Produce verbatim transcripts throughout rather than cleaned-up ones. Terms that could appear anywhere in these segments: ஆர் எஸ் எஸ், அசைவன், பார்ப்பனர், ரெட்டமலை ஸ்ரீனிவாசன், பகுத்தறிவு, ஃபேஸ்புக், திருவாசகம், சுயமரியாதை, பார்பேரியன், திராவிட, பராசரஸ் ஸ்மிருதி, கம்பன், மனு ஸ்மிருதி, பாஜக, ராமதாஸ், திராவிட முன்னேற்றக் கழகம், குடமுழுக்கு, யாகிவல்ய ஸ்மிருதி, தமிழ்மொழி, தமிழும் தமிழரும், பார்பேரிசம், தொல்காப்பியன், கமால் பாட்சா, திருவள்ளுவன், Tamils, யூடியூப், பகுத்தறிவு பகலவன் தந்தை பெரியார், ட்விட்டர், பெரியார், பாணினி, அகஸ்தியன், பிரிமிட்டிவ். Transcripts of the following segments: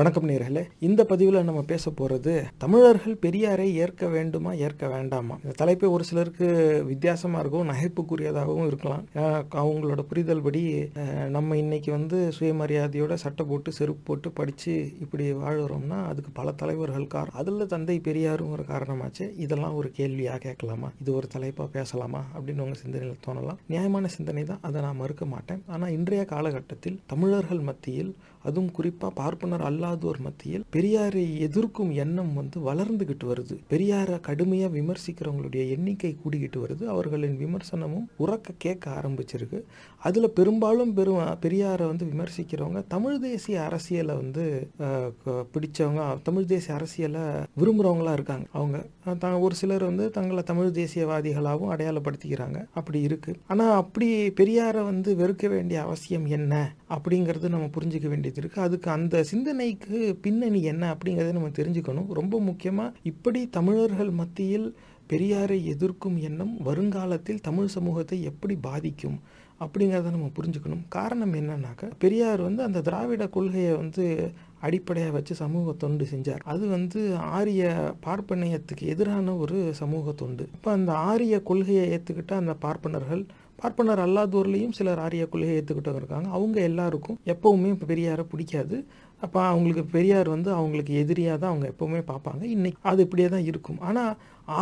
வணக்கம் நேயர்களே. இந்த பதிவில் நம்ம பேச போகிறது தமிழர்கள் பெரியாரை ஏற்க வேண்டுமா ஏற்க வேண்டாமா. இந்த தலைப்பை ஒரு சிலருக்கு வித்தியாசமாக இருக்கும், நகைப்புக்குரியதாகவும் இருக்கலாம். அவங்களோட புரிதல் படி நம்ம இன்னைக்கு வந்து சுயமரியாதையோட சட்டை போட்டு செருப்பு போட்டு படித்து இப்படி வாழ்கிறோம்னா அதுக்கு பல தலைவர்கள் காரணம், அதில் தந்தை பெரியாரும் ஒரு காரணமாச்சு. இதெல்லாம் ஒரு கேள்வியாக கேட்கலாமா, இது ஒரு தலைப்பாக பேசலாமா அப்படின்னு உங்கள் சிந்தனையில் தோணலாம். நியாயமான சிந்தனை தான், அதை நான் மறுக்க மாட்டேன். ஆனால் இன்றைய காலகட்டத்தில் தமிழர்கள் மத்தியில், அதுவும் குறிப்பாக பார்ப்பனர் அல்லாதோர் மத்தியில் பெரியாரை எதிர்க்கும் எண்ணம் வந்து வளர்ந்துகிட்டு வருது. பெரியாரை கடுமையாக விமர்சிக்கிறவங்களுடைய எண்ணிக்கை கூடிக்கிட்டு வருது. அவர்களின் விமர்சனமும் உறக்க கேட்க ஆரம்பிச்சிருக்கு. அதில் பெரும்பாலும் பெரும் பெரியாரை வந்து விமர்சிக்கிறவங்க தமிழ் தேசிய அரசியலை வந்து பிடிச்சவங்க, தமிழ் தேசிய அரசியலை விரும்புகிறவங்களா இருக்காங்க. அவங்க தாங்க ஒரு சிலர் வந்து தங்களை தமிழ் தேசியவாதிகளாகவும் அடையாளப்படுத்திக்கிறாங்க, அப்படி இருக்குது. ஆனால் அப்படி பெரியாரை வந்து வெறுக்க வேண்டிய அவசியம் என்ன அப்படிங்கிறது நம்ம புரிஞ்சிக்க வேண்டிய இருக்கு. அதுக்கு அந்த சிந்தனைக்கு பின்னணி என்ன அப்படிங்கறத நம்ம தெரிஞ்சுக்கணும். ரொம்ப முக்கியமா இப்படி தமிழர்கள் மத்தியில் பெரியாரை எதிர்க்கும் எண்ணம் வருங்காலத்தில் தமிழ் சமூகத்தை எப்படி பாதிக்கும் அப்படிங்கிறத நம்ம புரிஞ்சுக்கணும். காரணம் என்னன்னாக்க, பெரியார் வந்து அந்த திராவிட கொள்கையை வந்து அடிப்படையாக வச்சு சமூக தொண்டு செஞ்சார். அது வந்து ஆரிய பார்ப்பனையத்துக்கு எதிரான ஒரு சமூக தொண்டு. இப்போ அந்த ஆரிய கொள்கையை ஏற்றுக்கிட்ட அந்த பார்ப்பனர்கள், பார்ப்பனர் அல்லாதோர்லேயும் சிலர் ஆரிய கொள்கையை ஏற்றுக்கிட்டவங்க இருக்காங்க. அவங்க எல்லாருக்கும் எப்போவுமே பெரியாரை பிடிக்காது. அப்போ அவங்களுக்கு பெரியார் வந்து அவங்களுக்கு எதிரியாக தான் அவங்க எப்போவுமே பார்ப்பாங்க. இன்றைக்கி அது இப்படியே தான் இருக்கும். ஆனால்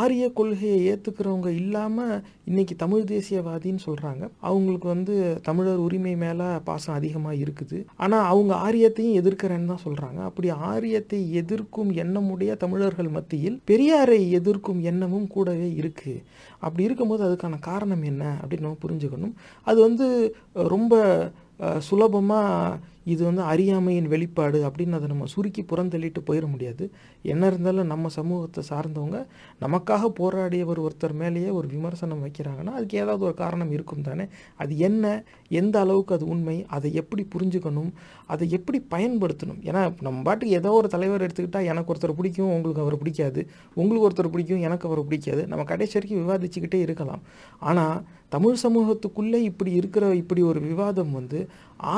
ஆரிய கொள்கையை ஏற்றுக்கிறவங்க இல்லாமல் இன்றைக்கி தமிழ் தேசியவாதின்னு சொல்கிறாங்க. அவங்களுக்கு வந்து தமிழர் உரிமை மேலே பாசம் அதிகமாக இருக்குது. ஆனால் அவங்க ஆரியத்தையும் எதிர்க்கிறேன்னு தான் சொல்கிறாங்க. அப்படி ஆரியத்தை எதிர்க்கும் எண்ணமுடைய தமிழர்கள் மத்தியில் பெரியாரை எதிர்க்கும் எண்ணமும் கூடவே இருக்குது. அப்படி இருக்கும்போது அதுக்கான காரணம் என்ன அப்படின்னு நம்ம புரிஞ்சுக்கணும். அது வந்து ரொம்ப சுலபமாக இது வந்து அறியாமையின் வெளிப்பாடு அப்படின்னு அதை நம்ம சுருக்கி புறந்தள்ளிட்டு போயிட முடியாது. என்ன இருந்தாலும் நம்ம சமூகத்தை சார்ந்தவங்க நமக்காக போராடியவர் ஒருத்தர் மேலேயே ஒரு விமர்சனம் வைக்கிறாங்கன்னா அதுக்கு ஏதாவது ஒரு காரணம் இருக்கும் தானே. அது என்ன, எந்த அளவுக்கு அது உண்மை, அதை எப்படி புரிஞ்சுக்கணும், அதை எப்படி பயன்படுத்தணும். ஏன்னா நம்ம பாட்டுக்கு ஏதோ ஒரு தலைவர் எடுத்துக்கிட்டால் எனக்கு ஒருத்தர் பிடிக்கும், உங்களுக்கு அவரை பிடிக்காது, உங்களுக்கு ஒருத்தர் பிடிக்கும், எனக்கு அவரை பிடிக்காது, நம்ம கடைசி வரைக்கும் விவாதிச்சுக்கிட்டே இருக்கலாம். ஆனால் தமிழ் சமூகத்துக்குள்ளே இப்படி இருக்கிற இப்படி ஒரு விவாதம் வந்து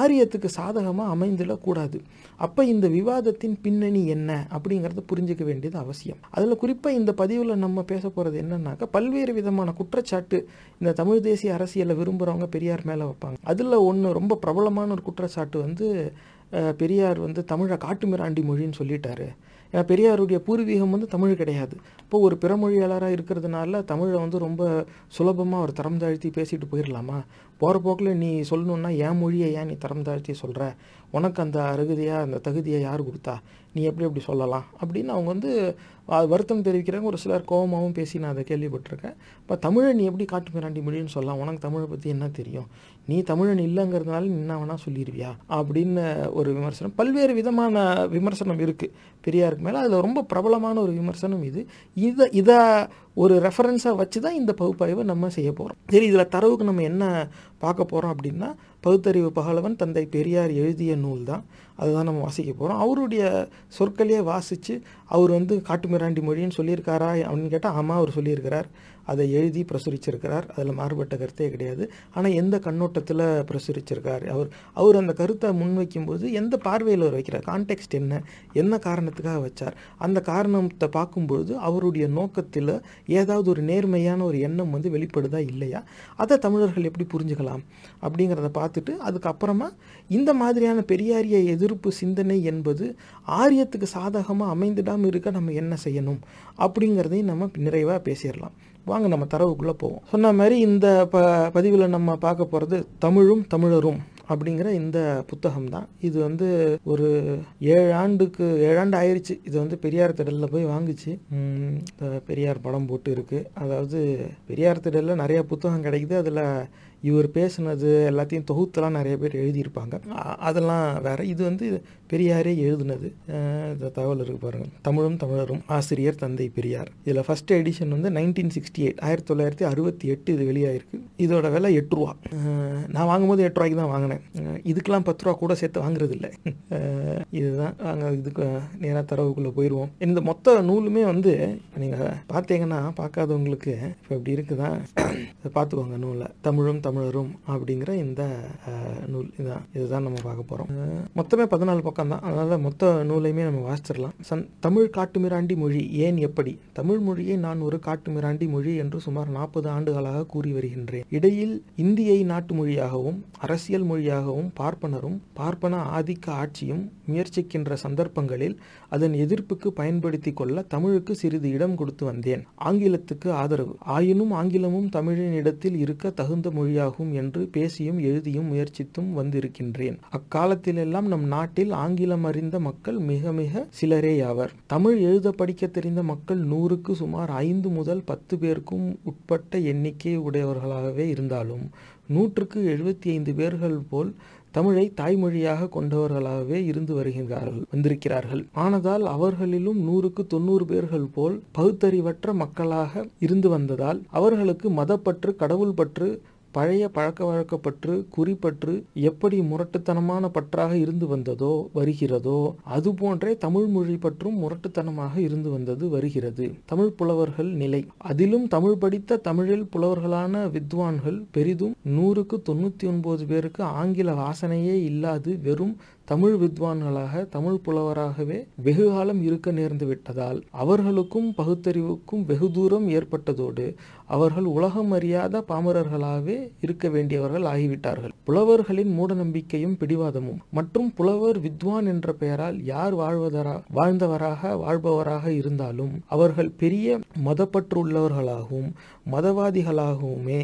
ஆரியத்துக்கு சாதகமாக அமைந்துடக்கூடாது. அப்போ இந்த விவாதத்தின் பின்னணி என்ன அப்படிங்கிறத புரிஞ்சிக்க வேண்டியது அவசியம். அதில் குறிப்பாக இந்த பதிவில் நம்ம பேச போகிறது என்னன்னாக்கா, பல்வேறு விதமான குற்றச்சாட்டு இந்த தமிழ் தேசிய அரசியலை விரும்புகிறவங்க பெரியார் மேலே வைப்பாங்க. அதில் ஒன்று ரொம்ப பிரபலமான ஒரு குற்றச்சாட்டு வந்து, பெரியார் வந்து தமிழை காட்டுமிராண்டி மொழின்னு சொல்லிட்டாரு. ஏன்னா பெரியாருடைய பூர்வீகம் வந்து தமிழ் கிடையாது. இப்போது ஒரு பிறமொழியாளராக இருக்கிறதுனால தமிழை வந்து ரொம்ப சுலபமாக ஒரு தரம் தாழ்த்தி பேசிட்டு போயிடலாமா? போகிற போக்கில் நீ சொல்லணுன்னா என் மொழியை ஏன் நீ தரம் தாழ்த்தி சொல்கிற, உனக்கு அந்த அருகதையாக அந்த தகுதியை யார் கொடுத்தா, நீ எப்படி எப்படி சொல்லலாம் அப்படின்னு அவங்க வந்து வருத்தம் தெரிவிக்கிறாங்க. ஒரு சிலர் கோபமாகவும் பேசி நான் அதை கேள்விப்பட்டிருக்கேன். இப்போ தமிழை நீ எப்படி காட்டுமிராண்டி மொழின்னு சொல்லலாம், உனக்கு தமிழை பற்றி என்ன தெரியும், நீ தமிழன் இல்லைங்கிறதுனால நீ என்ன வேணா சொல்லிடுவியா அப்படின்னு ஒரு விமர்சனம். பல்வேறு விதமான விமர்சனம் இருக்குது பெரியாருக்கு மேலே. அதில் ரொம்ப பிரபலமான ஒரு விமர்சனம் இது. இதை இதை ஒரு ரெஃபரன்ஸாக வச்சு தான் இந்த பகுப்பாய்வை நம்ம செய்ய போகிறோம். சரி, இதில் தரவுக்கு நம்ம என்ன பார்க்க போகிறோம் அப்படின்னா, பகுத்தறிவு பகலவன் தந்தை பெரியார் எழுதிய நூல் தான். அதுதான் நம்ம வாசிக்க போகிறோம். அவருடைய சொற்களையே வாசித்து அவர் வந்து காட்டுமிராண்டி மொழின்னு சொல்லியிருக்காரா அப்படின்னு கேட்டால் ஆமாம், அவர் சொல்லியிருக்கிறார். அதை எழுதி பிரசுரிச்சிருக்கிறார். அதில் மாறுபட்ட கருத்தே கிடையாது. ஆனால் எந்த கண்ணோட்டத்தில் பிரசுரிச்சிருக்கார், அவர் அவர் அந்த கருத்தை முன்வைக்கும் போது எந்த பார்வையில் அவர் வைக்கிறார், கான்டெக்ஸ்ட் என்ன, என்ன காரணத்துக்காக வச்சார், அந்த காரணத்தை பார்க்கும்பொழுது அவருடைய நோக்கத்தில் ஏதாவது ஒரு நேர்மையான ஒரு எண்ணம் வந்து வெளிப்படுதா இல்லையா, அதை தமிழர்கள் எப்படி புரிஞ்சுக்கலாம் அப்படிங்கிறத பார்த்துட்டு, அதுக்கப்புறமா இந்த மாதிரியான பெரியாரிய எதிர்ப்பு சிந்தனை என்பது ஆரியத்துக்கு சாதகமாக அமைந்துடாமல் இருக்க நம்ம என்ன செய்யணும் அப்படிங்கிறதையும் நம்ம நிறைவாக பேசிடலாம். வாங்க நம்ம தரவுக்குள்ளே போவோம். சொன்ன மாதிரி இந்த ப பதிவில் நம்ம பார்க்க போகிறது தமிழும் தமிழரும் அப்படிங்கிற இந்த புத்தகம்தான். இது வந்து ஒரு ஏழாண்டுக்கு ஏழாண்டு ஆயிடுச்சு. இது வந்து பெரியார் திடலில் போய் வாங்குச்சு. பெரியார் படம் போட்டு இருக்குது. அதாவது பெரியார் திடலில் நிறையா புத்தகம் கிடைக்குது. அதில் இவர் பேசுனது எல்லாத்தையும் தொகுத்தெல்லாம் நிறைய பேர் எழுதியிருப்பாங்க. அதெல்லாம் வேறு. இது வந்து பெரியாரே எழுதுனது. இந்த தகவல் இருக்குது பாருங்கள். தமிழும் தமிழரும், ஆசிரியர் தந்தை பெரியார். இதில் ஃபஸ்ட் எடிஷன் வந்து நைன்டீன் சிக்ஸ்டி எயிட் ஆயிரத்தி தொள்ளாயிரத்தி அறுபத்தி எட்டு இது வெளியாகிருக்கு. இதோட விலை எட்டு ரூபா. நான் வாங்கும்போது எட்டு ரூபாய்க்கு தான் வாங்கினேன். இதுக்கெலாம் பத்து ரூபா கூட சேர்த்து வாங்குறதில்லை. இதுதான் நாங்கள் இதுக்கு நேராக தரவுக்குள்ளே போயிடுவோம். இந்த மொத்த நூலுமே வந்து நீங்கள் பார்த்தீங்கன்னா, பார்க்காதவங்களுக்கு இப்போ இப்படி இருக்குதான், பார்த்துக்கோங்க நூலை. தமிழும் தமிழரும் தமிழரும் அப்படிங்கிற இந்த நூல் இதான் இதுதான் நம்ம பார்க்க போகிறோம். மொத்தமே பதினாலு பக்கம் தான், அதனால் மொத்த நூலையுமே நம்ம வாசிச்சிடலாம். சன் தமிழ் காட்டுமிராண்டி மொழி ஏன் எப்படி? தமிழ் மொழியை நான் ஒரு காட்டுமிராண்டி மொழி என்று சுமார் நாற்பது ஆண்டுகளாக கூறி வருகின்றேன். இடையில் இந்தியை நாட்டு மொழியாகவும் அரசியல் மொழியாகவும் பார்ப்பனரும் பார்ப்பன ஆதிக்க ஆட்சியும் முயற்சிக்கின்ற சந்தர்ப்பங்களில் அதன் எதிர்ப்புக்கு பயன்படுத்தி கொள்ள தமிழுக்கு சிறிது இடம் கொடுத்து வந்தேன். ஆங்கிலத்துக்கு ஆதரவு. ஆயினும் ஆங்கிலமும் தமிழின் இடத்தில் இருக்க தகுந்த மொழியாகும் என்று பேசியும் எழுதியும் முயற்சித்தும் வந்திருக்கின்றேன். அக்காலத்திலெல்லாம் நம் நாட்டில் ஆங்கிலம் அறிந்த மக்கள் மிக மிக சிலரேயாவர். தமிழ் எழுத படிக்க தெரிந்த மக்கள் நூறுக்கு சுமார் ஐந்து முதல் பத்து பேருக்கும் உட்பட்ட எண்ணிக்கை உடையவர்களாகவே இருந்தாலும் நூற்றுக்கு எழுபத்தி ஐந்து பேர்கள் போல் தமிழை தாய்மொழியாக கொண்டவர்களாகவே இருந்து வருகின்றார்கள் வந்திருக்கிறார்கள். ஆனால் அவர்களிலும் நூறுக்கு தொண்ணூறு பேர்கள் போல் பகுத்தறிவற்ற மக்களாக இருந்து வந்ததால் அவர்களுக்கு மதப்பற்று, கடவுள் பற்று, பழைய பழக்க வழக்கப்பற்று, குறிப்பற்று எப்படி முரட்டுத்தனமான பற்றாக இருந்து வந்ததோ வருகிறதோ அதுபோன்றே தமிழ் மொழி பற்றும் முரட்டுத்தனமாக இருந்து வந்தது வருகிறது. தமிழ் புலவர்கள் நிலை. அதிலும் தமிழ் படித்த தமிழில் புலவர்களான வித்வான்கள் பெரிதும் நூறுக்கு தொண்ணூற்றி ஒன்பது பேருக்கு ஆங்கில வாசனையே இல்லாது வெறும் தமிழ் வித்வான்களாக தமிழ் புலவராகவே வெகுகாலம் இருக்க நேர்ந்து விட்டதால் அவர்களுக்கும் பகுத்தறிவுக்கும் வெகு தூரம் ஏற்பட்டதோடு அவர்கள் உலகம் அறியாத பாமரர்களாகவே இருக்க வேண்டியவர்கள் ஆகிவிட்டார்கள். புலவர்களின் மூட நம்பிக்கையும் பிடிவாதமும் மற்றும் புலவர் வித்வான் என்ற பெயரால் யார் வாழ்வதரா வாழ்ந்தவராக வாழ்பவராக இருந்தாலும் அவர்கள் பெரிய மதப்பற்று உள்ளவர்களாகவும் மதவாதிகளாகவுமே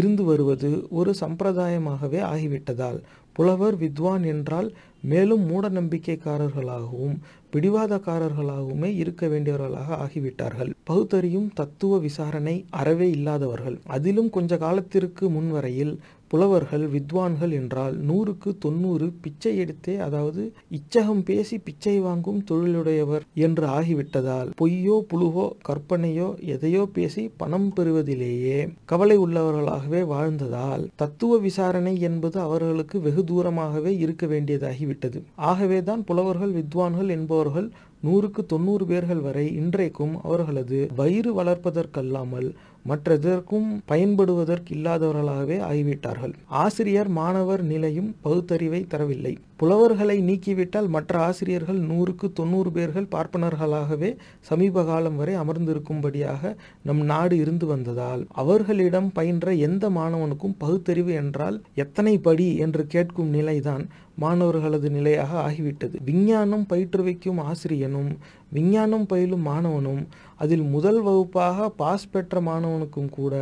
இருந்து வருவது ஒரு சம்பிரதாயமாகவே ஆகிவிட்டதால் புலவர் வித்வான் என்றால் மேலும் மூட நம்பிக்கைக்காரர்களாகவும் பிடிவாதக்காரர்களாகவுமே இருக்க வேண்டியவர்களாக ஆகிவிட்டார்கள். பகுத்தறியும் தத்துவ விசாரணை அறவே இல்லாதவர்கள். அதிலும் கொஞ்ச காலத்திற்கு முன்வரையில் புலவர்கள் வித்வான்கள் என்றால் நூறுக்கு தொண்ணூறு பிச்சை எடுத்தே, அதாவது இச்சகம் பேசி பிச்சை வாங்கும் தொழிலுடையவர் என்று ஆகிவிட்டதால் பொய்யோ புழுவோ கற்பனையோ எதையோ பேசி பணம் பெறுவதிலேயே கவலை உள்ளவர்களாகவே வாழ்ந்ததால் தத்துவ விசாரணை என்பது அவர்களுக்கு வெகு தூரமாகவே இருக்க வேண்டியதாகிவிட்டது. ஆகவேதான் புலவர்கள் வித்வான்கள் என்பவர்கள் நூறுக்கு தொண்ணூறு பேர்கள் வரை இன்றைக்கும் அவர்களது வயிறு வளர்ப்பதற்கல்லாமல் மற்றதற்கும் பயன்படுவதற்கு இல்லாதவர்களாகவே ஆகிவிட்டார்கள். ஆசிரியர் மாணவர் நிலையும் பகுத்தறிவை தரவில்லை. புலவர்களை நீக்கிவிட்டால் மற்ற ஆசிரியர்கள் நூறுக்கு தொண்ணூறு பேர்கள் பார்ப்பனர்களாகவே சமீப காலம் வரை அமர்ந்திருக்கும்படியாக நம் நாடு இருந்து வந்ததால் அவர்களிடம் பயின்ற எந்த மாணவனுக்கும் பகுத்தறிவு என்றால் எத்தனை படி என்று கேட்கும் நிலைதான் மாணவர்களது நிலையாக ஆகிவிட்டது. விஞ்ஞானம் பயிற்றுவிக்கும் ஆசிரியனும் விஞ்ஞானம் பயிலும் மாணவனும் அதில் முதல் வகுப்பாக பாஸ் பெற்ற மாணவனுக்கும் கூட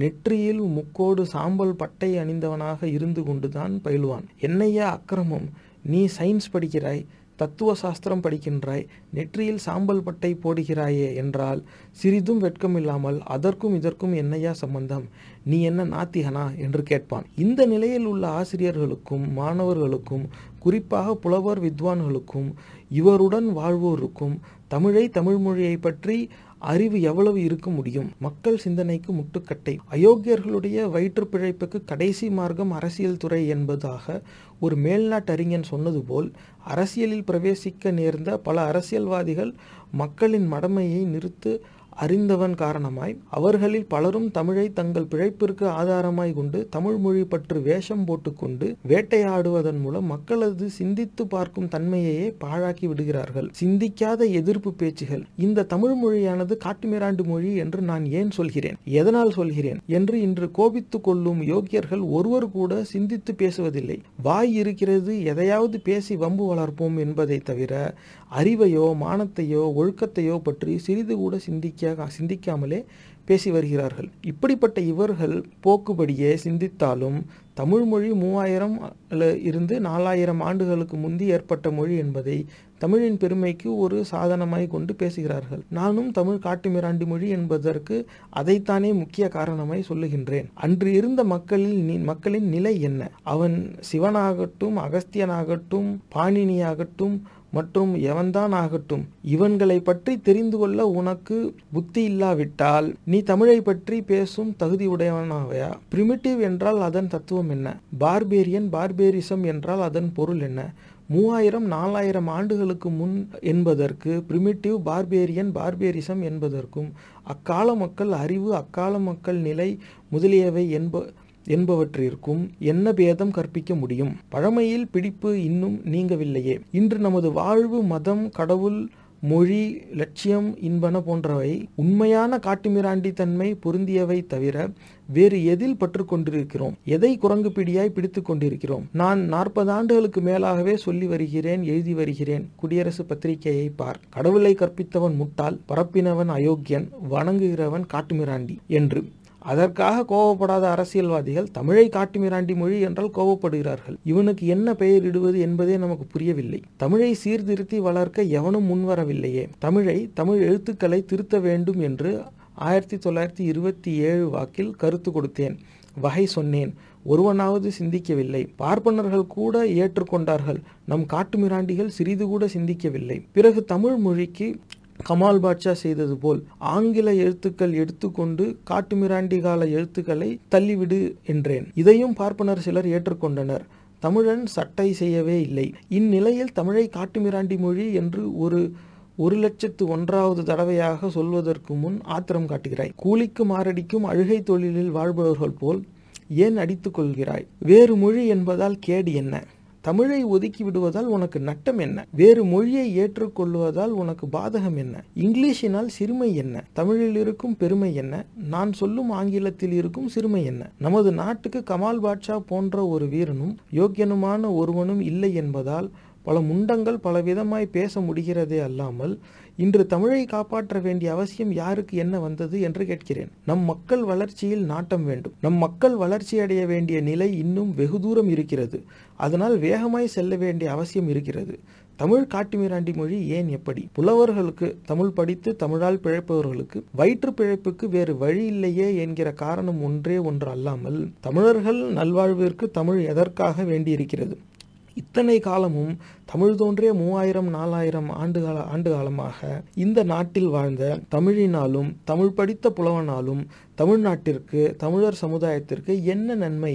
நெற்றியில் முக்கோடு சாம்பல் பட்டை அணிந்தவனாக இருந்து கொண்டுதான் பயிலுவான். என்னையா அக்கிரமம், நீ சயின்ஸ் படிக்கிறாய், தத்துவ சாஸ்திரம் படிக்கின்றாய், நெற்றியில் சாம்பல் பட்டை போடுகிறாயே என்றால் சிறிதும் வெட்கமில்லாமல் அதற்கும் இதற்கும் என்னையா சம்பந்தம், நீ என்ன நாத்திகனா என்று கேட்பான். இந்த நிலையில் உள்ள ஆசிரியர்களுக்கும் மாணவர்களுக்கும் குறிப்பாக புலவர் வித்வான்களுக்கும் இவருடன் வாழ்வோருக்கும் தமிழை தமிழ் மொழியை பற்றி அறிவு எவ்வளவு இருக்க முடியும்? மக்கள் சிந்தனைக்கு முட்டுக்கட்டை. அயோக்கியர்களுடைய வயிற்று பிழைப்புக்கு கடைசி மார்க்கம் அரசியல் துறை என்பதாக ஒரு மேல்நாட்டறிஞன் சொன்னது போல் அரசியலில் பிரவேசிக்க நேர்ந்த பல அரசியல்வாதிகள் மக்களின் மடமையை நிறுத்து அறிந்தவன் காரணமாய் அவர்களில் பலரும் தமிழை தங்கள் பிழைப்பிற்கு ஆதாரமாய் கொண்டு தமிழ் மொழி பற்று வேஷம் போட்டுக்கொண்டு வேட்டையாடுவதன் மூலம் மக்களது சிந்தித்து பார்க்கும் தன்மையையே பாழாக்கி விடுகிறார்கள். சிந்திக்காத எதிர்ப்பு பேச்சுகள். இந்த தமிழ் மொழியானது காட்டுமிராண்டு மொழி என்று நான் ஏன் சொல்கிறேன், எதனால் சொல்கிறேன் என்று இன்று கோபித்து கொள்ளும் யோக்கியர்கள் ஒருவர் கூட சிந்தித்து பேசுவதில்லை. வாய் இருக்கிறது, எதையாவது பேசி வம்பு வளர்ப்போம் என்பதை தவிர அறிவையோ மானத்தையோ ஒழுக்கத்தையோ பற்றி சிறிது கூட சிந்திக்க சிந்திக்காமலே பேசி வருகிறார்கள். இப்படிப்பட்ட இவர்கள் போக்குபடியே சிந்தித்தாலும் தமிழ் மொழி மூவாயிரம் இருந்து நாலாயிரம் ஆண்டுகளுக்கு முந்தி ஏற்பட்ட மொழி என்பதை தமிழின் பெருமைக்கு ஒரு சாதனமாய் கொண்டு பேசுகிறார்கள். நானும் தமிழ் காட்டுமிராண்டி மொழி என்பதற்கு அதைத்தானே முக்கிய காரணமாய் சொல்லுகின்றேன். அன்று இருந்த மக்களின் மக்களின் நிலை என்ன? அவன் சிவனாகட்டும், அகஸ்தியனாகட்டும், பாணினியாகட்டும் மற்றும் எவன்தான் ஆகட்டும், இவன்களை பற்றி தெரிந்து கொள்ள உனக்கு புத்தி இல்லாவிட்டால் நீ தமிழை பற்றி பேசும் தகுதி உடையவனாவையா? பிரிமிட்டிவ் என்றால் அதன் தத்துவம் என்ன? பார்பேரியன், பார்பேரிசம் என்றால் அதன் பொருள் என்ன? மூவாயிரம் நாலாயிரம் ஆண்டுகளுக்கு முன் என்பதற்கு பிரிமிட்டிவ், பார்பேரியன், பார்பேரிசம் என்பதற்கும் அக்கால மக்கள் அறிவு, அக்கால மக்கள் நிலை முதலியவை என்ப என்பவற்றிற்கும் என்ன பேதம் கற்பிக்க முடியும்? பழமையில் பிடிப்பு இன்னும் நீங்கவில்லையே. இன்று நமது வாழ்வு, மதம், கடவுள், மொழி, லட்சியம் என்பன போன்றவை உண்மையான காட்டுமிராண்டித்தன்மை பொருந்தியவை தவிர வேறு எதில் பற்று கொண்டிருக்கிறோம்? எதை குரங்கு பிடியாய் பிடித்து கொண்டிருக்கிறோம்? நான் நாற்பது ஆண்டுகளுக்கு மேலாகவே சொல்லி வருகிறேன், எழுதி வருகிறேன். குடியரசு பத்திரிகையை பார். கடவுளை கற்பித்தவன் முட்டாள், பரப்பினவன் அயோக்கியன், வணங்குகிறவன் காட்டுமிராண்டி என்று. அதற்காக கோபப்படாத அரசியல்வாதிகள் தமிழை காட்டுமிராண்டி மொழி என்றால் கோபப்படுகிறார்கள். இவனுக்கு என்ன பெயரிடுவது என்பதே நமக்கு புரியவில்லை. தமிழை சீர்திருத்தி வளர்க்க எவனும் முன்வரவில்லையே. தமிழை, தமிழ் எழுத்துக்களை திருத்த வேண்டும் என்று ஆயிரத்தி தொள்ளாயிரத்தி இருபத்தி ஏழு வாக்கில் கருத்து கொடுத்தேன், வகை சொன்னேன். ஒருவனாவது சிந்திக்கவில்லை. பார்ப்பனர்கள் கூட ஏற்றுக்கொண்டார்கள். நம் காட்டுமிராண்டிகள் சிறிது கூட சிந்திக்கவில்லை. பிறகு தமிழ் மொழிக்கு கமால் பாட்சா செய்தது போல் ஆங்கில எழுத்துக்கள் எடுத்துக்கொண்டு காட்டுமிராண்டி கால எழுத்துக்களை தள்ளிவிடு என்றேன். இதையும் பார்ப்பனர் சிலர் ஏற்றுக்கொண்டனர். தமிழன் சட்டை செய்யவே இல்லை. இந்நிலையில் தமிழை காட்டுமிராண்டி மொழி என்று ஒரு ஒரு லட்சத்து ஒன்றாவது தடவையாக சொல்வதற்கு முன் ஆத்திரம் காட்டுகிறாய். கூலிக்கு மாரடிக்கும் அழுகை தொழிலில் வாழ்பவர்கள் போல் ஏன் அடித்துக் கொள்கிறாய்? வேறு மொழி என்பதால் கேடு என்ன? தமிழை ஒதுக்கி விடுவதால் உனக்கு நட்டம் என்ன? வேறு மொழியை ஏற்றுக்கொள்வதால் உனக்கு பாதகம் என்ன? இங்கிலீஷினால் சிறுமை என்ன? தமிழில் இருக்கும் பெருமை என்ன? நான் சொல்லும் ஆங்கிலத்தில் இருக்கும் சிறுமை என்ன? நமது நாட்டுக்கு கமால் பாட்சா போன்ற ஒரு வீரனும் யோக்கியனுமான ஒருவனும் இல்லை என்பதால் பல முண்டங்கள் பலவிதமாய் பேச முடிகிறதே அல்லாமல் இன்று தமிழை காப்பாற்ற வேண்டிய அவசியம் யாருக்கு என்ன வந்தது என்று கேட்கிறேன். நம் மக்கள் வளர்ச்சியில் நாட்டம் வேண்டும். நம் மக்கள் வளர்ச்சி அடைய வேண்டிய நிலை இன்னும் வெகு தூரம் இருக்கிறது. அதனால் வேகமாய் செல்ல வேண்டிய அவசியம் இருக்கிறது. தமிழ் காட்டுமிராண்டி மொழி ஏன்? எப்படி? புலவர்களுக்கு, தமிழ் படித்து தமிழால் பிழைப்பவர்களுக்கு வயிற்று பிழைப்புக்கு வேறு வழி இல்லையே என்கிற காரணம் ஒன்றே ஒன்று அல்லாமல் தமிழர்கள் நல்வாழ்விற்கு தமிழ் எதற்காக வேண்டியிருக்கிறது? இத்தனை காலமும் தமிழ் தோன்றிய மூவாயிரம் நாலாயிரம் ஆண்டுகால ஆண்டு காலமாக இந்த நாட்டில் வாழ்ந்த தமிழினாலும் தமிழ் படித்த புலவனாலும் தமிழ்நாட்டிற்கு, தமிழர் சமுதாயத்திற்கு என்ன நன்மை,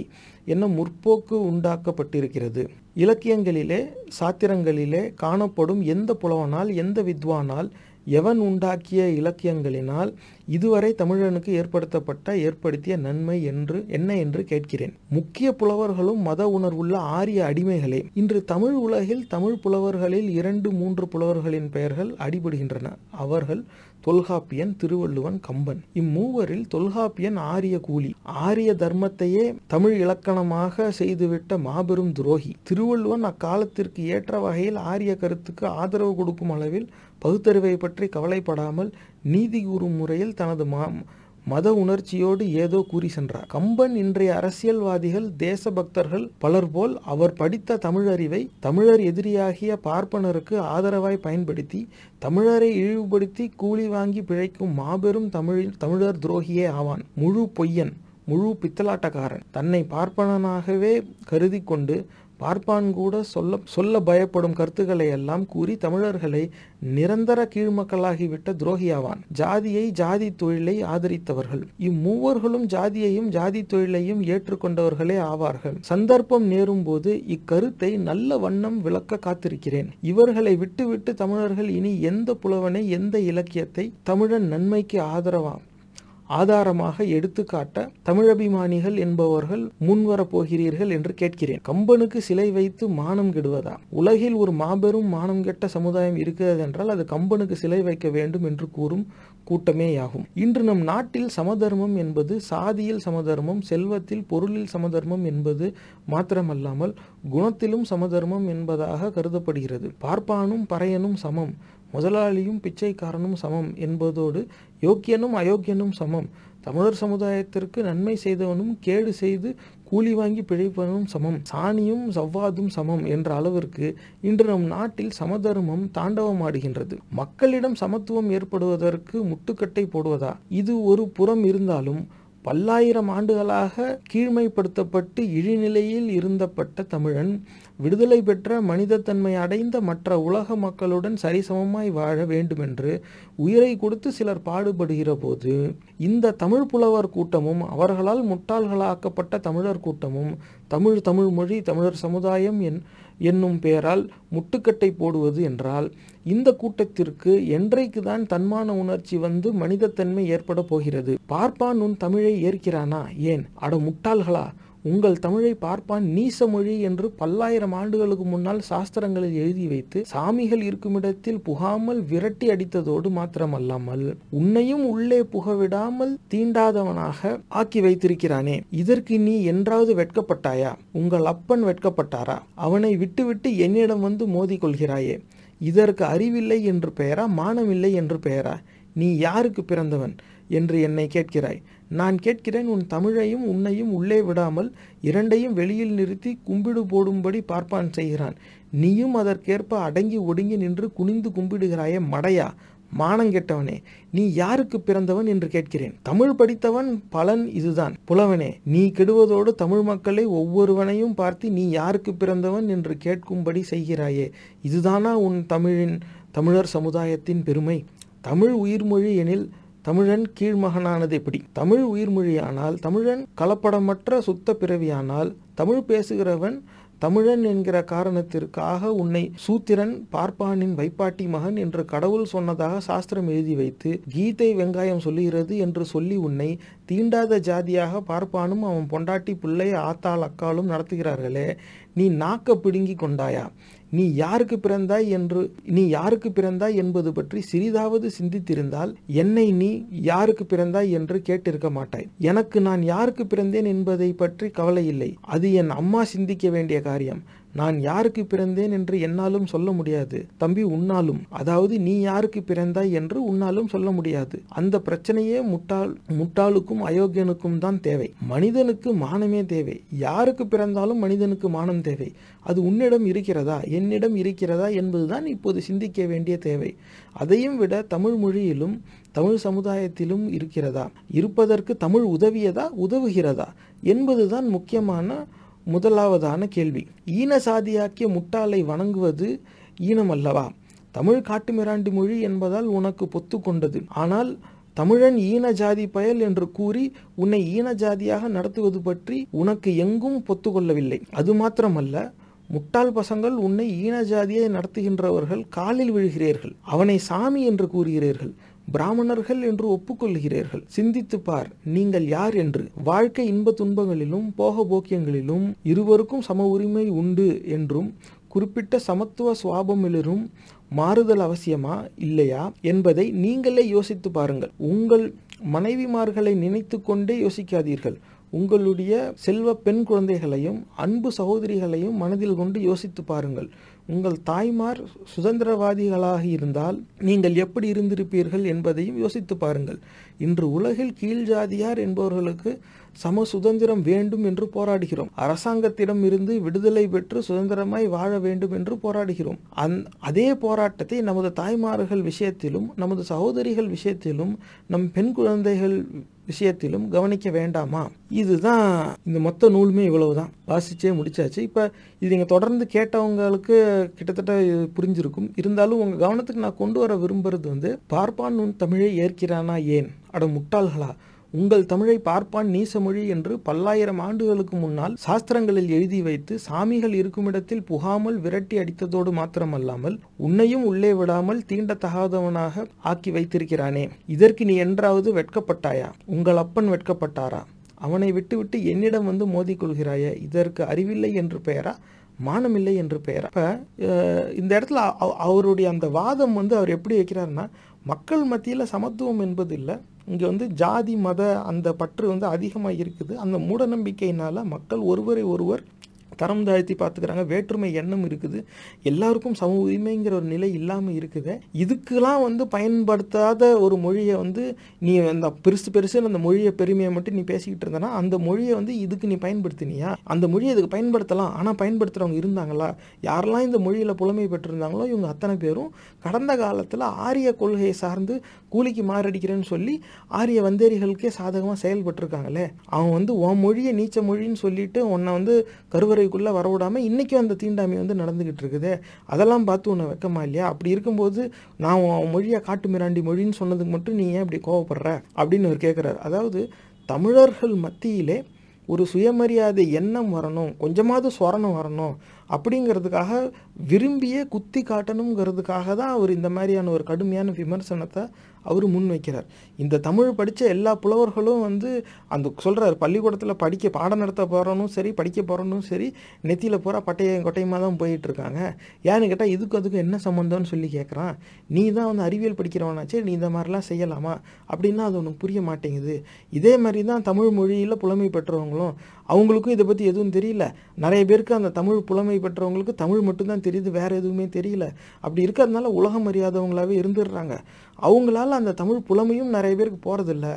என்ன முற்போக்கு உண்டாக்கப்பட்டிருக்கிறது? இலக்கியங்களிலே, சாத்திரங்களிலே காணப்படும் எந்த புலவனால், எந்த வித்வானால், எவன் உண்டாக்கிய இலக்கியங்களினால் இதுவரை தமிழனுக்கு ஏற்படுத்தப்பட்ட ஏற்படுத்திய நன்மை என்று என்ன என்று கேட்கிறேன். முக்கிய புலவர்களும் மத உணர்வுள்ள ஆரிய அடிமைகளே. இன்று தமிழ் உலகில் தமிழ் புலவர்களில் இரண்டு மூன்று புலவர்களின் பெயர்கள் அடிபடுகின்றன. அவர்கள் தொல்காப்பியன், திருவள்ளுவன், கம்பன். இம்மூவரில் தொல்காப்பியன் ஆரிய கூலி, ஆரிய தர்மத்தையே தமிழ் இலக்கணமாக செய்துவிட்ட மாபெரும் துரோகி. திருவள்ளுவன் அக்காலத்திற்கு ஏற்ற வகையில் ஆரிய கருத்துக்கு ஆதரவு கொடுக்கும் அளவில் பகுத்தறிவை பற்றி கவலைப்படாமல் நீதி கூறும் முறையில் தனது மத உணர்ச்சியோடு ஏதோ கூறி சென்றார். கம்பன் இன்றைய அரசியல்வாதிகள், தேசபக்தர்கள் பலர் போல் அவர் படித்த தமிழறிவை தமிழர் எதிரியாகிய பார்ப்பனருக்கு ஆதரவாய் பயன்படுத்தி தமிழரை இழிவுபடுத்தி கூலி வாங்கி பிழைக்கும் மாபெரும் தமிழ் தமிழர் துரோகியே ஆவான். முழு பொய்யன், முழு பித்தலாட்டக்காரன். தன்னை பார்ப்பனனாகவே கருதி கொண்டு பார்ப்பான் கூட சொல்ல சொல்ல பயப்படும் கருத்துக்களை எல்லாம் கூறி தமிழர்களை நிரந்தர கீழ்மக்களாகிவிட்ட துரோகியாவான். ஜாதியை, ஜாதி தொழிலை ஆதரித்தவர்கள். இம்மூவர்களும் ஜாதியையும் ஜாதி தொழிலையும் ஏற்றுக்கொண்டவர்களே ஆவார்கள். சந்தர்ப்பம் நேரும் போது இக்கருத்தை நல்ல வண்ணம் விளக்க காத்திருக்கிறேன். இவர்களை விட்டுவிட்டு தமிழர்கள் இனி எந்த புலவனை, எந்த இலக்கியத்தை தமிழன் நன்மைக்கு ஆதரவாம் ஆதாரமாக எடுத்துக்காட்ட தமிழபிமானிகள் என்பவர்கள் முன்வரப் போகிறீர்கள் என்று கேட்கிறேன். கம்பனுக்கு சிலை வைத்து மானம் கெடுவதா? உலகில் ஒரு மாபெரும் மானம் கெட்ட சமுதாயம் இருக்கிறது என்றால் அது கம்பனுக்கு சிலை வைக்க வேண்டும் என்று கூறும் கூட்டமேயாகும். இன்று நம் நாட்டில் சமதர்மம் என்பது சாதியில் சமதர்மம், செல்வத்தில் பொருளில் சமதர்மம் என்பது மாத்திரமல்லாமல் குணத்திலும் சமதர்மம் என்பதாக கருதப்படுகிறது. பார்ப்பானும் பறையனும் சமம், முதலாளியும் பிச்சைக்காரனும் சமம் என்பதோடு யோக்கியனும் அயோக்கியனும் சமம், தமிழர் சமுதாயத்திற்கு நன்மை செய்தவனும் கேடு செய்து கூலி வாங்கி பிழைப்பவனும் சமம், சாணியும் சவ்வாதும் சமம் என்ற அளவிற்கு இன்று நம் நாட்டில் சமதர்மம் தாண்டவமாடுகின்றது. மக்களிடம் சமத்துவம் ஏற்படுவதற்கு முட்டுக்கட்டை போடுவதா? இது ஒரு புறம் இருந்தாலும் பல்லாயிரம் ஆண்டுகளாக கீழ்மைப்படுத்தப்பட்டு இழிநிலையில் இருந்தப்பட்ட தமிழன் விடுதலை பெற்ற மனிதத்தன்மை அடைந்த மற்ற உலக மக்களுடன் சரிசமமாய் வாழ வேண்டுமென்று உயிரை கொடுத்து சிலர் பாடுபடுகிற போது இந்த தமிழ் புலவர் கூட்டமும் அவர்களால் முட்டாள்களாக்கப்பட்ட தமிழர் கூட்டமும் தமிழ், தமிழ் மொழி, தமிழர் சமுதாயம் என் என்னும் பெயரால் முட்டுக்கட்டை போடுவது என்றால் இந்த கூட்டத்திற்கு என்றைக்கு தான் தன்மான உணர்ச்சி வந்து மனிதத்தன்மை ஏற்பட போகிறது? பார்ப்பான் உன் தமிழை ஏற்கிறானா? ஏன்? அட முட்டாள்களா, உங்கள் தமிழை பார்ப்பான் நீச மொழி என்று பல்லாயிரம் ஆண்டுகளுக்கு முன்னால் சாஸ்திரங்களில் எழுதி வைத்து சாமிகள் இருக்குமிடத்தில் புகாமல் விரட்டி அடித்ததோடு மாத்திரமல்லாமல் உன்னையும் உள்ளே புகவிடாமல் தீண்டாதவனாக ஆக்கி வைத்திருக்கிறானே, இதற்கு நீ என்றாவது வெட்கப்பட்டாயா? உங்கள் அப்பன் வெட்கப்பட்டாரா? அவனை விட்டுவிட்டு என்னிடம் வந்து மோதி கொள்கிறாயே, இதற்கு அறிவில்லை என்று பெயரா, மானமில்லை என்று பெயரா? நீ யாருக்கு பிறந்தவன் என்று என்னை கேட்கிறாய். நான் கேட்கிறேன், உன் தமிழையும் உன்னையும் உள்ளே விடாமல் இரண்டையும் வெளியில் நிறுத்தி கும்பிடு போடும்படி பார்ப்பான் செய்கிறான். நீயும் அதற்கேற்ப அடங்கி ஒடுங்கி நின்று குனிந்து கும்பிடுகிறாயே மடையா, மானங்கெட்டவனே, நீ யாருக்கு பிறந்தவன் என்று கேட்கிறேன். தமிழ் படித்தவன் பலன் இதுதான். புலவனே, நீ கெடுவதோடு தமிழ் மக்களை ஒவ்வொருவனையும் பார்த்து நீ யாருக்கு பிறந்தவன் என்று கேட்கும்படி செய்கிறாயே, இதுதானா உன் தமிழின் தமிழர் சமுதாயத்தின் பெருமை? தமிழ் உயிர்மொழி எனில் தமிழன் கீழ்மகனானது எப்படி? தமிழ் உயிர்மொழியானால் தமிழன் கலப்படமற்ற சுத்த பிறவியானால் தமிழ் பேசுகிறவன் தமிழன் என்கிற காரணத்திற்காக உன்னை சூத்திரன் பார்ப்பானின் வைப்பாட்டி மகன் என்று கடவுள் சொன்னதாக சாஸ்திரம் எழுதி வைத்து கீதை வெங்காயம் சொல்லுகிறது என்று சொல்லி உன்னை தீண்டாத ஜாதியாக பார்ப்பானும் அவன் பொண்டாட்டி பிள்ளை ஆத்தாள் அக்காலும் நடத்துகிறார்களே, நீ நாக்க பிடுங்கி கொண்டாயா? நீ யாருக்கு பிறந்தாய் என்று நீ யாருக்கு பிறந்தாய் என்பது பற்றி சிறிதாவது சிந்தித்திருந்தால் என்னை நீ யாருக்கு பிறந்தாய் என்று கேட்டிருக்க மாட்டாய். எனக்கு நான் யாருக்கு பிறந்தேன் என்பதை பற்றி கவலை இல்லை, அது என் அம்மா சிந்திக்க வேண்டிய காரியம். நான் யாருக்கு பிறந்தேன் என்று என்னாலும் சொல்ல முடியாது தம்பி, உன்னாலும். அதாவது நீ யாருக்கு பிறந்தாய் என்று உன்னாலும் சொல்ல முடியாது. அந்த பிரச்சனையே முட்டாள் முட்டாளுக்கும் அயோக்கியனுக்கும் தான் தேவை. மனிதனுக்கு மானமே தேவை. யாருக்கு பிறந்தாலும் மனிதனுக்கு மானம் தேவை. அது உன்னிடம் இருக்கிறதா என்னிடம் இருக்கிறதா என்பதுதான் இப்போது சிந்திக்க வேண்டிய தேவை. அதையும் விட தமிழ் மொழியிலும் தமிழ் சமுதாயத்திலும் இருக்கிறதா, இருப்பதற்கு தமிழ் உதவியதா உதவுகிறதா என்பதுதான் முக்கியமான முதலாவதான கேள்வி. ஈன சாதியாக்கிய முட்டாளை வணங்குவது ஈனம் அல்லவா? தமிழ் காட்டுமிராண்டி மொழி என்பதால் உனக்கு பொத்து கொண்டது. ஆனால் தமிழன் ஈன ஜாதி பயல் என்று கூறி உன்னை ஈன ஜாதியாக நடத்துவது பற்றி உனக்கு எங்கும் பொத்து கொள்ளவில்லை. அது மாத்திரமல்ல, முட்டாள் பசங்கள் உன்னை ஈன ஜாதியை நடத்துகின்றவர்கள் காலில் விழுகிறீர்கள், அவனை சாமி என்று கூறுகிறீர்கள், பிராமணர்கள் என்று ஒப்புக்கொள்கிறீர்கள். சிந்தித்து பார் நீங்கள் யார் என்று. வாழ்க்கை இன்ப துன்பங்களிலும் போக போக்கியங்களிலும் இருவருக்கும் சம உரிமை உண்டு என்றும் குறிப்பிட்ட சமத்துவ சுவாபமிலும் மாறுதல் அவசியமா இல்லையா என்பதை நீங்களே யோசித்து பாருங்கள். உங்கள் மனைவிமார்களை நினைத்து கொண்டே யோசிக்காதீர்கள், உங்களுடைய செல்வ பெண் குழந்தைகளையும் அன்பு சகோதரிகளையும் மனதில் கொண்டு யோசித்து பாருங்கள். உங்கள் தாய்மார் சுதந்திரவாதிகளாக இருந்தால் நீங்கள் எப்படி இருந்திருப்பீர்கள் என்பதையும் யோசித்து பாருங்கள். இன்று உலகில் கீழ் ஜாதியார் என்பவர்களுக்கு சம சுதந்திரம் வேண்டும் என்று போராடுகிறோம். அரசாங்கத்திடம் இருந்து விடுதலை பெற்று சுதந்திரமாய் வாழ வேண்டும் என்று போராடுகிறோம். அந் அதே போராட்டத்தை நமது தாய்மார்கள் விஷயத்திலும் நமது சகோதரிகள் விஷயத்திலும் நம் பெண் குழந்தைகள் விஷயத்திலும் கவனிக்க வேண்டாமா? இதுதான் இந்த மொத்த நூலுமே. இவ்வளவுதான் வாசிச்சே முடிச்சாச்சு. இப்போ இது நீங்கள் தொடர்ந்து கேட்டவங்களுக்கு கிட்டத்தட்ட புரிஞ்சிருக்கும். இருந்தாலும் உங்கள் கவனத்துக்கு நான் கொண்டு வர விரும்புறது வந்து, பார்ப்பான் உன் தமிழை ஏற்கிறானா? ஏன்? அட முட்டாள்களா, உங்கள் தமிழை பார்ப்பான் நீசமொழி என்று பல்லாயிரம் ஆண்டுகளுக்கு முன்னால் சாஸ்திரங்களில் எழுதி வைத்து சாமிகள் இருக்குமிடத்தில் புகாமல் விரட்டி அடித்ததோடு மாத்திரமல்லாமல் உன்னையும் உள்ளே விடாமல் தீண்டத்தகாதவனாக ஆக்கி வைத்திருக்கிறானே, இதற்கு நீ என்றாவது வெட்கப்பட்டாயா? உங்கள் அப்பன் வெட்கப்பட்டாரா? அவனை விட்டுவிட்டு என்னிடம் வந்து மோதிக்கொள்கிறாயே, இதற்கு அறிவில்லை என்று பெயரா, மானமில்லை என்று பெயரா? இப்போ இந்த இடத்துல அவருடைய அந்த வாதம் வந்து அவர் எப்படி வைக்கிறாருன்னா, மக்கள் மத்தியில் சமத்துவம் என்பது இல்லை, இங்கே வந்து ஜாதி மத அந்த பற்று வந்து அதிகமாக இருக்குது. அந்த மூட நம்பிக்கையினால் மக்கள் ஒருவரை ஒருவர் தரம் தாழ்த்தி பார்த்துக்கிறாங்க, வேற்றுமை எண்ணம் இருக்குது, எல்லாருக்கும் சம உரிமைங்கிற ஒரு நிலை இல்லாமல் இருக்குது. இதுக்கெல்லாம் வந்து பயன்படுத்தாத ஒரு மொழியை வந்து நீ அந்த பெருசு பெருசுன்னு அந்த மொழியை பெருமையை மட்டும் நீ பேசிக்கிட்டு இருந்தனா அந்த மொழியை வந்து இதுக்கு நீ பயன்படுத்தினியா? அந்த மொழியை இதுக்கு பயன்படுத்தலாம், ஆனால் பயன்படுத்துகிறவங்க இருந்தாங்களா? யாரெல்லாம் இந்த மொழியில் புலமை பெற்றிருந்தாங்களோ இவங்க அத்தனை பேரும் கடந்த காலத்தில் ஆரிய கொள்கையை சார்ந்து கூலிக்கு மாரடிக்கிறேன்னு சொல்லி ஆரிய வந்தேரிகளுக்கே சாதகமாக செயல்பட்டுருக்காங்களே. அவன் வந்து உன் மொழியை நீச்ச மொழின்னு சொல்லிட்டு உன்னை வந்து கருவறை குள்ள வரவிடாமல் இன்றைக்கும் அந்த தீண்டாமை வந்து நடந்துகிட்டு இருக்குது. அதெல்லாம் பார்த்து உன்னை வைக்கமா இல்லையா? அப்படி இருக்கும்போது நான் உன் மொழியை காட்டு மிராண்டி மொழின்னு சொன்னதுக்கு மட்டும் நீ ஏன் இப்படி கோவப்படுற அப்படின்னு அவர் கேட்குறாரு. அதாவது தமிழர்கள் மத்தியிலே ஒரு சுயமரியாதை எண்ணம் வரணும், கொஞ்சமாவது சொரணம் வரணும், அப்படிங்கிறதுக்காக விரும்பிய குத்தி காட்டணுங்கிறதுக்காக தான் அவர் இந்த மாதிரியான ஒரு கடுமையான விமர்சனத்தை அவர் முன்வைக்கிறார். இந்த தமிழ் படித்த எல்லா புலவர்களும் வந்து அந்த சொல்கிறார், பள்ளிக்கூடத்தில் படிக்க பாடம் நடத்த போகிறனும் சரி, படிக்க போகிறனும் சரி, நெத்தியில் பூரா பட்டையம் கொட்டையமாக தான் போயிட்டுருக்காங்க. ஏன்னு கேட்டால் இதுக்கு அதுக்கு என்ன சம்மந்தம்னு சொல்லி கேட்குறான். நீ தான் வந்து அறிவியல் படிக்கிறவனாச்சு, நீ இந்த மாதிரிலாம் செய்யலாமா அப்படின்னா அது ஒன்று புரிய மாட்டேங்குது. இதே மாதிரி தான் தமிழ் மொழியில் புலமை பெற்றவங்களும், அவங்களுக்கும் இதை பற்றி எதுவும் தெரியல. நிறைய பேருக்கு அந்த தமிழ் புலமை பெற்றவங்களுக்கு தமிழ் மட்டும்தான் தெரியுது, வேறு எதுவுமே தெரியல. அப்படி இருக்கிறதுனால உலகம் அறியாதவங்களாகவே இருந்துடுறாங்க. அவங்களால அந்த தமிழ் புலமையும் நிறைய பேருக்கு போகிறதில்ல.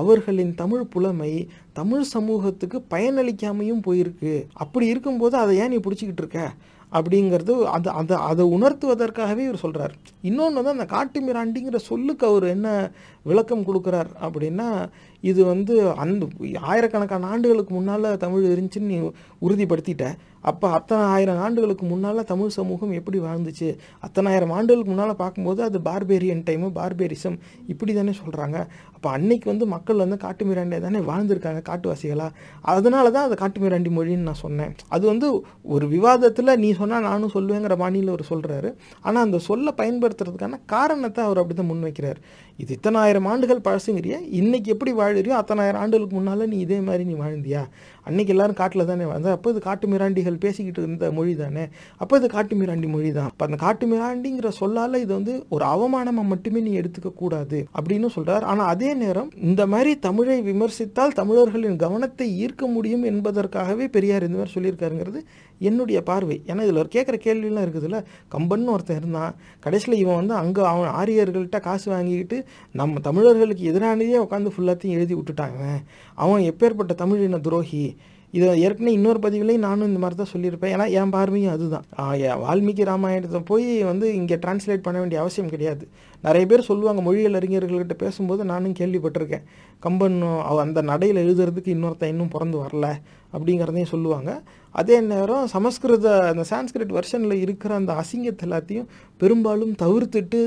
அவர்களின் தமிழ் புலமை தமிழ் சமூகத்துக்கு பயனளிக்காமையும் போயிருக்கு. அப்படி இருக்கும்போது அதை ஏன் நீ பிடிச்சிக்கிட்டு இருக்க அப்படிங்கிறது அது அதை அதை உணர்த்துவதற்காகவே இவர் சொல்கிறார். இன்னொன்று வந்து அந்த காட்டு மிராண்டிங்கிற சொல்லுக்கு அவர் என்ன விளக்கம் கொடுக்குறார் அப்படின்னா, இது வந்து அந்த ஆயிரக்கணக்கான ஆண்டுகளுக்கு முன்னால் தமிழ் இருந்துச்சுன்னு நீ உறுதிப்படுத்திட்ட, அப்போ அத்தனை ஆயிரம் ஆண்டுகளுக்கு முன்னால் தமிழ் சமூகம் எப்படி வாழ்ந்துச்சு, அத்தனை ஆயிரம் ஆண்டுகளுக்கு முன்னால் பார்க்கும்போது அது பார்பேரியன் டைமு, பார்பேரிசம் இப்படி தானே சொல்கிறாங்க. அப்போ அன்னைக்கு வந்து மக்கள் வந்து காட்டு மிராண்டியை தானே வாழ்ந்துருக்காங்க, காட்டுவாசிகளாக. அதனால தான் அது காட்டு மிராண்டி மொழின்னு நான் சொன்னேன். அது வந்து ஒரு விவாதத்தில் நீ சொன்னால் நானும் சொல்லுவேங்கிற பாணியில் அவர் சொல்கிறாரு. ஆனால் அந்த சொல்லை பயன்படுத்துறதுக்கான காரணத்தை அவர் அப்படி தான் முன்வைக்கிறார். இது இத்தனை ஆயிரம் ஆண்டுகள் பழசுங்கிறிய, இன்றைக்கி எப்படி வாழறியோ அத்தனை ஆயிரம் ஆண்டுகளுக்கு முன்னால் நீ இதே மாதிரி நீ வாழ்ந்தியா, அன்றைக்கி எல்லோரும் காட்டில் தானே வாழ்ந்தா, அப்போ இது காட்டு மிராண்டிகள் பேசிக்கிட்டு இருந்த மொழி தானே, அப்போ இது காட்டு மிராண்டி மொழி தான். அப்போ அந்த காட்டு மிராண்டிங்கிற சொல்லால் இது வந்து ஒரு அவமானமாக மட்டுமே நீ எடுத்துக்கக்கூடாது அப்படின்னு சொல்கிறார். ஆனால் அதே நேரம் இந்த மாதிரி தமிழை விமர்சித்தால் தமிழர்களின் கவனத்தை ஈர்க்க முடியும் என்பதற்காகவே பெரியார் இந்த மாதிரி சொல்லியிருக்காருங்கிறது என்னுடைய பார்வை. ஏன்னா இதில் ஒரு கேட்குற கேள்விலாம் இருக்குதுல்ல, கம்பன் ஒருத்தன் இருந்தான், கடைசியில் இவன் வந்து அங்கே அவன் ஆரியர்கள்ட்ட காசு வாங்கிக்கிட்டு நம்ம தமிழர்களுக்கு எதிரானதே உட்காந்து ஃபுல்லாத்தையும் எழுதி விட்டுட்டாங்க. அவன் எப்பேற்பட்ட தமிழ் இன துரோகி, இதை ஏற்கனவே இன்னொரு பதிவுலேயும் நானும் இந்த மாதிரி தான் சொல்லியிருப்பேன். ஏன்னா என் பார்வையும் அதுதான். வால்மீகி ராமாயணத்தை போய் வந்து இங்கே டிரான்ஸ்லேட் பண்ண வேண்டிய அவசியம் கிடையாது. நிறைய பேர் சொல்லுவாங்க, மொழியியல் அறிஞர்கள்கிட்ட பேசும்போது நானும் கேள்விப்பட்டிருக்கேன், கம்பன் அந்த நடையில் எழுதுறதுக்கு இன்னொருத்த இன்னும் பிறந்து வரல அப்படிங்கிறதையும் சொல்லுவாங்க. அதே நேரம் சமஸ்கிருத அந்த சான்ஸ்கிரிட் வெர்ஷனில் இருக்கிற அந்த அசிங்கத்தை எல்லாத்தையும் பெரும்பாலும் தவிர்த்துட்டு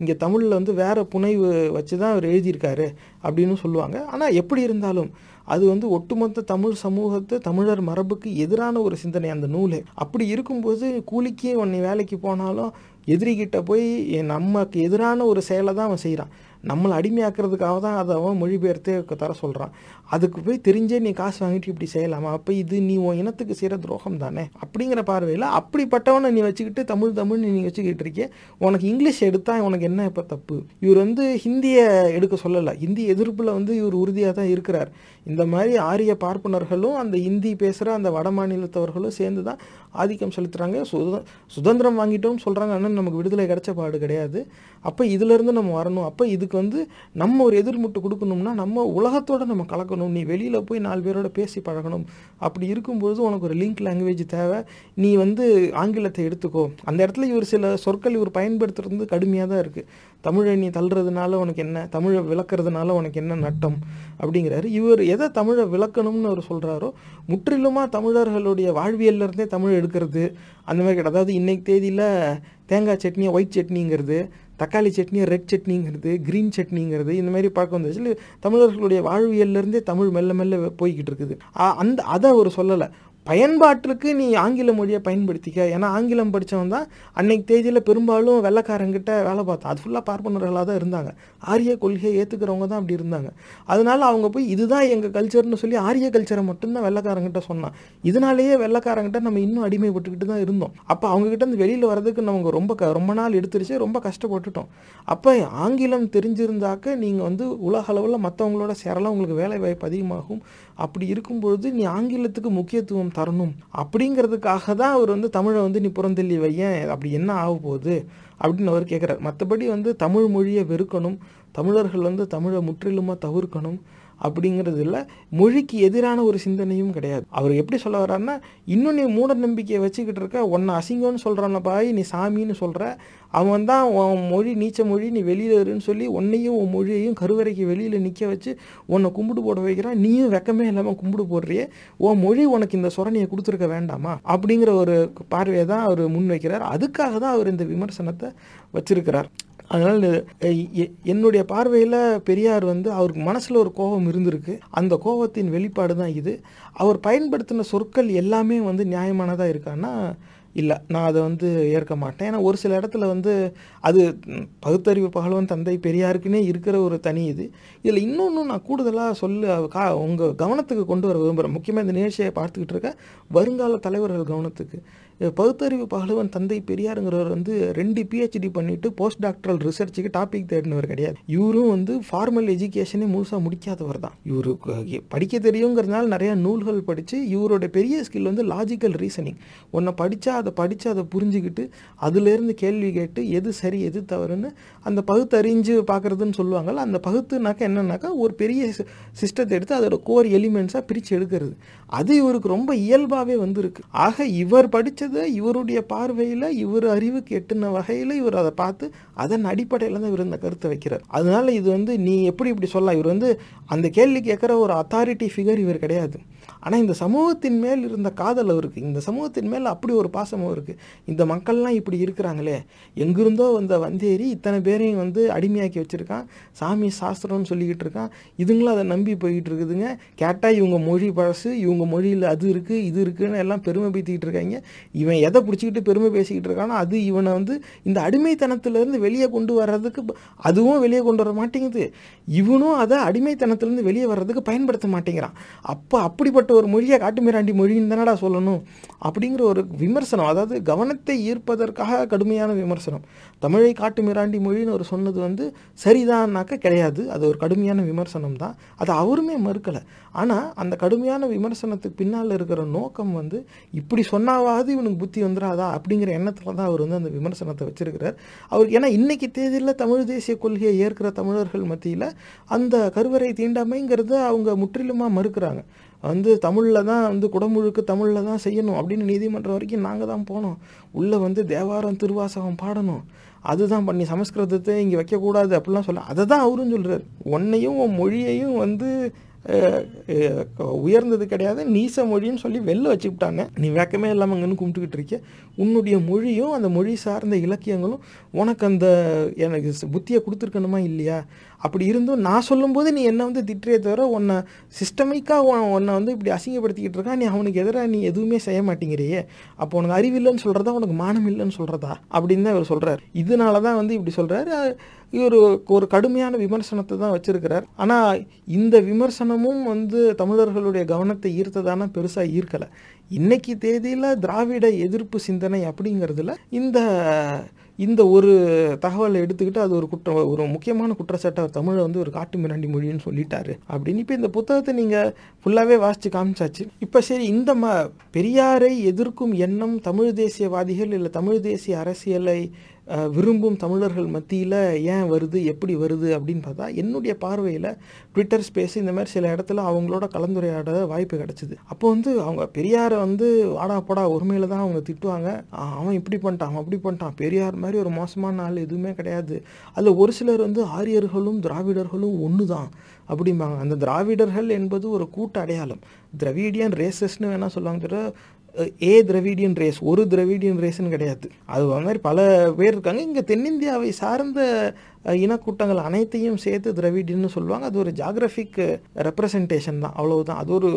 இங்கே தமிழில் வந்து வேறு புனைவு வச்சு தான் அவர் எழுதியிருக்காரு அப்படின்னு சொல்லுவாங்க. ஆனால் எப்படி இருந்தாலும் அது வந்து ஒட்டுமொத்த தமிழ் சமூகத்தை, தமிழர் மரபுக்கு எதிரான ஒரு சிந்தனை அந்த நூலே. அப்படி இருக்கும்போது கூலிக்கு உன்னை வேலைக்கு போனாலும் எதிரிகிட்ட போய் நமக்கு எதிரான ஒரு செயலை தான் அவன் செய்கிறான், நம்மளை அடிமையாக்குறதுக்காக தான் அதை அவன் மொழிபெயர்த்து தர சொல்கிறான். அதுக்கு போய் தெரிஞ்சே நீ காசு வாங்கிட்டு இப்படி செய்யலாமா, அப்போ இது நீ உன் இனத்துக்கு செய்கிற துரோகம் தானே அப்படிங்கிற பார்வையில் அப்படிப்பட்டவனை நீ வச்சுக்கிட்டு தமிழ் தமிழ்னு நீ வச்சுக்கிட்டு இருக்கே, உனக்கு இங்கிலீஷ் எடுத்தால் உனக்கு என்ன இப்போ தப்பு. இவர் வந்து ஹிந்தியை எடுக்க சொல்லலை, ஹிந்தி எதிர்ப்பில் வந்து இவர் உறுதியாக தான் இருக்கிறார். இந்த மாதிரி ஆரிய பார்ப்பனர்களும் அந்த ஹிந்தி பேசுகிற அந்த வட மாநிலத்தவர்களும் சேர்ந்து தான் ஆதிக்கம் செலுத்துகிறாங்க. சுத சுதந்திரம் வாங்கிட்டோம்னு சொல்கிறாங்க, ஆனால் நமக்கு விடுதலை கிடைச்ச பாடு கிடையாது. அப்போ இதிலேருந்து நம்ம வரணும், அப்போ இதுக்கு வந்து நம்ம ஒரு எதிர்முட்டு கொடுக்கணும்னா நம்ம உலகத்தோடு நம்ம கலக்கணும், நீ வெளியில் போய் நாலு பேரோட பேசி பழகணும். அப்படி இருக்கும்போது உனக்கு ஒரு லிங்க் லாங்குவேஜ் தேவை, நீ வந்து ஆங்கிலத்தை எடுத்துக்கோ. அந்த இடத்துல இவர் சில சொற்கள் இவர் பயன்படுத்துறது கடுமையாக தான் இருக்குது. தமிழை நீ தள்ளுறதுனால உனக்கு என்ன, தமிழை விளக்குறதுனால உனக்கு என்ன நட்டம் அப்படிங்கிறாரு. இவர் எதை தமிழை விளக்கணும்னு அவர் சொல்கிறாரோ, முற்றிலுமாக தமிழர்களுடைய வாழ்வியல்லேருந்தே தமிழ் எடுக்கிறது அந்த மாதிரி கிடையாது. அதாவது இன்றைக்கு தேதியில் தேங்காய் சட்னியை ஒயிட் சட்னிங்கிறது, தக்காளி சட்னியை ரெட் சட்னிங்கிறது, க்ரீன் சட்னிங்கிறது, இந்த மாதிரி பார்க்க வந்துச்சு. தமிழர்களுடைய வாழ்வியல்லேருந்தே தமிழ் மெல்ல மெல்ல போய்கிட்டு இருக்குது. அந்த அதை அவர் சொல்லலை, பயன்பாட்டிற்கு நீ ஆங்கில மொழியை பயன்படுத்திக்க. ஏன்னா ஆங்கிலம் படித்தவன் தான் அன்னைக்கு தேதியில் பெரும்பாலும் வெள்ளைக்காரங்கிட்ட வேலை பார்த்தா, அது ஃபுல்லாக பார்ப்பனர்களாக தான் இருந்தாங்க. ஆரிய கொள்கையை ஏற்றுக்கிறவங்க தான் அப்படி இருந்தாங்க. அதனால் அவங்க போய் இதுதான் எங்கள் கல்ச்சர்னு சொல்லி ஆரிய கல்ச்சரை மட்டும்தான் வெள்ளைக்காரங்கிட்ட சொன்னான். இதனாலேயே வெள்ளைக்காரங்கிட்ட நம்ம இன்னும் அடிமைப்பட்டுக்கிட்டு தான் இருந்தோம். அப்போ அவங்ககிட்ட இருந்து வெளியில் வர்றதுக்கு நமக்கு ரொம்ப க ரொம்ப நாள் எடுத்துருச்சு, ரொம்ப கஷ்டப்பட்டுட்டோம். அப்போ ஆங்கிலம் தெரிஞ்சிருந்தாக்க நீங்கள் வந்து உலக அளவில் மற்றவங்களோட சேரலாம், உங்களுக்கு வேலை வாய்ப்பு அதிகமாகும். அப்படி இருக்கும்பொழுது நீ ஆங்கிலத்துக்கு முக்கியத்துவம் தரணும் அப்படிங்கிறதுக்காக தான் அவர் வந்து தமிழை வந்து நீ புறந்தள்ளி வையன், அப்படி என்ன ஆக போகுது அப்படின்னு அவர் கேட்குறார். மற்றபடி வந்து தமிழ் மொழியை வெறுக்கணும், தமிழர்கள் வந்து தமிழை முற்றிலுமாக தவிர்க்கணும் அப்படிங்கிறது இல்லை. மொழிக்கு எதிரான ஒரு சிந்தனையும் கிடையாது. அவர் எப்படி சொல்ல வர்றாருன்னா, இன்னும் நீ மூட நம்பிக்கையை வச்சுக்கிட்டு இருக்க, உன்னை அசிங்கம்னு சொல்கிறான பாய், நீ சாமின்னு சொல்கிற, அவன் தான் உன் மொழி நீச்ச மொழி, நீ வெளியில் இருன்னு சொல்லி உன்னையும் உன் மொழியையும் கருவறைக்கு வெளியில் நிற்க வச்சு உன்னை கும்பிடு போட வைக்கிறான். நீயும் வெக்கமே இல்லாமல் கும்பிடு போடுறியே, உன் மொழி உனக்கு இந்த சொரணியை கொடுத்துருக்க வேண்டாமா அப்படிங்கிற ஒரு பார்வையை தான் அவர் முன்வைக்கிறார். அதுக்காக தான் அவர் இந்த விமர்சனத்தை வச்சிருக்கிறார். அதனால் என்னுடைய பார்வையில் பெரியார் வந்து அவருக்கு மனசில் ஒரு கோபம் இருந்திருக்கு, அந்த கோபத்தின் வெளிப்பாடு தான் இது. அவர் பயன்படுத்தின சொற்கள் எல்லாமே வந்து நியாயமானதாக இருக்கான்னா இல்லை, நான் அதை வந்து ஏற்க மாட்டேன். ஏன்னா ஒரு சில இடத்துல வந்து அது பகுத்தறிவு பகலவன் தந்தை பெரியாருக்குன்னே இருக்கிற ஒரு தனி இது. இதில் இன்னொன்று நான் கூடுதலாக சொல்ல கா உங்கள் கவனத்துக்கு கொண்டு வர விரும்புகிறேன், முக்கியமாக இந்த நிகழ்ச்சியை பார்த்துக்கிட்டு இருக்க வருங்கால தலைவர்கள் கவனத்துக்கு. பகுத்தறிவு பகலவன் தந்தை பெரியாருங்கிறவர் வந்து ரெண்டு பிஹெச்டி பண்ணிவிட்டு போஸ்ட் டாக்டரல் ரிசர்ச்சுக்கு டாபிக் தேடினவர் கிடையாது. இவரும் வந்து ஃபார்மல் எஜுகேஷனே முழுசாக முடிக்காதவர் தான். இவருக்கு படிக்க தெரியுங்கிறதுனால நிறையா நூல்கள் படித்து, இவரோட பெரிய ஸ்கில் வந்து லாஜிக்கல் ரீசனிங். ஒன்றை படித்தா அதை படித்து அதை புரிஞ்சுக்கிட்டு அதுலேருந்து கேள்வி கேட்டு எது சரி எது தவறுன்னு அந்த பகுத்தறிஞ்சு பார்க்குறதுன்னு சொல்லுவாங்கள்ல, அந்த பகுத்துனாக்கா என்னன்னாக்கா ஒரு பெரிய சிஸ்டத்தை எடுத்து அதோட கோர் எலிமெண்ட்ஸாக பிரித்து எடுக்கிறது. அது இவருக்கு ரொம்ப இயல்பாகவே வந்துருக்கு. ஆக இவர் படித்த இவருடைய பார்வையில் இவர் அறிவுக்கு எட்டுன வகையில் இவர் அதை பார்த்து அதன் அடிப்படையில் தான் இவர் இந்த கருத்தை வைக்கிறார். அதனால இது வந்து நீ எப்படி இப்படி சொல்லலாம், இவர் வந்து அந்த கேள்வி கேட்குற ஒரு அத்தாரிட்டி ஃபிகர் இவர் கிடையாது. ஆனால் இந்த சமூகத்தின் மேல் இருந்த காதல் அவருக்கு, இந்த சமூகத்தின் மேல் அப்படி ஒரு பாசமும் இருக்குது. இந்த மக்கள்லாம் இப்படி இருக்கிறாங்களே, எங்கிருந்தோ வந்த வந்தேறி இத்தனை பேரையும் வந்து அடிமையாக்கி வச்சுருக்கான், சாமி சாஸ்திரம்னு சொல்லிக்கிட்டு இருக்கான், இதுங்களும் அதை நம்பி போய்கிட்டு இருக்குதுங்க. கேட்டால் இவங்க மொழி பழசு, இவங்க மொழியில் அது இருக்குது இது இருக்குதுன்னு எல்லாம் பெருமை பீத்திக்கிட்டு இருக்காங்க. இவன் எதை பிடிச்சிக்கிட்டு பெருமை பேசிக்கிட்டு இருக்கானோ அது இவனை வந்து இந்த அடிமைத்தனத்திலேருந்து வெளியே கொண்டு வர்றதுக்கு, அதுவும் வெளியே கொண்டு வர மாட்டேங்குது, இவனும் அதை அடிமைத்தனத்திலேருந்து வெளியே வர்றதுக்கு பயன்படுத்த மாட்டேங்கிறான். அப்போ அப்படிப்பட்ட ஒரு மொழியை காட்டுமிராண்டி மொழின்னு தானடா சொல்லணும் அப்படிங்கிற ஒரு விமர்சனம், அதாவது கவனத்தை ஈர்ப்பதற்காக கடுமையான விமர்சனம். தமிழை காட்டுமிராண்டி மொழின்னு ஒரு சொன்னது வந்து சரிதான்னாக்க கிடையாது, அது ஒரு கடுமையான விமர்சனம் தான், அதை அவருமே மறுக்கலை. ஆனால் அந்த கடுமையான விமர்சனத்துக்கு பின்னால் இருக்கிற நோக்கம் வந்து இப்படி சொன்னாவது இவனுக்கு புத்தி வந்துடாதா அப்படிங்கிற எண்ணத்தில் தான் அவர் வந்து அந்த விமர்சனத்தை வச்சிருக்கிறார் அவருக்கு. ஏன்னா இன்றைக்கி தேதியில் தமிழ் தேசிய கொள்கையை ஏற்கிற தமிழர்கள் மத்தியில் அந்த கருவறை தீண்டாமைங்கிறத அவங்க முற்றிலுமாக மறுக்கிறாங்க. வந்து தமிழில் தான் வந்து குடமுழுக்கு தமிழில் தான் செய்யணும் அப்படின்னு நீதிமன்றம் வரைக்கும் நாங்கள் தான் போனோம். உள்ளே வந்து தேவாரம் திருவாசகம் பாடணும், அதுதான் பண்ணி சமஸ்கிருதத்தை இங்கே வைக்கக்கூடாது அப்படிலாம் சொல்ல, அதை தான் அவரும் சொல்கிறார். ஒன்னையும் மொழியையும் வந்து உயர்ந்தது கிடையாது, நீச மொழின்னு சொல்லி வெளில வச்சுக்கிட்டாங்க. நீ வேக்கமே இல்லாமல் அங்கேன்னு கும்பிட்டுக்கிட்டு இருக்க, உன்னுடைய மொழியும் அந்த மொழி சார்ந்த இலக்கியங்களும் உனக்கு அந்த எனக்கு புத்தியை கொடுத்துருக்கணுமா இல்லையா? அப்படி இருந்தும் நான் சொல்லும்போது நீ என்னை வந்து திட்டே தவிர உன்னை சிஸ்டமிக்காக உன்னை வந்து இப்படி அசிங்கப்படுத்திக்கிட்டு இருக்கா, நீ அவனுக்கு எதிராக நீ எதுவுமே செய்ய மாட்டேங்கிறியே, அப்போ உனக்கு அறிவில்லைன்னு சொல்கிறதா உனக்கு மானம் இல்லைன்னு சொல்கிறதா அப்படின்னு தான் இவர் சொல்கிறார். இதனால தான் வந்து இப்படி சொல்கிறார். இவர் ஒரு கடுமையான விமர்சனத்தை தான் வச்சுருக்கிறார். ஆனால் இந்த விமர்சனமும் வந்து தமிழர்களுடைய கவனத்தை ஈர்த்ததான பெருசாக ஈர்க்கலை. இன்றைக்கி தேதியில் திராவிட எதிர்ப்பு சிந்தனை அப்படிங்கிறதுல இந்த இந்த ஒரு தகவலை எடுத்துக்கிட்டு அது ஒரு குற்ற ஒரு முக்கியமான குற்றச்சாட்டை, அவர் தமிழை வந்து ஒரு காட்டு மிராண்டி மொழின்னு சொல்லிட்டாரு அப்படின்னு இப்போ இந்த புத்தகத்தை நீங்கள் ஃபுல்லாகவே வாசித்து காமிச்சாச்சு. இப்போ சரி, இந்த ம பெரியாரை எதிர்க்கும் எண்ணம் தமிழ் தேசியவாதிகள் இல்லை தமிழ் தேசிய அரசியலை விரும்பும் தமிழர்கள் மத்தியில் ஏன் வருது, எப்படி வருது அப்படின்னு பார்த்தா, என்னுடைய பார்வையில் ட்விட்டர் ஸ்பேஸ் இந்த மாதிரி சில இடத்துல அவங்களோட கலந்துரையாட வாய்ப்பு கிடச்சிது. அப்போ வந்து அவங்க பெரியாரை வந்து வாடா போடா ஒருமையில் தான் அவங்க திட்டுவாங்க, அவன் இப்படி பண்ணிட்டான் அவன் அப்படி பண்ணிட்டான், பெரியார் மாதிரி ஒரு மோசமான ஆள் எதுவுமே கிடையாது. அதில் ஒரு சிலர் வந்து ஆரியர்களும் திராவிடர்களும் ஒன்று தான் அப்படிம்பாங்க. அந்த திராவிடர்கள் என்பது ஒரு கூட்ட அடையாளம், திராவிடியன் ரேசஸ்ன்னு வேணால் சொல்லுவாங்க தவிர ஏ திராவிடியன் ரேஸ் ஒரு திராவிடியன் ரேஸ்ன்னு கிடையாது. அது மாதிரி பல பேர் இருக்காங்க. இங்கே தென்னிந்தியாவை சார்ந்த இனக்கூட்டங்கள் அனைத்தையும் சேர்த்து திராவிடன்னு சொல்லுவாங்க. அது ஒரு ஜாகிரபிக் ரெப்ரசன்டேஷன் தான், அவ்வளவுதான். அது ஒரு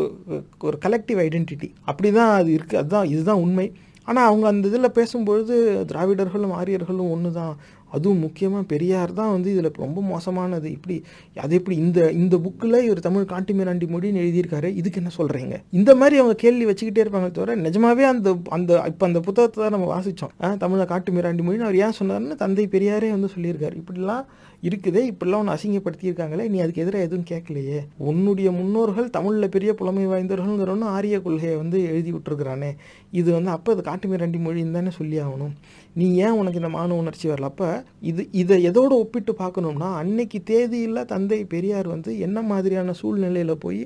ஒரு கலெக்டிவ் ஐடென்டிட்டி அப்படி தான் அது இருக்குது, அதுதான் இதுதான் உண்மை. ஆனால் அவங்க அந்த இதில் பேசும்பொழுது திராவிடர்களும் ஆரியர்களும் ஒன்று தான், அதுவும் முக்கியமாக பெரியார் தான் வந்து இதில் ரொம்ப மோசமானது, இப்படி அது எப்படி இந்த இந்த புக்கில் இவர் தமிழ் காட்டுமிராண்டி மொழின்னு எழுதியிருக்காரு, இதுக்கு என்ன சொல்கிறீங்க? இந்த மாதிரி அவங்க கேள்வி வச்சுக்கிட்டே இருப்பாங்க தவிர நிஜமாகவே அந்த அந்த இப்போ அந்த புத்தகத்தை தான் நம்ம வாசித்தோம். தமிழை காட்டுமிராண்டி மொழின்னு அவர் ஏன் சொன்னார்னு தந்தை பெரியாரே வந்து சொல்லியிருக்காரு, இப்படிலாம் இருக்குதே, இப்படிலாம் ஒன்று அசிங்கப்படுத்தியிருக்காங்களே, நீ அதுக்கு எதிராக எதுவும் கேட்கலையே, உன்னுடைய முன்னோர்கள் தமிழில் பெரிய புலமை வாய்ந்தவர்கள்ங்கிறவன்னு ஆரிய கொள்கையை வந்து எழுதி விட்டுருக்குறானே, இது வந்து அப்போ அது காட்டுமிராண்டி மொழின்னு தானே சொல்லி ஆகணும், நீ ஏன் உனக்கு இந்த மான உணர்ச்சி வரல? அப்போ இது இதை எதோடு ஒப்பிட்டு பார்க்கணும்னா, அன்னைக்கு தேதியில் தந்தை பெரியார் வந்து என்ன மாதிரியான சூழ்நிலையில் போய்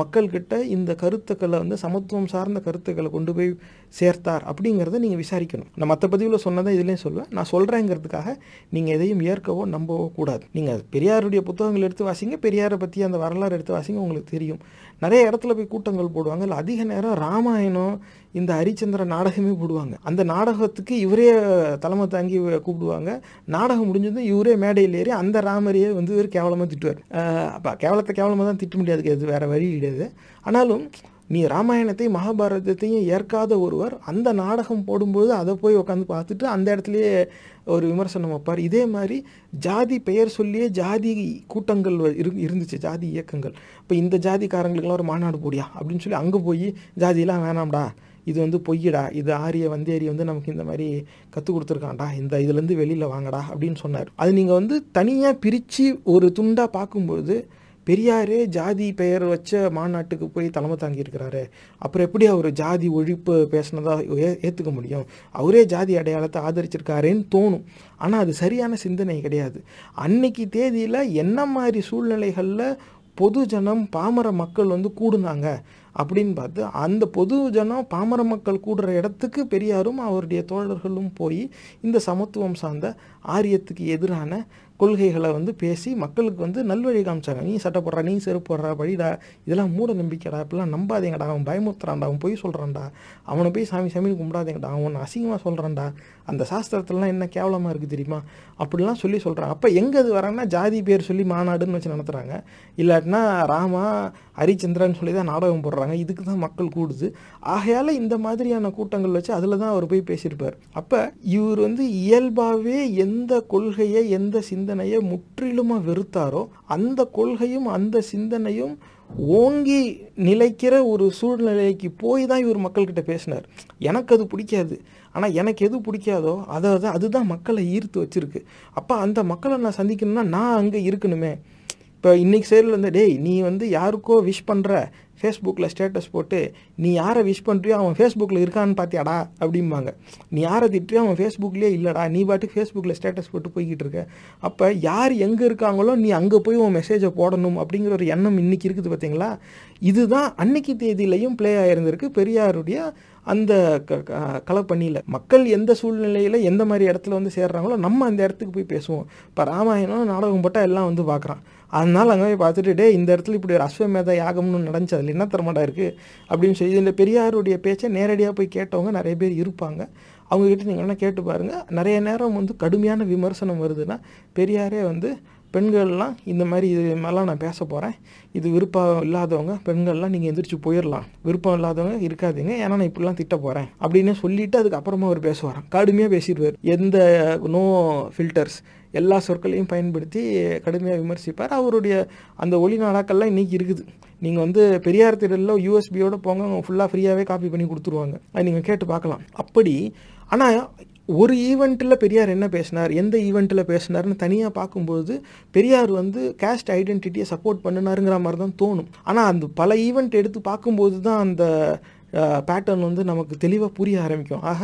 மக்கள்கிட்ட இந்த கருத்துக்களை வந்து சமத்துவம் சார்ந்த கருத்துக்களை கொண்டு போய் சேர்த்தார் அப்படிங்கிறத நீங்கள் விசாரிக்கணும். நான் மற்ற பதிவில் சொன்னதான் இதுலேயும் சொல்லுவேன். நான் சொல்கிறேங்கிறதுக்காக நீங்கள் எதையும் ஏற்கவோ நம்பவோ கூடாது. நீங்கள் பெரியாருடைய புத்தகங்கள் எடுத்து வாசிங்க, பெரியாரை பற்றி அந்த வரலாறு எடுத்து வாசிங்க, உங்களுக்கு தெரியும். நிறைய இடத்துல போய் கூட்டங்கள் போடுவாங்க, இல்லை அதிக நேரம் ராமாயணம் இந்த ஹரிச்சந்திர நாடகமே போடுவாங்க. அந்த நாடகத்துக்கு இவரே தலைமை தாங்கி கூப்பிடுவாங்க. நாடகம் முடிஞ்சதும் இவரே மேடையில் ஏறி அந்த ராமரையே வந்து இவர் கேவலமாக திட்டுவார். அப்போ கேவலத்தை கேவலமாக தான் திட்ட முடியாது, அது வேறு வழி கிடையாது. ஆனாலும் நீ ராமாயணத்தை மகாபாரதத்தையும் ஏற்காத ஒருவர் அந்த நாடகம் போடும்போது அதை போய் உட்காந்து பார்த்துட்டு அந்த இடத்துலையே ஒரு விமர்சனம் வைப்பார். இதே மாதிரி ஜாதி பெயர் சொல்லியே ஜாதி கூட்டங்கள் இருந்துச்சு, ஜாதி இயக்கங்கள். இப்போ இந்த ஜாதிக்காரங்களுக்கெல்லாம் ஒரு மாநாடு போடியா அப்படின்னு சொல்லி அங்கே போய் ஜாதியெலாம் வேணாம்டா, இது வந்து பொய்யடா, இது ஆரிய வந்தேரி வந்து நமக்கு இந்த மாதிரி கற்றுக் கொடுத்துருக்காண்டா, இந்த இதுலேருந்து வெளியில் வாங்கடா அப்படின்னு சொன்னார். அது நீங்கள் வந்து தனியாக பிரித்து ஒரு துண்டாக பார்க்கும்போது பெரியாரே ஜாதி பெயர் வச்ச மாநாட்டுக்கு போய் தலைமை தாங்கியிருக்கிறாரு, அப்புறம் எப்படி அவர் ஜாதி ஒழிப்பு பேசினதாக ஏ ஏற்றுக்க முடியும், அவரே ஜாதி அடையாளத்தை ஆதரிச்சிருக்காருன்னு தோணும். ஆனால் அது சரியான சிந்தனை கிடையாது. அன்னைக்கு தேதியில் என்ன மாதிரி சூழ்நிலைகளில் பொது ஜனம் பாமர மக்கள் வந்து கூடுனாங்க அப்படின்னு பார்த்து அந்த பொது ஜனம் பாமர மக்கள் கூடுற இடத்துக்கு பெரியாரும் அவருடைய தோழர்களும் போய் இந்த சமத்துவம் சார்ந்த ஆரியத்துக்கு எதிரான கொள்கைகளை வந்து பேசி மக்களுக்கு வந்து நல்வழி காமிச்சாங்க. நீ சட்டை போடுறா, நீ செருப்பு போடுறா, படிடா, இதெல்லாம் மூட நம்பிக்கைடா, இப்பெல்லாம் நம்பாதேங்கடா, அவன் பயமுறுத்துறான்டா, அவன் போய் சொல்கிறான்டா, அவனை போய் சாமி சாமின்னு கும்பிடாதேங்கடா, அவன் அசிங்கமாக சொல்கிறான்டா, அந்த சாஸ்திரத்துலலாம் என்ன கேவலமாக இருக்குது தெரியுமா அப்படிலாம் சொல்லி சொல்கிறான். அப்போ எங்கே அது வராங்கன்னா ஜாதி பேர் சொல்லி மாநாடுன்னு வச்சு நடத்துகிறாங்க, இல்லாட்டினா ராமா ஹரிச்சந்திரான்னு சொல்லி தான் நாடகம் போடுறாங்க, இதுக்கு தான் மக்கள் கூடுது. ஆகையால் இந்த மாதிரியான கூட்டங்கள் வச்சு அதில் தான் அவர் போய் பேசியிருப்பார். அப்போ இவர் வந்து இயல்பாகவே எந்த கொள்கையை எந்த சிந்தனையை முற்றிலுமா வெறுத்தாரோ அந்த கொள்கையும் அந்த சிந்தனையும் ஓங்கி நிலைக்கிற ஒரு சூழ்நிலைக்கு போய் தான் இவர் மக்கள்கிட்ட பேசினார். எனக்கு அது பிடிக்காது, ஆனால் எனக்கு எது பிடிக்காதோ அதை தான் அதுதான் மக்களை ஈர்த்து வச்சிருக்கு. அப்போ அந்த மக்களை நான் சந்திக்கணும்னா நான் அங்கே இருக்கணுமே. இப்போ இன்றைக்கி செயலில் வந்து டேய் நீ வந்து யாருக்கோ விஷ் பண்ணுற ஃபேஸ்புக்கில் ஸ்டேட்டஸ் போட்டு நீ யாரை விஷ் பண்ணுறியோ அவன் ஃபேஸ்புக்கில் இருக்கான்னு பார்த்தியாடா அப்படிம்பாங்க, நீ யாரை திட்டியோ அவன் ஃபேஸ்புக்லேயே இல்லைடா, நீ பாட்டுக்கு ஃபேஸ்புக்கில் ஸ்டேட்டஸ் போட்டு போய்கிட்டு இருக்க. அப்போ யார் எங்கே இருக்காங்களோ நீ அங்கே போய் உன் மெசேஜை போடணும் அப்படிங்கிற ஒரு எண்ணம் இன்றைக்கி இருக்குது பார்த்திங்களா. இதுதான் அன்னைக்கு தேதியிலையும் ப்ளே ஆகிருந்திருக்கு பெரியாருடைய அந்த களப்பணியில். மக்கள் எந்த சூழ்நிலையில் எந்த மாதிரி இடத்துல வந்து சேர்றாங்களோ நம்ம அந்த இடத்துக்கு போய் பேசுவோம். இப்போ ராமாயணம் நாடகம் போட்டால் எல்லாம் வந்து பார்க்குறான், அதனால் அங்கே போய் பார்த்துட்டு டே இந்த இடத்துல இப்படி ஒரு அஸ்வமேத யாகம்னு நடந்துச்சு, அதில் என்ன தரமாடா இருக்குது அப்படின்னு சொல்லி இந்த பெரியாருடைய பேச்சை நேரடியாக போய் கேட்டவங்க நிறைய பேர் இருப்பாங்க. அவங்கக்கிட்ட நீங்கள் என்ன கேட்டு பாருங்கள், நிறைய நேரம் வந்து கடுமையான விமர்சனம் வருதுன்னா பெரியாரே வந்து பெண்கள்லாம் இந்த மாதிரி இது மாதிரிலாம் நான் பேச போகிறேன், இது விருப்பம் இல்லாதவங்க பெண்கள்லாம் நீங்கள் எந்திரிச்சு போயிடலாம், விருப்பம் இல்லாதவங்க இருக்காதுங்க, ஏன்னா நான் இப்படிலாம் திட்ட போகிறேன் அப்படின்னு சொல்லிவிட்டு அதுக்கப்புறமா அவர் பேசுவார். கடுமையாக பேசிடுவார், எந்த நோ ஃபில்டர்ஸ் எல்லா சொற்களையும் பயன்படுத்தி கடுமையாக விமர்சிப்பார். அவருடைய அந்த ஒளி நாடாக்கள்லாம் இன்றைக்கி இருக்குது, நீங்கள் வந்து பெரியார் திடலில் யூஎஸ்பியோடு போங்க, அவங்க ஃபுல்லாக ஃப்ரீயாகவே காப்பி பண்ணி கொடுத்துருவாங்க, அது நீங்கள் கேட்டு பார்க்கலாம். அப்படி ஆனால் ஒரு ஈவெண்ட்டில் பெரியார் என்ன பேசினார், எந்த ஈவெண்ட்டில் பேசினார்னு தனியாக பார்க்கும்போது பெரியார் வந்து கேஸ்ட் ஐடென்டிட்டியை சப்போர்ட் பண்ணினாருங்கிற மாதிரி தான் தோணும். ஆனால் அந்த பல ஈவெண்ட் எடுத்து பார்க்கும்போது தான் அந்த பேட்டர்ன் வந்து நமக்கு தெளிவாக புரிய ஆரம்பிக்கும். ஆக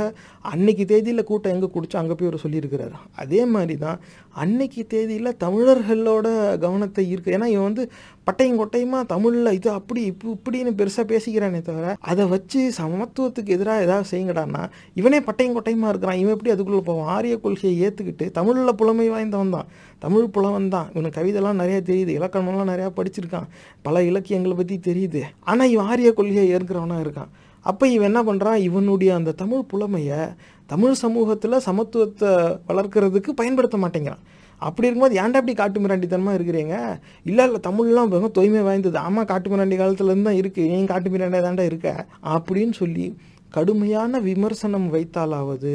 அன்னைக்கு தேதியில் கூட்டம் எங்கே குடிச்சோ அங்கே போய் ஒரு சொல்லியிருக்கிறாரு. அதே மாதிரி தான் அன்னைக்கு தேதியில் தமிழர்களோட கவனத்தை ஈர்க்க, ஏன்னா இவன் வந்து பட்டையும் கொட்டையுமாக தமிழில் இது அப்படி இப்போ இப்படின்னு பெருசாக பேசிக்கிறானே தவிர அதை வச்சு சமத்துவத்துக்கு எதிராக ஏதாவது செய்யுங்கடான்னா இவனே பட்டையும் கொட்டையுமாக இருக்கிறான், இவன் எப்படி அதுக்குள்ளே போவான். ஆரிய கொள்கையை ஏற்றுக்கிட்டு தமிழில் புலமை வாய்ந்தவன் தான், தமிழ் புலவன் தான், இவனுக்கு கவிதைலாம் நிறையா தெரியுது, இலக்கணம்லாம் நிறையா படிச்சிருக்கான், பல இலக்கியங்களை பற்றி தெரியுது. ஆனால் இவன் ஆரிய கொள்கையை ஏற்கிறவனாக இருக்கான். அப்போ இவன் என்ன பண்ணுறான், இவனுடைய அந்த தமிழ் புலமையை தமிழ் சமூகத்தில் சமத்துவத்தை வளர்க்குறதுக்கு பயன்படுத்த மாட்டேங்கிறான். அப்படி இருக்கும்போது ஏன்டா அப்படி காட்டு மிராண்டித்தனமாக இருக்கிறீங்க, இல்லை இல்லை தமிழ்லாம் ரொம்ப தூய்மை வாய்ந்தது, ஆமாம் காட்டு மிராண்டி காலத்துலேருந்து தான் இருக்குது, ஏன் காட்டு மிராண்டியாக தாண்டா இருக்க அப்படின்னு சொல்லி கடுமையான விமர்சனம் வைத்தாலாவது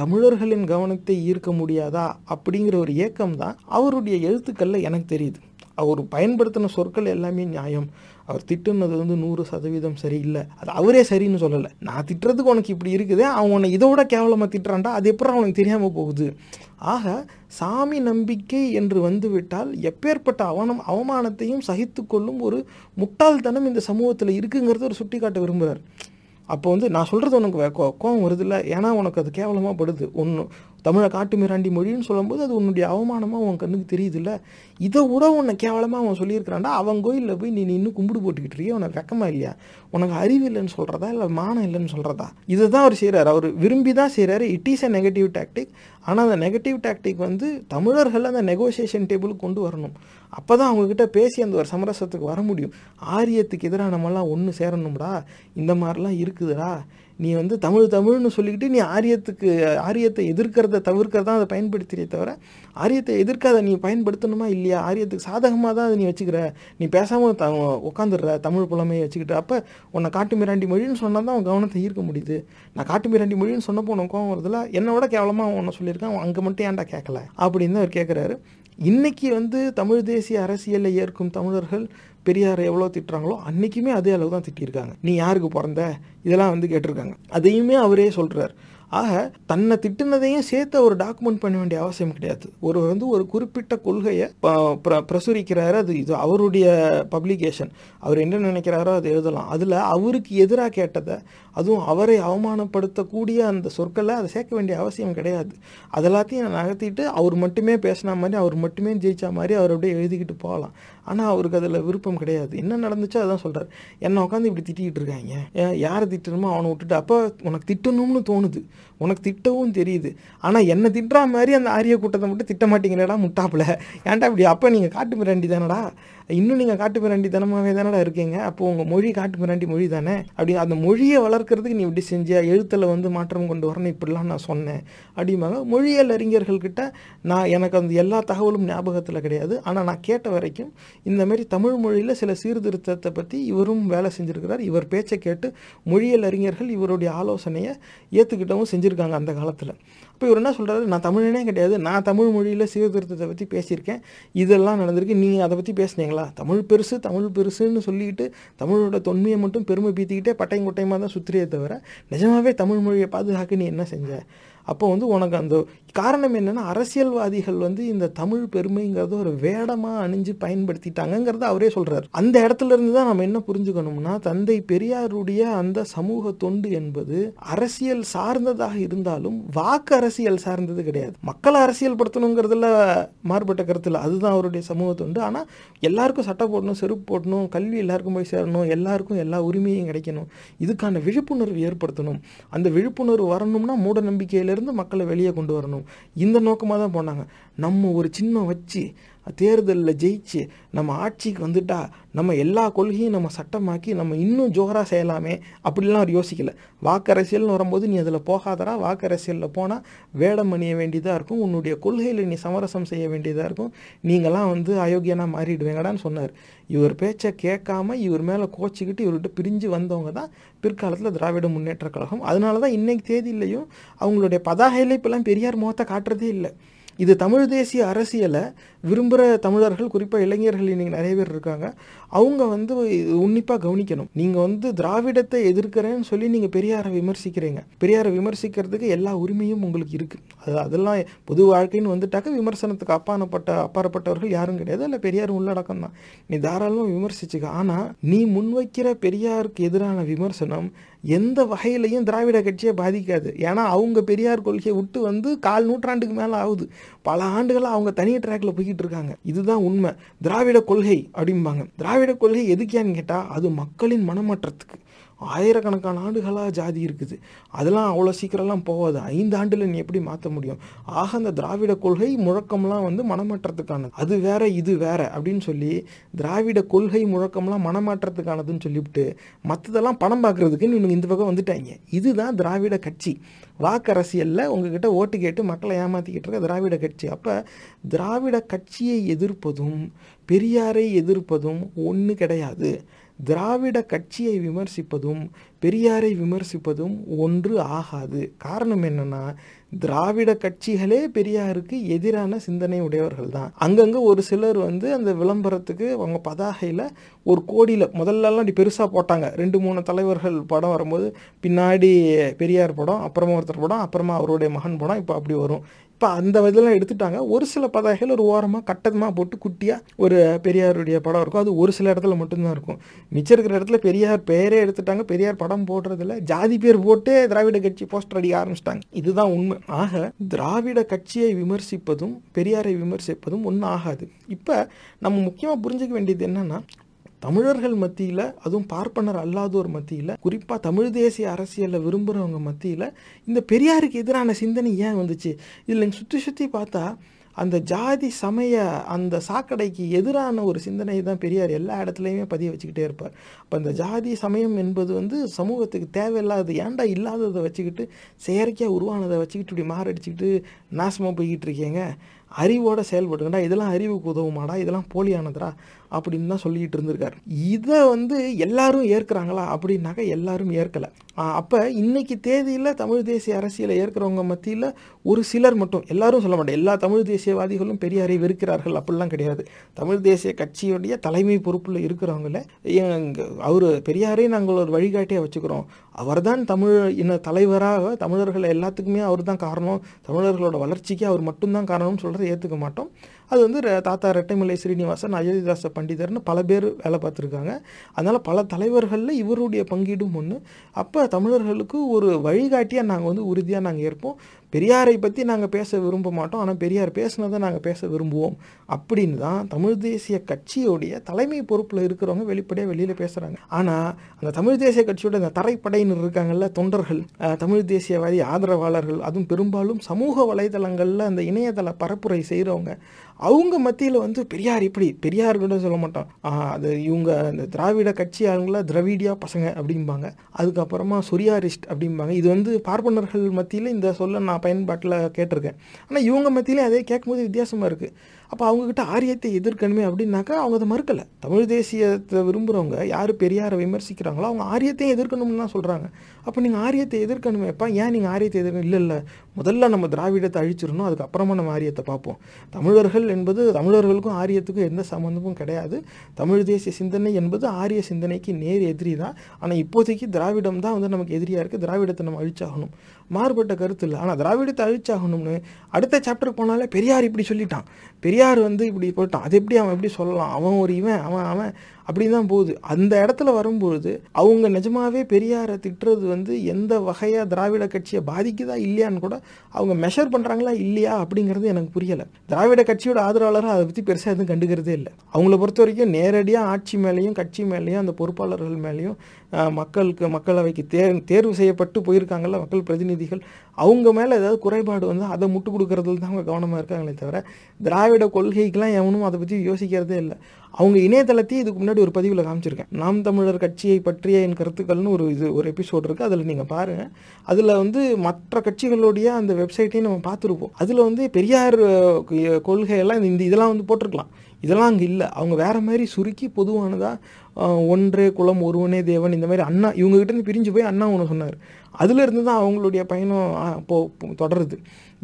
தமிழர்களின் கவனத்தை ஈர்க்க முடியாதா அப்படிங்கிற ஒரு ஏக்கம் தான் அவருடைய எழுத்துக்களில் எனக்கு தெரியுது. அவர் பயன்படுத்தின சொற்கள் எல்லாமே நியாயம், அவர் திட்டுனது வந்து நூறு சதவீதம் சரியில்லை, அது அவரே சரின்னு சொல்லலை, நான் திட்டுறதுக்கு உனக்கு இப்படி இருக்குது, அவன் உன்னை இதை விட கேவலமாக திட்டுறான்டா, அது எப்பறம் அவனுக்கு தெரியாமல் போகுது. ஆக சாமி நம்பிக்கை என்று வந்துவிட்டால் எப்பேற்பட்ட அவனம் அவமானத்தையும் சகித்து கொள்ளும் ஒரு முட்டாள்தனம் இந்த சமூகத்தில் இருக்குங்கிறத ஒரு சுட்டி காட்ட விரும்புகிறார். அப்போ வந்து நான் சொல்கிறது உனக்கு கோவம் வருது இல்லை, ஏன்னா உனக்கு அது கேவலமாக படுது, ஒன்று தமிழை காட்டு மிராண்டி மொழின்னு சொல்லும்போது அது உன்னுடைய அவமானமாக உன் கண்ணுக்கு தெரியுதுல்ல. இதை விட உன்னை கேவலமாக அவன் சொல்லியிருக்கிறான்டா, அவன் கோயிலில் போய் நீ இன்னும் கும்பிடு போட்டுக்கிட்டுறியே, உனக்கு வெக்கமா இல்லையா, உனக்கு அறிவு இல்லைன்னு சொல்கிறதா இல்லை மானம் இல்லைன்னு சொல்கிறதா? இதை தான் அவர் செய்கிறார், அவர் விரும்பி தான் செய்கிறாரு. It is a negative tactic. ஆனால் அந்த நெகட்டிவ் டாக்டிக் வந்து தமிழர்கள் அந்த நெகோசியேஷன் டேபிளுக்கு கொண்டு வரணும். அப்போ தான் அவங்கக்கிட்ட பேசி அந்த ஒரு சமரசத்துக்கு வர முடியும். ஆரியத்துக்கு எதிராக நம்மளாம் ஒன்று சேரணும்டா, இந்த மாதிரிலாம் இருக்குதுடா, நீ வந்து தமிழ் தமிழ்னு சொல்லிக்கிட்டு நீ ஆரியத்துக்கு ஆரியத்தை எதிர்க்கிறத தவிர்க்கிறதான் அதை பயன்படுத்தியே தவிர ஆரியத்தை எதிர்க்காத நீ பயன்படுத்தணுமா இல்லையா, ஆரியத்துக்கு சாதகமாக தான் அதை நீ வச்சுக்கிற, நீ பேசாமல் த உட்காந்துடுற தமிழ் புலமையை வச்சுக்கிட்டு. அப்போ உன்னை காட்டு மிராண்டி மொழின்னு சொன்னால் தான் அவன் கவனத்தை ஈர்க்க முடியுது. நான் காட்டு மிராண்டி மொழின்னு சொன்னப்போ உனக்கு கோவம் வருதுல, என்னோட கேவலமாக உன்னை சொல்லியிருக்கான், அவன் அங்கே மட்டும் ஏன்டா கேட்கல அப்படின்னு அவர் கேட்குறாரு. இன்றைக்கி வந்து தமிழ் தேசிய அரசியலை ஏற்கும் தமிழர்கள் பெரியார் எவ்வளோ திட்டுறாங்களோ அன்றைக்குமே அதே அளவு தான் திட்டியிருக்காங்க. நீ யாருக்கு பிறந்த இதெல்லாம் வந்து கேட்டிருக்காங்க. அதையுமே அவரே சொல்கிறார். ஆக தன்னை திட்டினதையும் சேர்த்து அவர் டாக்குமெண்ட் பண்ண வேண்டிய அவசியம் கிடையாது. ஒருவர் வந்து ஒரு குறிப்பிட்ட கொள்கையை பிரசுரிக்கிறாரு, அது இது அவருடைய பப்ளிகேஷன், அவர் என்ன நினைக்கிறாரோ அதை எழுதலாம். அதில் அவருக்கு எதிராக கேட்டதை, அதுவும் அவரை அவமானப்படுத்தக்கூடிய அந்த சொற்களை அதை சேர்க்க வேண்டிய அவசியம் கிடையாது. அதெல்லாத்தையும் நகர்த்திட்டு அவர் மட்டுமே பேசின மாதிரி, அவர் மட்டுமே ஜெயித்த மாதிரி அவர் அப்படியே எழுதிக்கிட்டு போகலாம். ஆனால் அவருக்கு அதில் விருப்பம் கிடையாது. என்ன நடந்துச்சோ அதான் சொல்கிறார். என்னை உட்காந்து இப்படி திட்டிகிட்டு இருக்காங்க, யாரை திட்டணுமோ அவனை விட்டுட்டு, அப்போ உனக்கு திட்டணும்னு தோணுது, உனக்கு திட்டவும் தெரியுது, ஆனால் என்னை திட்டுற மாதிரி அந்த ஆரிய கூட்டத்தை மட்டும் திட்ட மாட்டேங்கிறடா முட்டாப்பில், ஏன்டா இப்படி? அப்போ நீங்கள் காட்டு மிராண்டி தானடா, இன்னும் நீங்கள் காட்டு மிராண்டி தனமாகவே தானடா இருக்கீங்க, அப்போது உங்கள் மொழி காட்டு மிராண்டி மொழி தானே, அப்படி அந்த மொழியை வளர்க்குறதுக்கு நீ இப்படி செஞ்ச, எழுத்தில் வந்து மாற்றம் கொண்டு வரணும் இப்படிலாம் நான் சொன்னேன் அப்படிம்பாங்க. மொழியியல் அறிஞர்கள்கிட்ட நான் எனக்கு அந்த எல்லா தகவலும் ஞாபகத்தில் கிடையாது, ஆனால் நான் கேட்ட வரைக்கும் இந்தமாரி தமிழ் மொழியில் சில சீர்திருத்தத்தை பற்றி இவரும் வேலை செஞ்சுருக்கிறார். இவர் பேச்சை கேட்டு மொழியியல் அறிஞர்கள் இவருடைய ஆலோசனையை ஏற்றுக்கிட்டவும் செஞ்சுருக்காங்க அந்த காலத்தில். அப்போ இவர் என்ன சொல்கிறாரு, நான் தமிழனே கிடையாது, நான் தமிழ் மொழியில் சீர்திருத்தத்தை பற்றி பேசியிருக்கேன், இதெல்லாம் நடந்திருக்கு, நீங்கள் அதை பற்றி பேசுனீங்களா? தமிழ் பெருசு தமிழ் பெருசுன்னு சொல்லிக்கிட்டு தமிழோட தொன்மையை மட்டும் பெருமை பீத்திக்கிட்டே பட்டையும் கொட்டையமாக தான் சுற்றியே தவிர நிஜமாகவே தமிழ் மொழியை பாதுகாக்க நீ என்ன செஞ்ச? அப்போ வந்து உனக்கு அந்த காரணம் என்னென்னா, அரசியல்வாதிகள் வந்து இந்த தமிழ் பெருமைங்கிறத ஒரு வேடமாக அணிஞ்சு பயன்படுத்திட்டாங்கிறத அவரே சொல்கிறார். அந்த இடத்துல இருந்து தான் நம்ம என்ன புரிஞ்சுக்கணும்னா, தந்தை பெரியாருடைய அந்த சமூக தொண்டு என்பது அரசியல் சார்ந்ததாக இருந்தாலும் வாக்கு அரசியல் சார்ந்தது கிடையாது. மக்களை அரசியல் படுத்தணுங்கிறதுல மாறுபட்ட கருத்தில் அதுதான் அவருடைய சமூக தொண்டு. ஆனால் எல்லாருக்கும் சட்டை போடணும், செருப்பு போடணும், கல்வி எல்லாருக்கும் போய் சேரணும், எல்லாருக்கும் எல்லா உரிமையும் கிடைக்கணும், இதுக்கான விழிப்புணர்வு ஏற்படுத்தணும். அந்த விழிப்புணர்வு வரணும்னா மூட நம்பிக்கையில் இருந்து மக்களை வெளியே கொண்டு வரணும். இந்த நோக்கமாக தான் போனாங்க. நம்ம ஒரு சின்ன வச்சு தேர்தலில் ஜெயிச்சு நம்ம ஆட்சிக்கு வந்துட்டா நம்ம எல்லா கொள்கையும் நம்ம சட்டமாக்கி நம்ம இன்னும் ஜோராக செய்யலாமே அப்படிலாம் அவர் யோசிக்கலை. வாக்கரசியல்னு வரும்போது நீ அதில் போகாதரா, வாக்கரசியலில் போனால் வேடம் அணிய வேண்டியதாக இருக்கும், உன்னுடைய கொள்கையில் நீ சமரசம் செய்ய வேண்டியதாக இருக்கும், நீங்களாம் வந்து அயோக்கியனாக மாறிடுவீங்கடான்னு சொன்னார். இவர் பேச்சை கேட்காம இவர் மேலே கோச்சிக்கிட்டு இவர்கிட்ட பிரிஞ்சு வந்தவங்க தான் பிற்காலத்தில் திராவிட முன்னேற்றக் கழகம். அதனால தான் இன்றைக்கு தேதியிலையும் அவங்களுடைய பதாகையில இப்பெல்லாம் பெரியார் முகத்தை காட்டுறதே இல்லை. இது தமிழ் தேசிய அரசியலை விரும்புகிற தமிழர்கள், குறிப்பாக இளைஞர்கள் இன்றைக்கி நிறைய பேர் இருக்காங்க, அவங்க வந்து உன்னிப்பாக கவனிக்கணும். நீங்கள் வந்து திராவிடத்தை எதிர்க்கிறேன்னு சொல்லி நீங்கள் பெரியாரை விமர்சிக்கிறீங்க, பெரியாரை விமர்சிக்கிறதுக்கு எல்லா உரிமையும் உங்களுக்கு இருக்குது, அது அதெல்லாம் பொது வாழ்க்கைன்னு வந்துட்டாக்க விமர்சனத்துக்கு அப்பாற்பட்ட அப்பாற்பட்டவர்கள் யாரும் கிடையாது, இல்லை பெரியார் உள்ளடக்கம் தான், நீ தாராளமாக விமர்சிச்சுக்க. ஆனால் நீ முன்வைக்கிற பெரியாருக்கு எதிரான விமர்சனம் எந்த வகையிலையும் திராவிட கட்சியை பாதிக்காது. ஏன்னா அவங்க பெரியார் கொள்கையை விட்டு வந்து கால் நூற்றாண்டுக்கு மேலே ஆகுது, பல ஆண்டுகளாக அவங்க தனி ட்ராக்கில் போய்கிட்டு இருக்காங்க. இதுதான் உண்மை. திராவிட கொள்கை அப்படிம்பாங்க, திராவிட கொள்கை எதுக்கியான்னு கேட்டால் அது மக்களின் மனமாற்றத்துக்கு. ஆயிரக்கணக்கான ஆண்டுகளாக ஜாதி இருக்குது, அதெல்லாம் அவ்வளோ சீக்கிரம்லாம் போகாது, ஐந்து ஆண்டில் நீ எப்படி மாற்ற முடியும்? ஆக அந்த திராவிட கொள்கை முழக்கம்லாம் வந்து மனமாற்றத்துக்கானது, அது வேற இது வேற அப்படின்னு சொல்லி திராவிட கொள்கை முழக்கம்லாம் மனமாற்றத்துக்கானதுன்னு சொல்லிவிட்டு மற்றதெல்லாம் பணம் பார்க்குறதுக்குன்னு இவங்க இந்த பக்கம் வந்துட்டாங்க. இதுதான் திராவிட கட்சி. வாக்கரசியலில் உங்ககிட்ட ஓட்டு கேட்டு மக்களை ஏமாற்றிக்கிட்டு இருக்க திராவிட கட்சி. அப்போ திராவிட கட்சியை எதிர்ப்பதும் பெரியாரை எதிர்ப்பதும் ஒன்று கிடையாது, திராவிட கட்சியை விமர்சிப்பதும் பெரியாரை விமர்சிப்பதும் ஒன்று ஆகாது. காரணம் என்னன்னா, திராவிட கட்சிகளே பெரியாருக்கு எதிரான சிந்தனை உடையவர்கள் தான். அங்கங்கே ஒரு சிலர் வந்து அந்த விளம்பரத்துக்கு அவங்க பதாகையில் ஒரு கோடியில் முதல்லலாம் அப்படி பெருசாக போட்டாங்க. ரெண்டு மூணு தலைவர்கள் படம் வரும்போது பின்னாடி பெரியார் படம், அப்புறமா ஒருத்தர் படம், அப்புறமா அவருடைய மகன் படம், இப்போ அப்படி வரும். இப்போ அந்த இதெல்லாம் எடுத்துட்டாங்க. ஒரு சில பதாகைகள் ஒரு ஓரமாக கட்டமாக போட்டு குட்டியாக ஒரு பெரியாருடைய படம் இருக்கும். அது ஒரு சில இடத்துல மட்டும்தான் இருக்கும். மிச்சம் இருக்கிற இடத்துல பெரியார் பேரே எடுத்துட்டாங்க. பெரியார் படம் போடுறதில்ல, ஜாதி பேர் போட்டு திராவிட கட்சி போஸ்டர் அடிக்க ஆரம்பிச்சிட்டாங்க. இதுதான் உண்மை. ஆக திராவிட கட்சியை விமர்சிப்பதும் பெரியாரை விமர்சிப்பதும் ஒன்றும் ஆகாது. இப்போ நம்ம முக்கியமாக புரிஞ்சுக்க வேண்டியது என்னென்னா, தமிழர்கள் மத்தியில், அதுவும் பார்ப்பனர் அல்லாதோர் மத்தியில், குறிப்பாக தமிழ் தேசிய அரசியலை விரும்புகிறவங்க மத்தியில் இந்த பெரியாருக்கு எதிரான சிந்தனை ஏன் வந்துச்சு? இதில் நீங்கள் சுற்றி சுற்றி பார்த்தா அந்த ஜாதி சமய அந்த சாக்கடைக்கு எதிரான ஒரு சிந்தனை தான் பெரியார் எல்லா இடத்துலையுமே பதிய வச்சுக்கிட்டே இருப்பார். அப்போ அந்த ஜாதி சமயம் என்பது வந்து சமூகத்துக்கு தேவையில்லாதது, ஏண்டா இல்லாததை வச்சுக்கிட்டு செயற்கையாக உருவானதை வச்சுக்கிட்டு இப்படி மாரடிச்சுக்கிட்டு நாசமாக போய்கிட்டு இருக்கீங்க, அறிவோடு செயல்படுங்கடா, இதெல்லாம் அறிவுக்கு உதவுமாடா, இதெல்லாம் போலியானதுடா அப்படின்னு தான் சொல்லிக்கிட்டு இருந்திருக்காரு. இதை வந்து எல்லாரும் ஏற்கிறாங்களா அப்படின்னாக்கா எல்லாரும் ஏற்கலை. அப்போ இன்றைக்கி தேதியில் தமிழ் தேசிய அரசியலை ஏற்கிறவங்க மத்தியில் ஒரு சிலர் மட்டும், எல்லாரும் சொல்ல மாட்டேன், எல்லா தமிழ் தேசியவாதிகளும் பெரியாரை வெறுக்கிறார்கள் அப்படிலாம் கிடையாது. தமிழ் தேசிய கட்சியுடைய தலைமை பொறுப்பில் இருக்கிறவங்கள அவர் பெரியாரை நாங்கள் ஒரு வழிகாட்டியாக வச்சுக்கிறோம், அவர் தான் தமிழ் இன்ன தலைவராக, தமிழர்கள் எல்லாத்துக்குமே அவர் தான் காரணம், தமிழர்களோட வளர்ச்சிக்கு அவர் மட்டும்தான் காரணம்னு சொல்கிறது ஏற்றுக்க மாட்டோம். அது வந்து தாத்தா ரெட்டமலை ஸ்ரீனிவாசன், அயோத்திதாச பண்டிதர்னு பல பேர் வேலை பார்த்துருக்காங்க. அதனால் பல தலைவர்களில் இவருடைய பங்கீடும் ஒன்று. அப்போ தமிழர்களுக்கு ஒரு வழிகாட்டியாக நாங்கள் வந்து உறுதியாக நாங்கள் ஏற்போம், பெரியாரை பற்றி நாங்கள் பேச விரும்ப மாட்டோம், ஆனால் பெரியார் பேசினதை நாங்கள் பேச விரும்புவோம் அப்படின்னு தான் தமிழ் தேசிய கட்சியோடைய தலைமை பொறுப்பில் இருக்கிறவங்க வெளிப்படையாக வெளியில் பேசுகிறாங்க. ஆனால் அந்த தமிழ் தேசிய கட்சியோட அந்த தரைப்படையினர் இருக்காங்கள்ல, தொண்டர்கள், தமிழ் தேசியவாதி ஆதரவாளர்கள், அதுவும் பெரும்பாலும் சமூக வலைதளங்களில் அந்த இணையதள பரப்புரை செய்கிறவங்க, அவங்க மத்தியில் வந்து பெரியார் இப்படி, பெரியார் கூட சொல்ல மாட்டோம், அது இவங்க இந்த திராவிட கட்சி ஆளுங்கள திராவிடியா பசங்க அப்படிம்பாங்க, அதுக்கப்புறமா சொரியாரிஸ்ட் அப்படிம்பாங்க. இது வந்து பார்ப்பனர்கள் மத்தியில் இந்த சொல்ல நான் பயன்பாட்டில் கேட்டிருக்கேன். ஆனால் இவங்க மத்தியிலே அதே கேட்கும்போது வித்தியாசமாக இருக்குது. அப்போ அவங்கக்கிட்ட ஆரியத்தை எதிர்க்கணுமே அப்படின்னாக்கா அவங்க அதை மறுக்கலை. தமிழ் தேசியத்தை விரும்புகிறவங்க யார் பெரியாரை விமர்சிக்கிறாங்களோ அவங்க ஆரியத்தையும் எதிர்க்கணும்னு தான் சொல்கிறாங்க. அப்போ நீங்கள் ஆரியத்தை எதிர்க்கணுமேப்பா, ஏன் நீங்கள் ஆரியத்தை எதிர்க்கணும்? இல்லை இல்லை, முதல்ல நம்ம திராவிடத்தை அழிச்சிடணும், அதுக்கப்புறமா நம்ம ஆரியத்தை பார்ப்போம். தமிழர்கள் என்பது, தமிழர்களுக்கும் ஆரியத்துக்கும் எந்த சம்மந்தமும் கிடையாது. தமிழ் தேசிய சிந்தனை என்பது ஆரிய சிந்தனைக்கு நேர் எதிரி தான். ஆனால் இப்போதைக்கு திராவிடம் தான் வந்து நமக்கு எதிரியாக இருக்குது, திராவிடத்தை நம்ம அழிச்சாகணும், மாறுபட்ட கருத்து இல்லை. ஆனால் திராவிடத்தை அழிச்சாகணும்னு அடுத்த சாப்டருக்கு போனாலே பெரியார் இப்படி சொல்லிட்டான், பெரியார் வந்து இப்படி போட்டான், அது எப்படி அவன் எப்படி சொல்லலாம், அவன் ஒரு இவன், அவன் அவன் அப்படின்னு தான் போகுது. அந்த இடத்துல வரும்பொழுது அவங்க நிஜமாகவே பெரியாரை திட்டுறது வந்து எந்த வகையாக திராவிட கட்சியை பாதிக்குதா இல்லையான்னு கூட அவங்க மெஷர் பண்ணுறாங்களா இல்லையா அப்படிங்கிறது எனக்கு புரியலை. திராவிட கட்சியோட ஆதரவாளர்கள் அதை பற்றி பெருசாக எதுவும் கண்டுக்கிறதே இல்லை. அவங்கள பொறுத்த வரைக்கும் நேரடியாக ஆட்சி மேலேயும் கட்சி மேலேயும் அந்த பொறுப்பாளர்கள் மேலேயும் மக்களுக்கு, மக்களவைக்கு தேர் தேர்வு செய்யப்பட்டு போயிருக்காங்கல்ல மக்கள் பிரதிநிதிகள், அவங்க மேலே ஏதாவது குறைபாடு வந்து அதை முட்டு கொடுக்கறதுல தான் அவங்க கவனமாக இருக்காங்களே தவிர திராவிட கொள்கைக்கெலாம் எவனும் அதை பற்றி யோசிக்கிறதே இல்லை. அவங்க இணையதளத்தையும் இதுக்கு முன்னாடி ஒரு பதிவில் காமிச்சிருக்கேன், நாம் தமிழர் கட்சியை பற்றிய என் கருத்துக்கள்னு ஒரு இது ஒரு எபிசோடு இருக்குது, அதில் நீங்கள் பாருங்கள். அதில் வந்து மற்ற கட்சிகளுடைய அந்த வெப்சைட்டையும் நம்ம பார்த்துருப்போம். அதில் வந்து பெரியார் கொள்கையெல்லாம் இந்த இதெல்லாம் வந்து போட்டிருக்கலாம், இதெல்லாம் அங்கே இல்லை. அவங்க வேறு மாதிரி சுருக்கி பொதுவானதாக ஒன்றே குலம் ஒருவனே தேவன் இந்த மாதிரி அண்ணா இவங்ககிட்டருந்து பிரிஞ்சு போய் அண்ணா ஒன்று சொன்னார், அதிலிருந்து தான் அவங்களுடைய பயணம் போ தொடருது.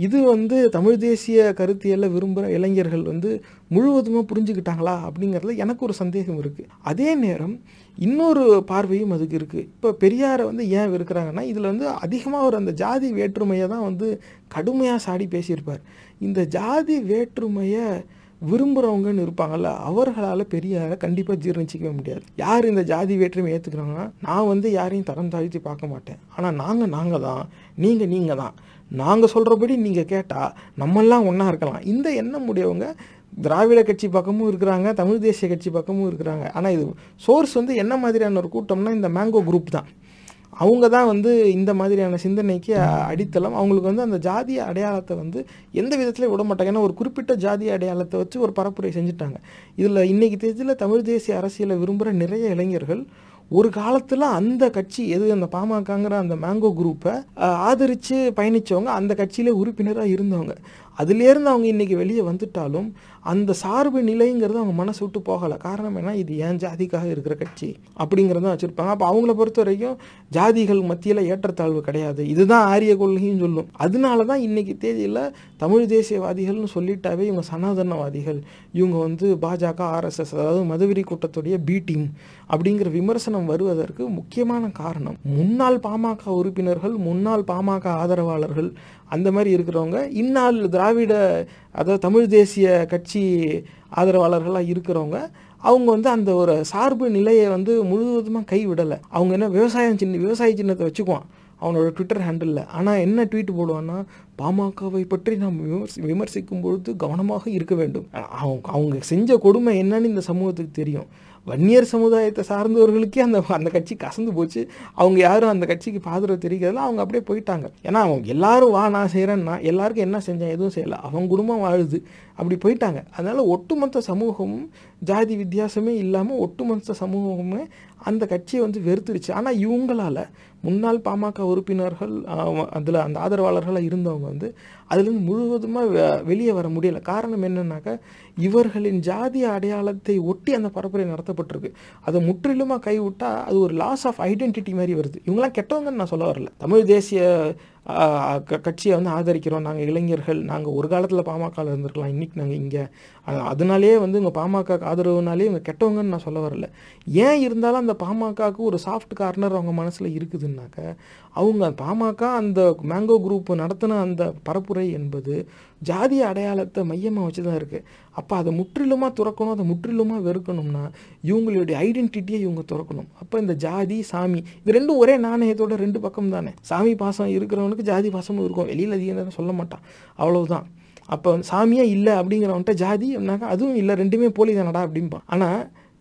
இது வந்து தமிழ் தேசிய கருத்தியெல்லாம் விரும்புகிற இளைஞர்கள் வந்து முழுவதுமாக புரிஞ்சுக்கிட்டாங்களா அப்படிங்கிறதுல எனக்கு ஒரு சந்தேகம் இருக்குது. அதே நேரம் இன்னொரு பார்வையும் அதுக்கு இருக்குது. இப்போ பெரியாரை வந்து ஏன் வெறுக்கிறாங்கன்னா, இதில் வந்து அதிகமாக ஒரு அந்த ஜாதி வேற்றுமையை தான் வந்து கடுமையாக சாடி பேசியிருப்பார். இந்த ஜாதி வேற்றுமையை விரும்புகிறவங்கன்னு இருப்பாங்கள்ல, அவர்களால் பெரியாரை கண்டிப்பாக ஜீர்ணிச்சிக்கவே முடியாது. யார் இந்த ஜாதி வேற்றுமை ஏற்றுக்கிறாங்கன்னா, நான் வந்து யாரையும் தரம் தாழ்த்தி பார்க்க மாட்டேன், ஆனால் நாங்கள் நாங்கள் தான், நீங்கள் நீங்கள் தான், நாங்கள் சொல்கிறபடி நீங்கள் கேட்டால் நம்மெல்லாம் ஒன்றா இருக்கலாம், இந்த எண்ணம் உடையவங்க திராவிட கட்சி பக்கமும் இருக்கிறாங்க, தமிழ் தேசிய கட்சி பக்கமும் இருக்கிறாங்க. ஆனால் இது சோர்ஸ் வந்து என்ன மாதிரியான ஒரு கூட்டம்னா, இந்த மேங்கோ குரூப் தான். அவங்க தான் வந்து இந்த மாதிரியான சிந்தனைக்கு அடித்தளம். அவங்களுக்கு வந்து அந்த ஜாதிய அடையாளத்தை வந்து எந்த விதத்துலையும் விட மாட்டாங்க. ஏன்னா ஒரு குறிப்பிட்ட ஜாதிய அடையாளத்தை வச்சு ஒரு பரப்புரை செஞ்சுட்டாங்க. இதில் இன்றைக்கி தேதியில் தமிழ் தேசிய அரசியலை விரும்புகிற நிறைய இளைஞர்கள் ஒரு காலத்தில் அந்த கட்சி எது, அந்த பாமகங்கிற அந்த மேங்கோ குரூப்பை ஆதரித்து பயணித்தவங்க, அந்த கட்சியிலே உறுப்பினராக இருந்தவங்க. அதுலேருந்து அவங்க இன்றைக்கி வெளியே வந்துட்டாலும் அந்த சார்பு நிலைங்கிறது அவங்க மனசு விட்டு போகலை. காரணம் என்ன, இது ஏன் ஜாதிக்காக இருக்கிற கட்சி அப்படிங்கிறதான் வச்சுருப்பாங்க. அப்போ அவங்கள பொறுத்த வரைக்கும் ஜாதிகள் மத்தியில் ஏற்றத்தாழ்வு கிடையாது, இதுதான் ஆரிய கொள்கைன்னு சொல்லும். அதனால தான் இன்றைக்கி தேதியில் தமிழ் தேசியவாதிகள்னு சொல்லிட்டாவே இவங்க சனாதனவாதிகள், இவங்க வந்து பாஜக ஆர் எஸ் எஸ் அதாவது மதுவிரி கூட்டத்துடைய பி டீம் அப்படிங்கிற விமர்சனம் வருவதற்கு முக்கியமான காரணம் முன்னாள் பாமக உறுப்பினர்கள், முன்னாள் பாமக ஆதரவாளர்கள், அந்த மாதிரி இருக்கிறவங்க, இந்நாள் திராவிட அதாவது தமிழ் தேசிய கட்சி ஆதரவாளர்களாக இருக்கிறவங்க அவங்க வந்து அந்த ஒரு சார்பு நிலையை வந்து முழுவதுமாக கைவிடலை. அவங்க என்ன விவசாயம் சின்ன விவசாய சின்னத்தை வச்சுக்குவான் அவனோட ட்விட்டர் ஹேண்டில், ஆனால் என்ன ட்வீட் போடுவான்னா, பாமகவை பற்றி நாம் விமர்சி விமர்சிக்கும் பொழுது கவனமாக இருக்க வேண்டும். அவங்க அவங்க செஞ்ச கொடுமை என்னன்னு இந்த சமூகத்துக்கு தெரியும். வன்னியர் சமுதாயத்தை சார்ந்தவர்களுக்கே அந்த அந்த கட்சி கசந்து போச்சு. அவங்க யாரும் அந்த கட்சிக்கு ஆதரவு தெரிவிக்கிறதுல அவங்க அப்படியே போயிட்டாங்க. ஏன்னா அவங்க எல்லாரும் வா நான் செய்கிறேன்னா எல்லாருக்கும் என்ன செஞ்சேன், எதுவும் செய்யலை, அவங்க குடும்பம் வாழுது, அப்படி போயிட்டாங்க. அதனால் ஒட்டுமொத்த சமூகமும் ஜாதி வித்தியாசமே இல்லாமல் ஒட்டுமொத்த சமூகமுமே அந்த கட்சியை வந்து வெறுத்துருச்சு. ஆனால் இவங்களால் முன்னாள் பாமக உறுப்பினர்கள் அதில் அந்த ஆதரவாளர்களாக இருந்தவங்க வந்து அதுலேருந்து முழுவதுமாக வெளியே வர முடியலை. காரணம் என்னன்னாக்கா இவர்களின் ஜாதிய அடையாளத்தை ஒட்டி அந்த பரப்புரை நடத்தப்பட்டிருக்கு. அதை முற்றிலுமாக கைவிட்டால் அது ஒரு லாஸ் ஆஃப் ஐடென்டிட்டி மாதிரி வருது. இவங்களாம் கெட்டவங்கன்னு நான் சொல்ல வரல. தமிழ் தேசிய கட்சியை வந்து ஆதரிக்கிறோம் நாங்கள் இளைஞர்கள், நாங்கள் ஒரு காலத்தில் பாமகவில் இருந்திருக்கலாம், இன்றைக்கி நாங்கள் இங்கே, அதனாலே வந்து இங்கே பாமக ஆதரவுனாலே இவங்க கெட்டவங்கன்னு நான் சொல்ல வரல. ஏன் இருந்தாலும் அந்த பாமகவுக்கு ஒரு சாஃப்ட் கார்னர் அவங்க மனசில் இருக்குதுன்னாக்க, அவங்க பாமக அந்த மேங்கோ குரூப் நடத்தின அந்த பரப்புரை என்பது ஜாதிய அடையாளத்தை மையமாக வச்சு தான் இருக்குது. அப்போ அதை முற்றிலுமாக துறக்கணும், அதை முற்றிலுமாக வெறுக்கணும்னா இவங்களுடைய ஐடென்டிட்டியை இவங்க துறக்கணும். அப்போ இந்த ஜாதி சாமி இது ரெண்டும் ஒரே நாணயத்தோட ரெண்டு பக்கம் தானே. சாமி பாசம் இருக்கிறவனுக்கு ஜாதி பாசமும் இருக்கும், வெளியில் அதிகம் சொல்ல மாட்டான், அவ்வளவுதான். அப்போ சாமியே இல்லை அப்படிங்கிறவன்ட்ட ஜாதி அப்படின்னாக்கா அதுவும் இல்லை, ரெண்டுமே போலி தானடா அப்படிம்பான். ஆனால்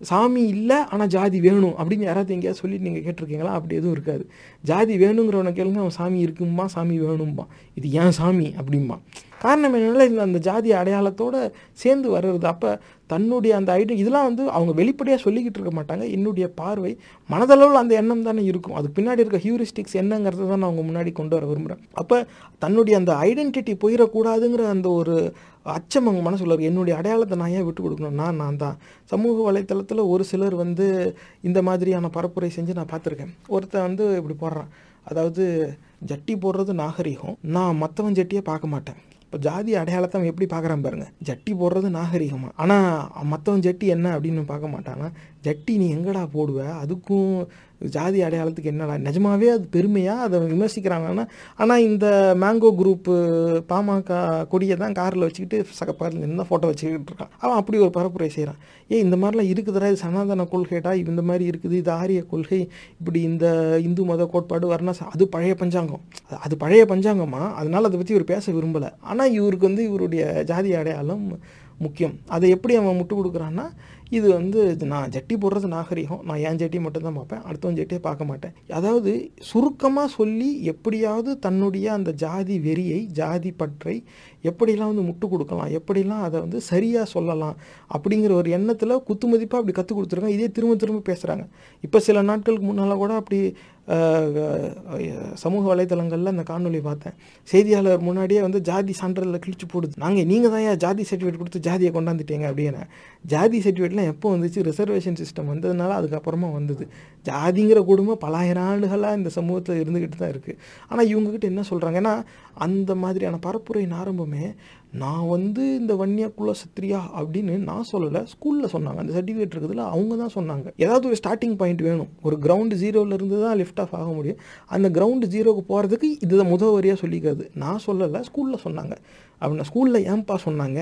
சாமி இல்லை ஆனால் ஜாதி வேணும் அப்படின்னு யாராவது எங்கேயாவது சொல்லி நீங்கள் கேட்டிருக்கீங்களா? அப்படி எதுவும் இருக்காது. ஜாதி வேணுங்கிறவனை கேளுங்க, அவன் சாமி இருக்கும்பா, சாமி வேணும்பா, இது ஏன் சாமி அப்படிம்பா. காரணம் என்னென்னா இந்த அந்த ஜாதி அடையாளத்தோடு சேர்ந்து வர்றது. அப்போ தன்னுடைய அந்த ஐடி இதெல்லாம் வந்து அவங்க வெளிப்படையாக சொல்லிக்கிட்டு இருக்க மாட்டாங்க. என்னுடைய பார்வை மனதளவில் அந்த எண்ணம் தானே இருக்கும், அதுக்கு பின்னாடி இருக்க ஹியூரிஸ்டிக்ஸ் என்னங்கிறத தான் நான் அவங்க முன்னாடி கொண்டு வர விரும்புகிறேன். அப்போ தன்னுடைய அந்த ஐடென்டிட்டி போயிடக்கூடாதுங்கிற அந்த ஒரு அச்சம் அவங்க மனசுல இருக்கு. என்னுடைய அடையாளத்தை நான் ஏன் விட்டு கொடுக்கணும், நான் நான் தான். சமூக வலைத்தளத்தில் ஒரு சிலர் வந்து இந்த மாதிரியான பரப்புரை செஞ்சு நான் பார்த்துருக்கேன். ஒருத்தன் வந்து இப்படி போடுறான், அதாவது ஜட்டி போடுறது நாகரிகம், நான் மற்றவன் ஜட்டியை பார்க்க மாட்டேன். இப்போ ஜாதி அடையாளத்தை அவன் எப்படி பார்க்குறான் பாருங்கள், ஜட்டி போடுறது நாகரிகமாக, ஆனால் மற்றவன் ஜட்டி என்ன அப்படின்னு பார்க்க மாட்டானா, ஜட்டி நீ எங்கடா போடுவ, அதுக்கும் ஜாதி அடையாளத்துக்கு என்னடா, நிஜமாவே அது பெருமையாக அதை விமர்சிக்கிறாங்கன்னா. ஆனால் இந்த மேங்கோ குரூப்பு பாமக கொடியை தான் காரில் வச்சுக்கிட்டு சக பக்கத்தில் நின்று தான் ஃபோட்டோ வச்சுக்கிட்டு இருக்கான். அவன் அப்படி ஒரு பரப்புரை செய்கிறான். ஏ இந்த மாதிரிலாம் இருக்குதுடா, இது சனாதன கொள்கைடா, இந்த மாதிரி இருக்குது, இது ஆரிய கொள்கை, இப்படி இந்த இந்து மத கோட்பாடு வரனா அது பழைய பஞ்சாங்கம், அது பழைய பஞ்சாங்கம்மா, அதனால் அதை பற்றி இவர் பேச விரும்பலை. ஆனால் இவருக்கு வந்து இவருடைய ஜாதி அடையாளம் முக்கியம். அதை எப்படி அவன் முட்டு கொடுக்குறான்னா, இது வந்து நான் ஜட்டி போடுறது நாகரிகம், நான் என் ஜட்டியை மட்டும்தான் பார்ப்பேன், அடுத்தவன் ஜட்டியை பார்க்க மாட்டேன். அதாவது சுருக்கமாக சொல்லி எப்படியாவது தன்னுடைய அந்த ஜாதி வெறியை, ஜாதி பற்றை எப்படிலாம் வந்து முட்டு கொடுக்கலாம், எப்படிலாம் அதை வந்து சரியாக சொல்லலாம் அப்படிங்கிற ஒரு எண்ணத்தில் குத்துமதிப்பாக அப்படி கற்றுக் கொடுத்துருக்காங்க. இதே திரும்ப திரும்ப பேசுகிறாங்க. இப்போ சில நாட்களுக்கு முன்னால் கூட அப்படி சமூக வலைத்தளங்களில் அந்த காணொலி பார்த்தேன். செய்தியாளர் முன்னாடியே வந்து ஜாதி சான்றிதழில் கிழிச்சு போடுது, நாங்கள் நீங்கள் தான் ஏன் ஜாதி சர்டிஃபிகேட் கொடுத்து ஜாதியை கொண்டாந்துட்டீங்க அப்படின்னு. ஜாதி சர்டிஃபிகேட்லாம் எப்போ வந்துச்சு, ரிசர்வேஷன் சிஸ்டம் வந்ததுனால அதுக்கப்புறமா வந்தது. ஜாதிங்கிற குடும்பம் பல ஆயிரம் ஆண்டுகளாக இந்த சமூகத்தில் இருந்துக்கிட்டு தான் இருக்குது. ஆனால் இவங்ககிட்ட என்ன சொல்கிறாங்கன்னா, அந்த மாதிரியான பரப்புரையின் ஆரம்பமே நான் வந்து இந்த வன்னிய குல சத்திரியா அப்படின்னு நான் சொல்லலை, ஸ்கூலில் சொன்னாங்க, அந்த சர்டிஃபிகேட் இருக்குதுல அவங்க தான் சொன்னாங்க. ஏதாவது ஒரு ஸ்டார்டிங் பாயிண்ட் வேணும், ஒரு கிரவுண்டு ஜீரோவிலேருந்து தான் லிஃப்ட் ஆஃப் ஆக முடியும். அந்த கிரவுண்டு ஜீரோவுக்கு போகிறதுக்கு இதை முதல் வரியாக சொல்லிக்கிறது, நான் சொல்லலை ஸ்கூலில் சொன்னாங்க அப்படின்னா, ஸ்கூலில் ஏன்பா சொன்னாங்க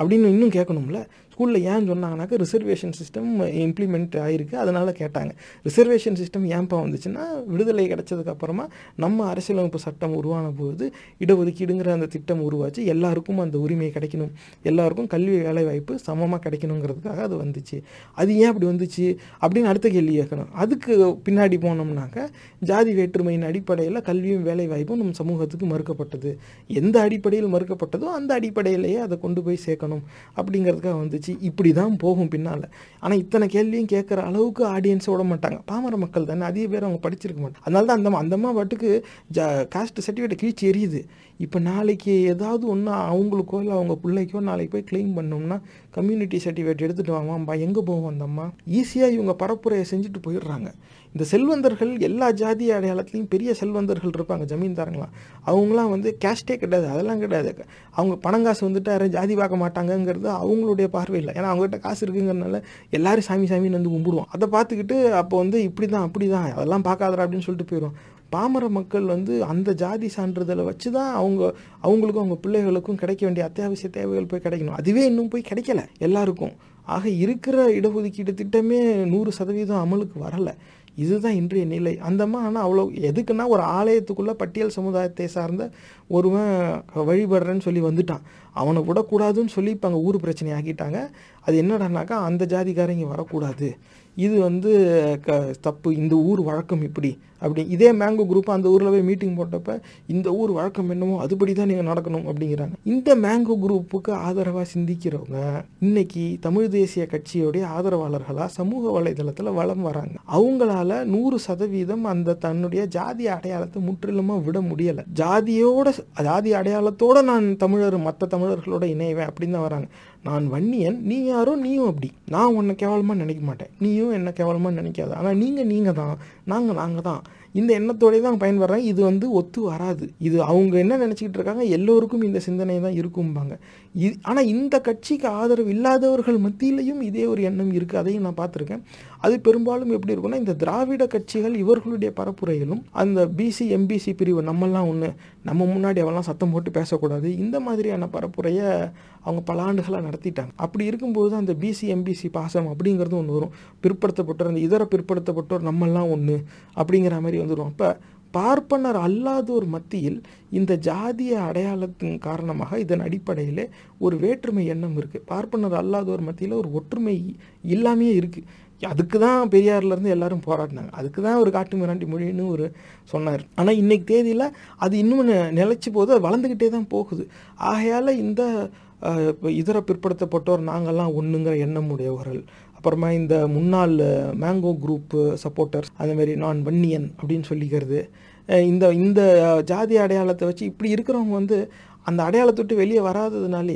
அப்படின்னு இன்னும் கேட்கணும்ல. ஸ்கூலில் ஏன் சொன்னாங்கனாக்கா ரிசர்வேஷன் சிஸ்டம் இம்ப்ளிமெண்ட் ஆகிருக்கு, அதனால் கேட்டாங்க. ரிசர்வேஷன் சிஸ்டம் ஏன்பா வந்துச்சுன்னா, விடுதலை கிடைச்சதுக்கப்புறமா நம்ம அரசியலமைப்பு சட்டம் உருவான போது இடஒதுக்கீடுங்கிற அந்த திட்டம் உருவாச்சு, எல்லாருக்கும் அந்த உரிமை கிடைக்கணும், எல்லாருக்கும் கல்வி வேலைவாய்ப்பு சமமாக கிடைக்கணுங்கிறதுக்காக அது வந்துச்சு. அது ஏன் அப்படி வந்துச்சு அப்படின்னு அடுத்த கேள்வி கேட்கணும். அதுக்கு பின்னாடி போனோம்னாக்கா ஜாதி வேற்றுமையின் அடிப்படையில் கல்வியும் வேலைவாய்ப்பும் நம்ம சமூகத்துக்கு மறுக்கப்பட்டது, எந்த அடிப்படையில் மறுக்கப்பட்டதோ அந்த அடிப்படையிலேயே அதை கொண்டு போய் சேர்க்கணும் அப்படிங்கிறதுக்காக வந்துச்சு. இப்படி தான் போகும் பின்னால். ஆனால் இத்தனை கேள்வியும் கேட்குற அளவுக்கு ஆடியன்ஸை விட மாட்டாங்க, பாமர மக்கள் தானே, அதிக பேர் அவங்க படிச்சிருக்க மாட்டாங்க. அதனால தான் அந்த அந்தம்மா பாட்டுக்கு ஜா காஸ்ட் சர்டிஃபிகேட் கிழிச்சு எரியுது. இப்போ நாளைக்கு ஏதாவது ஒன்று அவங்களுக்கோ இல்லை அவங்க பிள்ளைக்கோ நாளைக்கு போய் கிளைம் பண்ணோம்னா கம்யூனிட்டி சர்டிஃபிகேட் எடுத்துகிட்டு வாங்கம்மா, எங்கே போவோம் அந்தம்மா? ஈஸியாக இவங்க பரப்புரையை செஞ்சுட்டு போயிடுறாங்க. இந்த செல்வந்தர்கள் எல்லா ஜாதி அடையாளத்துலையும் பெரிய செல்வந்தர்கள் இருப்பாங்க, ஜமீன்தாரங்களாம். அவங்களாம் வந்து கேஷ்டே கிடையாது, அதெல்லாம் கிடையாது. அவங்க பணம் காசு வந்துட்டு யாரும் ஜாதி பார்க்க மாட்டாங்கங்கிறது அவங்களுடைய பார்வையில். ஏன்னா அவங்ககிட்ட காசு இருக்குங்கிறதுனால எல்லாரும் சாமி சாமின்னு வந்து கும்பிடுவோம். அதை பார்த்துக்கிட்டு அப்போ வந்து இப்படி தான் அப்படி தான் அதெல்லாம் பார்க்காதரா அப்படின்னு சொல்லிட்டு போயிடும். பாமர மக்கள் வந்து அந்த ஜாதி சான்றிதழை வச்சு தான் அவங்க அவங்களுக்கும் அவங்க பிள்ளைகளுக்கும் கிடைக்க வேண்டிய அத்தியாவசிய தேவைகள் போய் கிடைக்கணும். அதுவே இன்னும் போய் கிடைக்கல எல்லாருக்கும். ஆக இருக்கிற இடஒதுக்கீடு திட்டமே நூறு சதவீதம் அமலுக்கு வரலை. இதுதான் இன்றைய நிலை. அந்தம்மா ஆனால் அவ்வளோ எதுக்குன்னா, ஒரு ஆலயத்துக்குள்ளே பட்டியல் சமுதாயத்தை சார்ந்த ஒருவன் வழிபடுறேன்னு சொல்லி வந்துட்டான், அவனை விடக்கூடாதுன்னு சொல்லி இப்போ அங்கே ஊர் பிரச்சனை ஆக்கிட்டாங்க. அது என்னடானாக்கா, அந்த ஜாதிக்காரங்க வரக்கூடாது, இது வந்து க தப்பு, இந்த ஊர் வழக்கம் இப்படி அப்படி. இதே மேங்கோ குரூப் அந்த ஊரில் போய் மீட்டிங் போட்டப்போ இந்த ஊர் வழக்கம் என்னமோ அதுபடி தான் நீங்கள் நடக்கணும் அப்படிங்கிறாங்க. இந்த மேங்கோ குரூப்புக்கு ஆதரவாக சிந்திக்கிறவங்க இன்னைக்கு தமிழ் தேசிய கட்சியோடைய ஆதரவாளர்களாக சமூக வலைதளத்தில் வளம் வராங்க. அவங்களால நூறு சதவீதம் அந்த தன்னுடைய ஜாதி அடையாளத்தை முற்றிலுமாக விட முடியலை. ஜாதியோட ஜாதி அடையாளத்தோடு நான் தமிழர் மற்ற தமிழர்களோட இணைவேன் அப்படின்னு தான் வராங்க. நான் வன்னியன், நீ யாரோ நீயும் அப்படி, நான் உன்னை கேவலமாக நினைக்க மாட்டேன், நீயும் என்னை கேவலமாக நினைக்காது, ஆனால் நீங்கள் நீங்கள் தான், நாங்கள் நாங்கள் தான், இந்த எண்ணத்தோடய தான் பயன்படுறாங்க. இது வந்து ஒத்து வராது. இது அவங்க என்ன நினச்சிக்கிட்டு இருக்காங்க, எல்லோருக்கும் இந்த சிந்தனை தான் இருக்கும்பாங்க. இது ஆனால் இந்த கட்சிக்கு ஆதரவு இல்லாதவர்கள் மத்தியிலையும் இதே ஒரு எண்ணம் இருக்குது. அதையும் நான் பார்த்துருக்கேன். அது பெரும்பாலும் எப்படி இருக்குன்னா, இந்த திராவிட கட்சிகள் இவர்களுடைய பரப்புரையிலும் அந்த பிசி எம்பிசி பிரிவு நம்மெல்லாம் ஒன்று, நம்ம முன்னாடி அவெல்லாம் சத்தம் போட்டு பேசக்கூடாது, இந்த மாதிரியான பரப்புரையை அவங்க பல ஆண்டுகளாக நடத்திட்டாங்க. அப்படி இருக்கும்போது அந்த பிசி எம்பிசி பாசம் அப்படிங்கிறது ஒன்று வரும், பிற்படுத்தப்பட்டோர் அந்த இதர பிற்படுத்தப்பட்டோர் நம்மெல்லாம் ஒன்று அப்படிங்கிற மாதிரி வந்துடும். அப்போ பார்ப்பனர் அல்லாதோர் மத்தியில் இந்த ஜாதிய அடையாளத்தின் காரணமாக இதன் அடிப்படையிலே ஒரு வேற்றுமை எண்ணம் இருக்குது. பார்ப்பனர் அல்லாதோர் மத்தியில் ஒரு ஒற்றுமை இல்லாமையே இருக்குது. அதுக்கு தான் பெரியார்லேருந்து எல்லாரும் போராடினாங்க, அதுக்கு தான் ஒரு காட்டு மிராண்டி மொழின்னு ஒரு சொன்னார். ஆனால் இன்றைக்கு தேதியில் அது இன்னும் நிலைச்சி போது, அது வளர்ந்துக்கிட்டே தான் போகுது. ஆகையால் இந்த இதர பிற்படுத்தப்பட்டோர் நாங்கள்லாம் ஒன்றுங்கிற எண்ணம் உடையவர்கள், அப்புறமா இந்த முன்னாள் மேங்கோ குரூப்பு சப்போர்ட்டர்ஸ், அதேமாதிரி நான் வன்னியன் அப்படின்னு சொல்லிக்கிறது, இந்த இந்த ஜாதி அடையாளத்தை வச்சு இப்படி இருக்கிறவங்க வந்து அந்த அடையாளத்தை விட்டு வெளியே வராததுனாலே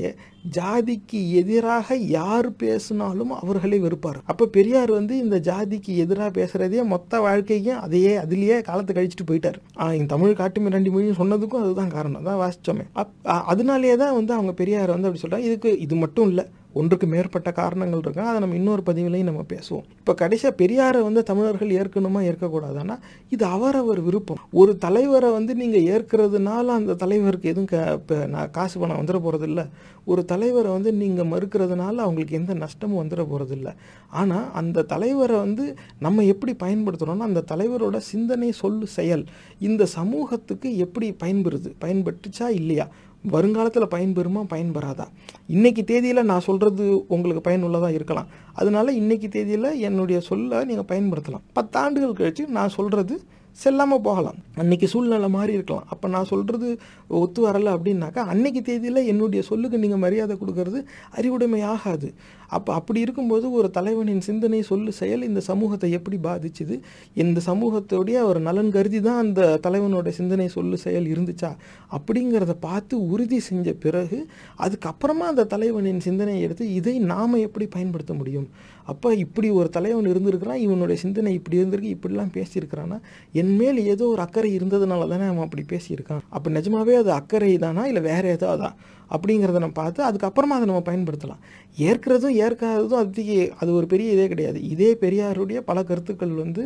ஜாதிக்கு எதிராக யார் பேசினாலும் அவர்களே வெறுப்பார். அப்போ பெரியார் வந்து இந்த ஜாதிக்கு எதிராக பேசுகிறதே மொத்த வாழ்க்கைக்கும் அதையே அதிலேயே காலத்தை கழிச்சுட்டு போயிட்டார். இந்த தமிழ் காட்டு மிராண்டி மொழின்னு சொன்னதுக்கும் அதுதான் காரணம் தான் வாசித்தோமே. அப் அதனாலேயே தான் வந்து அவங்க பெரியார் வந்து அப்படி சொல்கிறாங்க. இதுக்கு இது மட்டும் இல்லை, ஒன்றுக்கு மேற்பட்ட காரணங்கள் இருக்காங்க. அதை நம்ம இன்னொரு பதிவிலையும் நம்ம பேசுவோம். இப்போ கடைசியாக பெரியாரை வந்து தமிழர்கள் ஏற்கணுமா ஏற்கக்கூடாதுன்னா, இது அவரவர் விருப்பம். ஒரு தலைவரை வந்து நீங்கள் ஏற்கிறதுனால அந்த தலைவருக்கு எதுவும் இப்போ நான் காசு பணம் வந்துட போகிறதில்ல, ஒரு தலைவரை வந்து நீங்கள் மறுக்கிறதுனால அவங்களுக்கு எந்த நஷ்டமும் வந்துட போகிறதில்ல. ஆனால் அந்த தலைவரை வந்து நம்ம எப்படி பயன்படுத்துகிறோன்னா, அந்த தலைவரோட சிந்தனை சொல்லு செயல் இந்த சமூகத்துக்கு எப்படி பயன்படுது, பயன்பட்டுச்சா இல்லையா, வருங்காலத்தில் பயன்பெறுமா பயன்பெறாதா. இன்றைக்கி தேதியில் நான் சொல்கிறது உங்களுக்கு பயனுள்ளதாக இருக்கலாம், அதனால இன்றைக்கி தேதியில் என்னுடைய சொல்ல நீங்கள் பயன்படுத்தலாம். பத்தாண்டுகள் கழித்து நான் சொல்கிறது செல்லாமல் போகலாம், அன்றைக்கி சூழ்நிலை மாதிரி இருக்கலாம். அப்போ நான் சொல்கிறது ஒத்து வரலை அப்படின்னாக்கா அன்றைக்கி தேதியில் என்னுடைய சொல்லுக்கு நீங்கள் மரியாதை கொடுக்கறது அறிவுடைமை ஆகாது. அப்போ அப்படி இருக்கும்போது ஒரு தலைவனின் சிந்தனை சொல்லு செயல் இந்த சமூகத்தை எப்படி பாதிச்சுது, இந்த சமூகத்தோடைய ஒரு நலன் கருதி தான் அந்த தலைவனோட சிந்தனை சொல்லு செயல் இருந்துச்சா அப்படிங்கிறத பார்த்து உறுதி செஞ்ச பிறகு அதுக்கப்புறமா அந்த தலைவனின் சிந்தனையை எடுத்து இதை நாம் எப்படி பயன்படுத்த முடியும். அப்போ இப்படி ஒரு தலைவன் இருந்திருக்கிறான், இவனுடைய சிந்தனை இப்படி இருந்திருக்கு, இப்படிலாம் பேசியிருக்கிறான்னா என்மேல் ஏதோ ஒரு அக்கறை இருந்ததுனால தானே அவன் அப்படி பேசியிருக்கான். அப்போ நிஜமாவே அது அக்கறை தானா இல்லை வேறு ஏதோ அதான் அப்படிங்கிறத நம்ம பார்த்து அதுக்கப்புறமா அதை நம்ம பயன்படுத்தலாம். ஏற்கிறதும் ஏற்காததும் அதுக்கு அது ஒரு பெரிய இதே கிடையாது. இதே பெரியாருடைய பல கருத்துக்கள் வந்து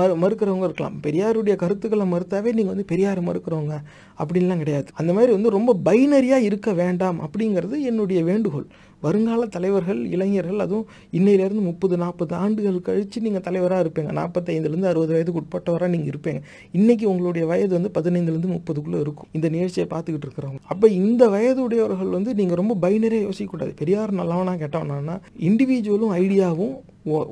மறு மறுக்கிறவங்க இருக்கலாம். பெரியாருடைய கருத்துக்களை மறுத்தாவே நீங்கள் வந்து பெரியார் மறுக்கிறவங்க அப்படின்லாம் கிடையாது. அந்த மாதிரி வந்து ரொம்ப பைனரியாக இருக்க வேண்டாம் அப்படிங்கிறது என்னுடைய வேண்டுகோள். வருங்கால தலைவர்கள் இளைஞர்கள், அதுவும் இன்னையிலேருந்து முப்பது நாற்பது ஆண்டுகள் கழித்து நீங்கள் தலைவராக இருப்பீங்க, நாற்பத்தைந்துலேருந்து அறுபது வயதுக்கு உட்பட்டவராக நீங்கள் இருப்பீங்க. இன்றைக்கி உங்களுடைய வயது வந்து பதினைந்துலேருந்து முப்பதுக்குள்ளே இருக்கும் இந்த நிகழ்ச்சியை பார்த்துக்கிட்டு இருக்கிறவங்க. அப்போ இந்த வயதுடையவர்கள் வந்து நீங்கள் ரொம்ப பைனரியாக யோசிக்கக்கூடாது. பெரியார் நல்லவனா கேட்டவனா இண்டிவிஜுவலும் ஐடியாவும்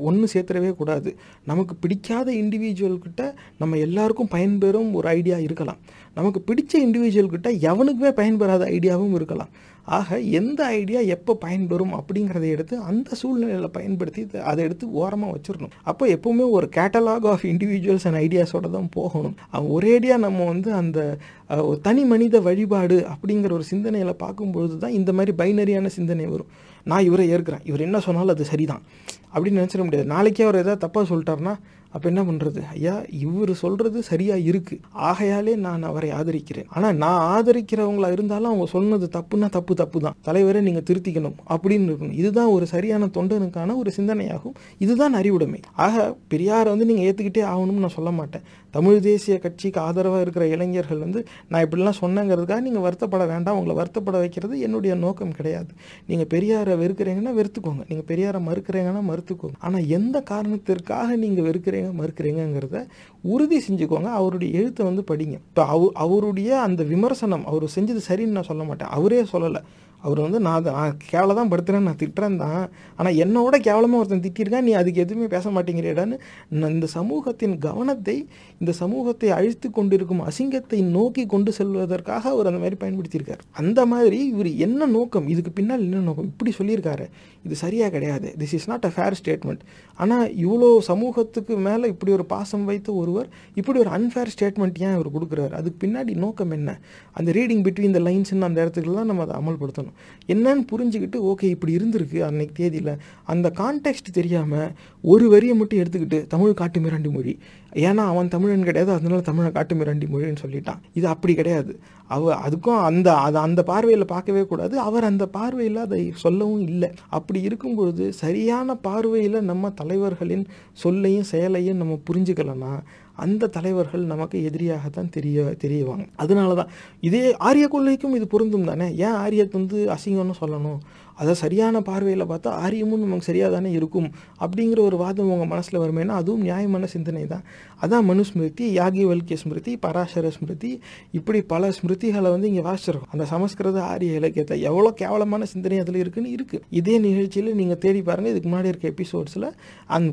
ஒன்று சேர்த்துடவே கூடாது. நமக்கு பிடிக்காத இண்டிவிஜுவல்கிட்ட நம்ம எல்லாருக்கும் பயன்பெறும் ஒரு ஐடியா இருக்கலாம், நமக்கு பிடிச்ச இண்டிவிஜுவல்கிட்ட எவனுக்குமே பயன்பெறாத ஐடியாவும் இருக்கலாம். ஆக எந்த ஐடியா எப்போ பயன்பெறும் அப்படிங்கிறத எடுத்து அந்த சூழ்நிலையில் பயன்படுத்தி அதை எடுத்து ஓரமாக வச்சிடணும். அப்போ எப்போவுமே ஒரு கேட்டலாக் ஆஃப் இண்டிவிஜுவல்ஸ் அண்ட் ஐடியாஸோடு தான் போகணும். ஒரேடியாக நம்ம வந்து அந்த தனி மனித வழிபாடு அப்படிங்கிற ஒரு சிந்தனையில் பார்க்கும்பொழுது தான் இந்த மாதிரி பைனரியான சிந்தனை வரும். நான் இவரை ஏற்கிறேன், இவர் என்ன சொன்னாலும் அது சரிதான் அப்படின்னு நினச்சிட முடியாது. நாளைக்கே அவர் எதாவது தப்பாக சொல்லிட்டாருன்னா அப்போ என்ன பண்ணுறது? ஐயா, இவர் சொல்கிறது சரியாக இருக்குது, ஆகையாலே நான் அவரை ஆதரிக்கிறேன். ஆனால் நான் ஆதரிக்கிறவங்களா இருந்தாலும் அவங்க சொன்னது தப்புன்னா தப்பு தப்பு தான், தலைவரை நீங்கள் திருத்திக்கணும் அப்படின்னு இருக்கணும். இதுதான் ஒரு சரியான தொண்டனுக்கான ஒரு சிந்தனையாகும். இதுதான் அறிவுடைமை. ஆக பெரியாரை வந்து நீங்கள் ஏற்றுக்கிட்டே ஆகணும்னு நான் சொல்ல மாட்டேன். தமிழ் தேசிய கட்சிக்கு ஆதரவாக இருக்கிற இளைஞர்கள் வந்து நான் இப்படிலாம் சொன்னங்கிறதுக்காக நீங்கள் வருத்தப்பட வேண்டாம். உங்களை வருத்தப்பட வைக்கிறது என்னுடைய நோக்கம் கிடையாது. நீங்கள் பெரியாரை வெறுக்கிறீங்கன்னா வெறுத்துக்கோங்க, நீங்கள் பெரியாரை மறுக்கிறீங்கன்னா மறுத்துக்கோங்க. ஆனால் எந்த காரணத்திற்காக நீங்கள் வெறுக்கிறீங்க மறுக்கிறீங்கிறத உறுதி செஞ்சுக்கோங்க. அவருடைய எழுத்தை வந்து படிங்க. இப்போ அவருடைய அந்த விமர்சனம், அவர் செஞ்சது சரின்னு நான் சொல்ல மாட்டேன், அவரே சொல்லலை. அவர் வந்து நான் நான் கேவலை தான் படுத்துறேன்னு நான் திட்டுறேன் தான், ஆனால் என்னோட கேவலமாக ஒருத்தன் திட்டிருக்கேன், நீ அதுக்கு எதுவுமே பேச மாட்டேங்கிறேடான்னு இந்த சமூகத்தின் கவனத்தை, இந்த சமூகத்தை அழித்து கொண்டிருக்கும் அசிங்கத்தை நோக்கி கொண்டு செல்வதற்காக அவர் அந்த மாதிரி பயன்படுத்தியிருக்கார். அந்த மாதிரி இவர் என்ன நோக்கம், இதுக்கு பின்னால் என்ன நோக்கம், இப்படி சொல்லியிருக்காரு, இது சரியாக கிடையாது, this is not a fair statement. ஆனால் இவ்வளோ சமூகத்துக்கு மேலே இப்படி ஒரு பாசம் வைத்த ஒருவர் இப்படி ஒரு அன்ஃபேர் ஸ்டேட்மெண்ட் ஏன் அவர் கொடுக்குறாரு, அதுக்கு பின்னாடி நோக்கம் என்ன? அந்த ரீடிங் பிட்வீன் த லைன்ஸ்ன்னு அந்த இடத்துக்குலாம் நம்ம அதை அமல்படுத்தணும். என்னன்னு புரிஞ்சுக்கிட்டு, ஓகே இப்படி இருந்திருக்கு அன்னைக்கு தேதியில், அந்த கான்டெக்ஸ்ட் தெரியாமல் ஒரு வரியை மட்டும் எடுத்துக்கிட்டு தமிழ் காட்டு மிராண்டி மொழி, ஏன்னா அவன் தமிழன் கிடையாது அதனால தமிழை காட்டு மிராண்டி மொழின்னு சொல்லிட்டான். இது அப்படி கிடையாது. அவ அதுக்கும் அந்த அது அந்த பார்வையில் பார்க்கவே கூடாது. அவர் அந்த பார்வையில் அதை சொல்லவும் இல்லை. அப்படி இருக்கும்பொழுது சரியான பார்வையில் நம்ம தலைவர்களின் சொல்லையும் செயலையும் நம்ம புரிஞ்சுக்கலன்னா அந்த தலைவர்கள் நமக்கு எதிரியாகத்தான் தெரிய தெரியவாங்க. அதனால தான் இதே ஆரிய கொள்ளைக்கும் இது பொருந்தும் தானே. ஏன் ஆரியத்தை வந்து அசிங்கம்னு சொல்லணும்? அதை சரியான பார்வையில் பார்த்தா ஆரியமும் நமக்கு சரியாக தானே இருக்கும் அப்படிங்கிற ஒரு வாதம் உங்கள் மனசில் வருமேனா அதுவும் நியாயமான சிந்தனை தான். அதான் மனு ஸ்மிருதி, யாகிவல்ய ஸ்மிருதி, பராசரஸ் ஸ்மிருதி, இப்படி பல ஸ்மிருதிகளை வந்து இங்கே வாசிச்சிருக்கோம். அந்த சமஸ்கிருத ஆரிய இலக்கியத்தை எவ்வளோ கேவலமான சிந்தனை அதில் இருக்குன்னு இருக்குது. இதே நிகழ்ச்சியில் நீங்கள் தேடி பாருங்கள். இதுக்கு முன்னாடி இருக்க எபிசோட்ஸில் அந்த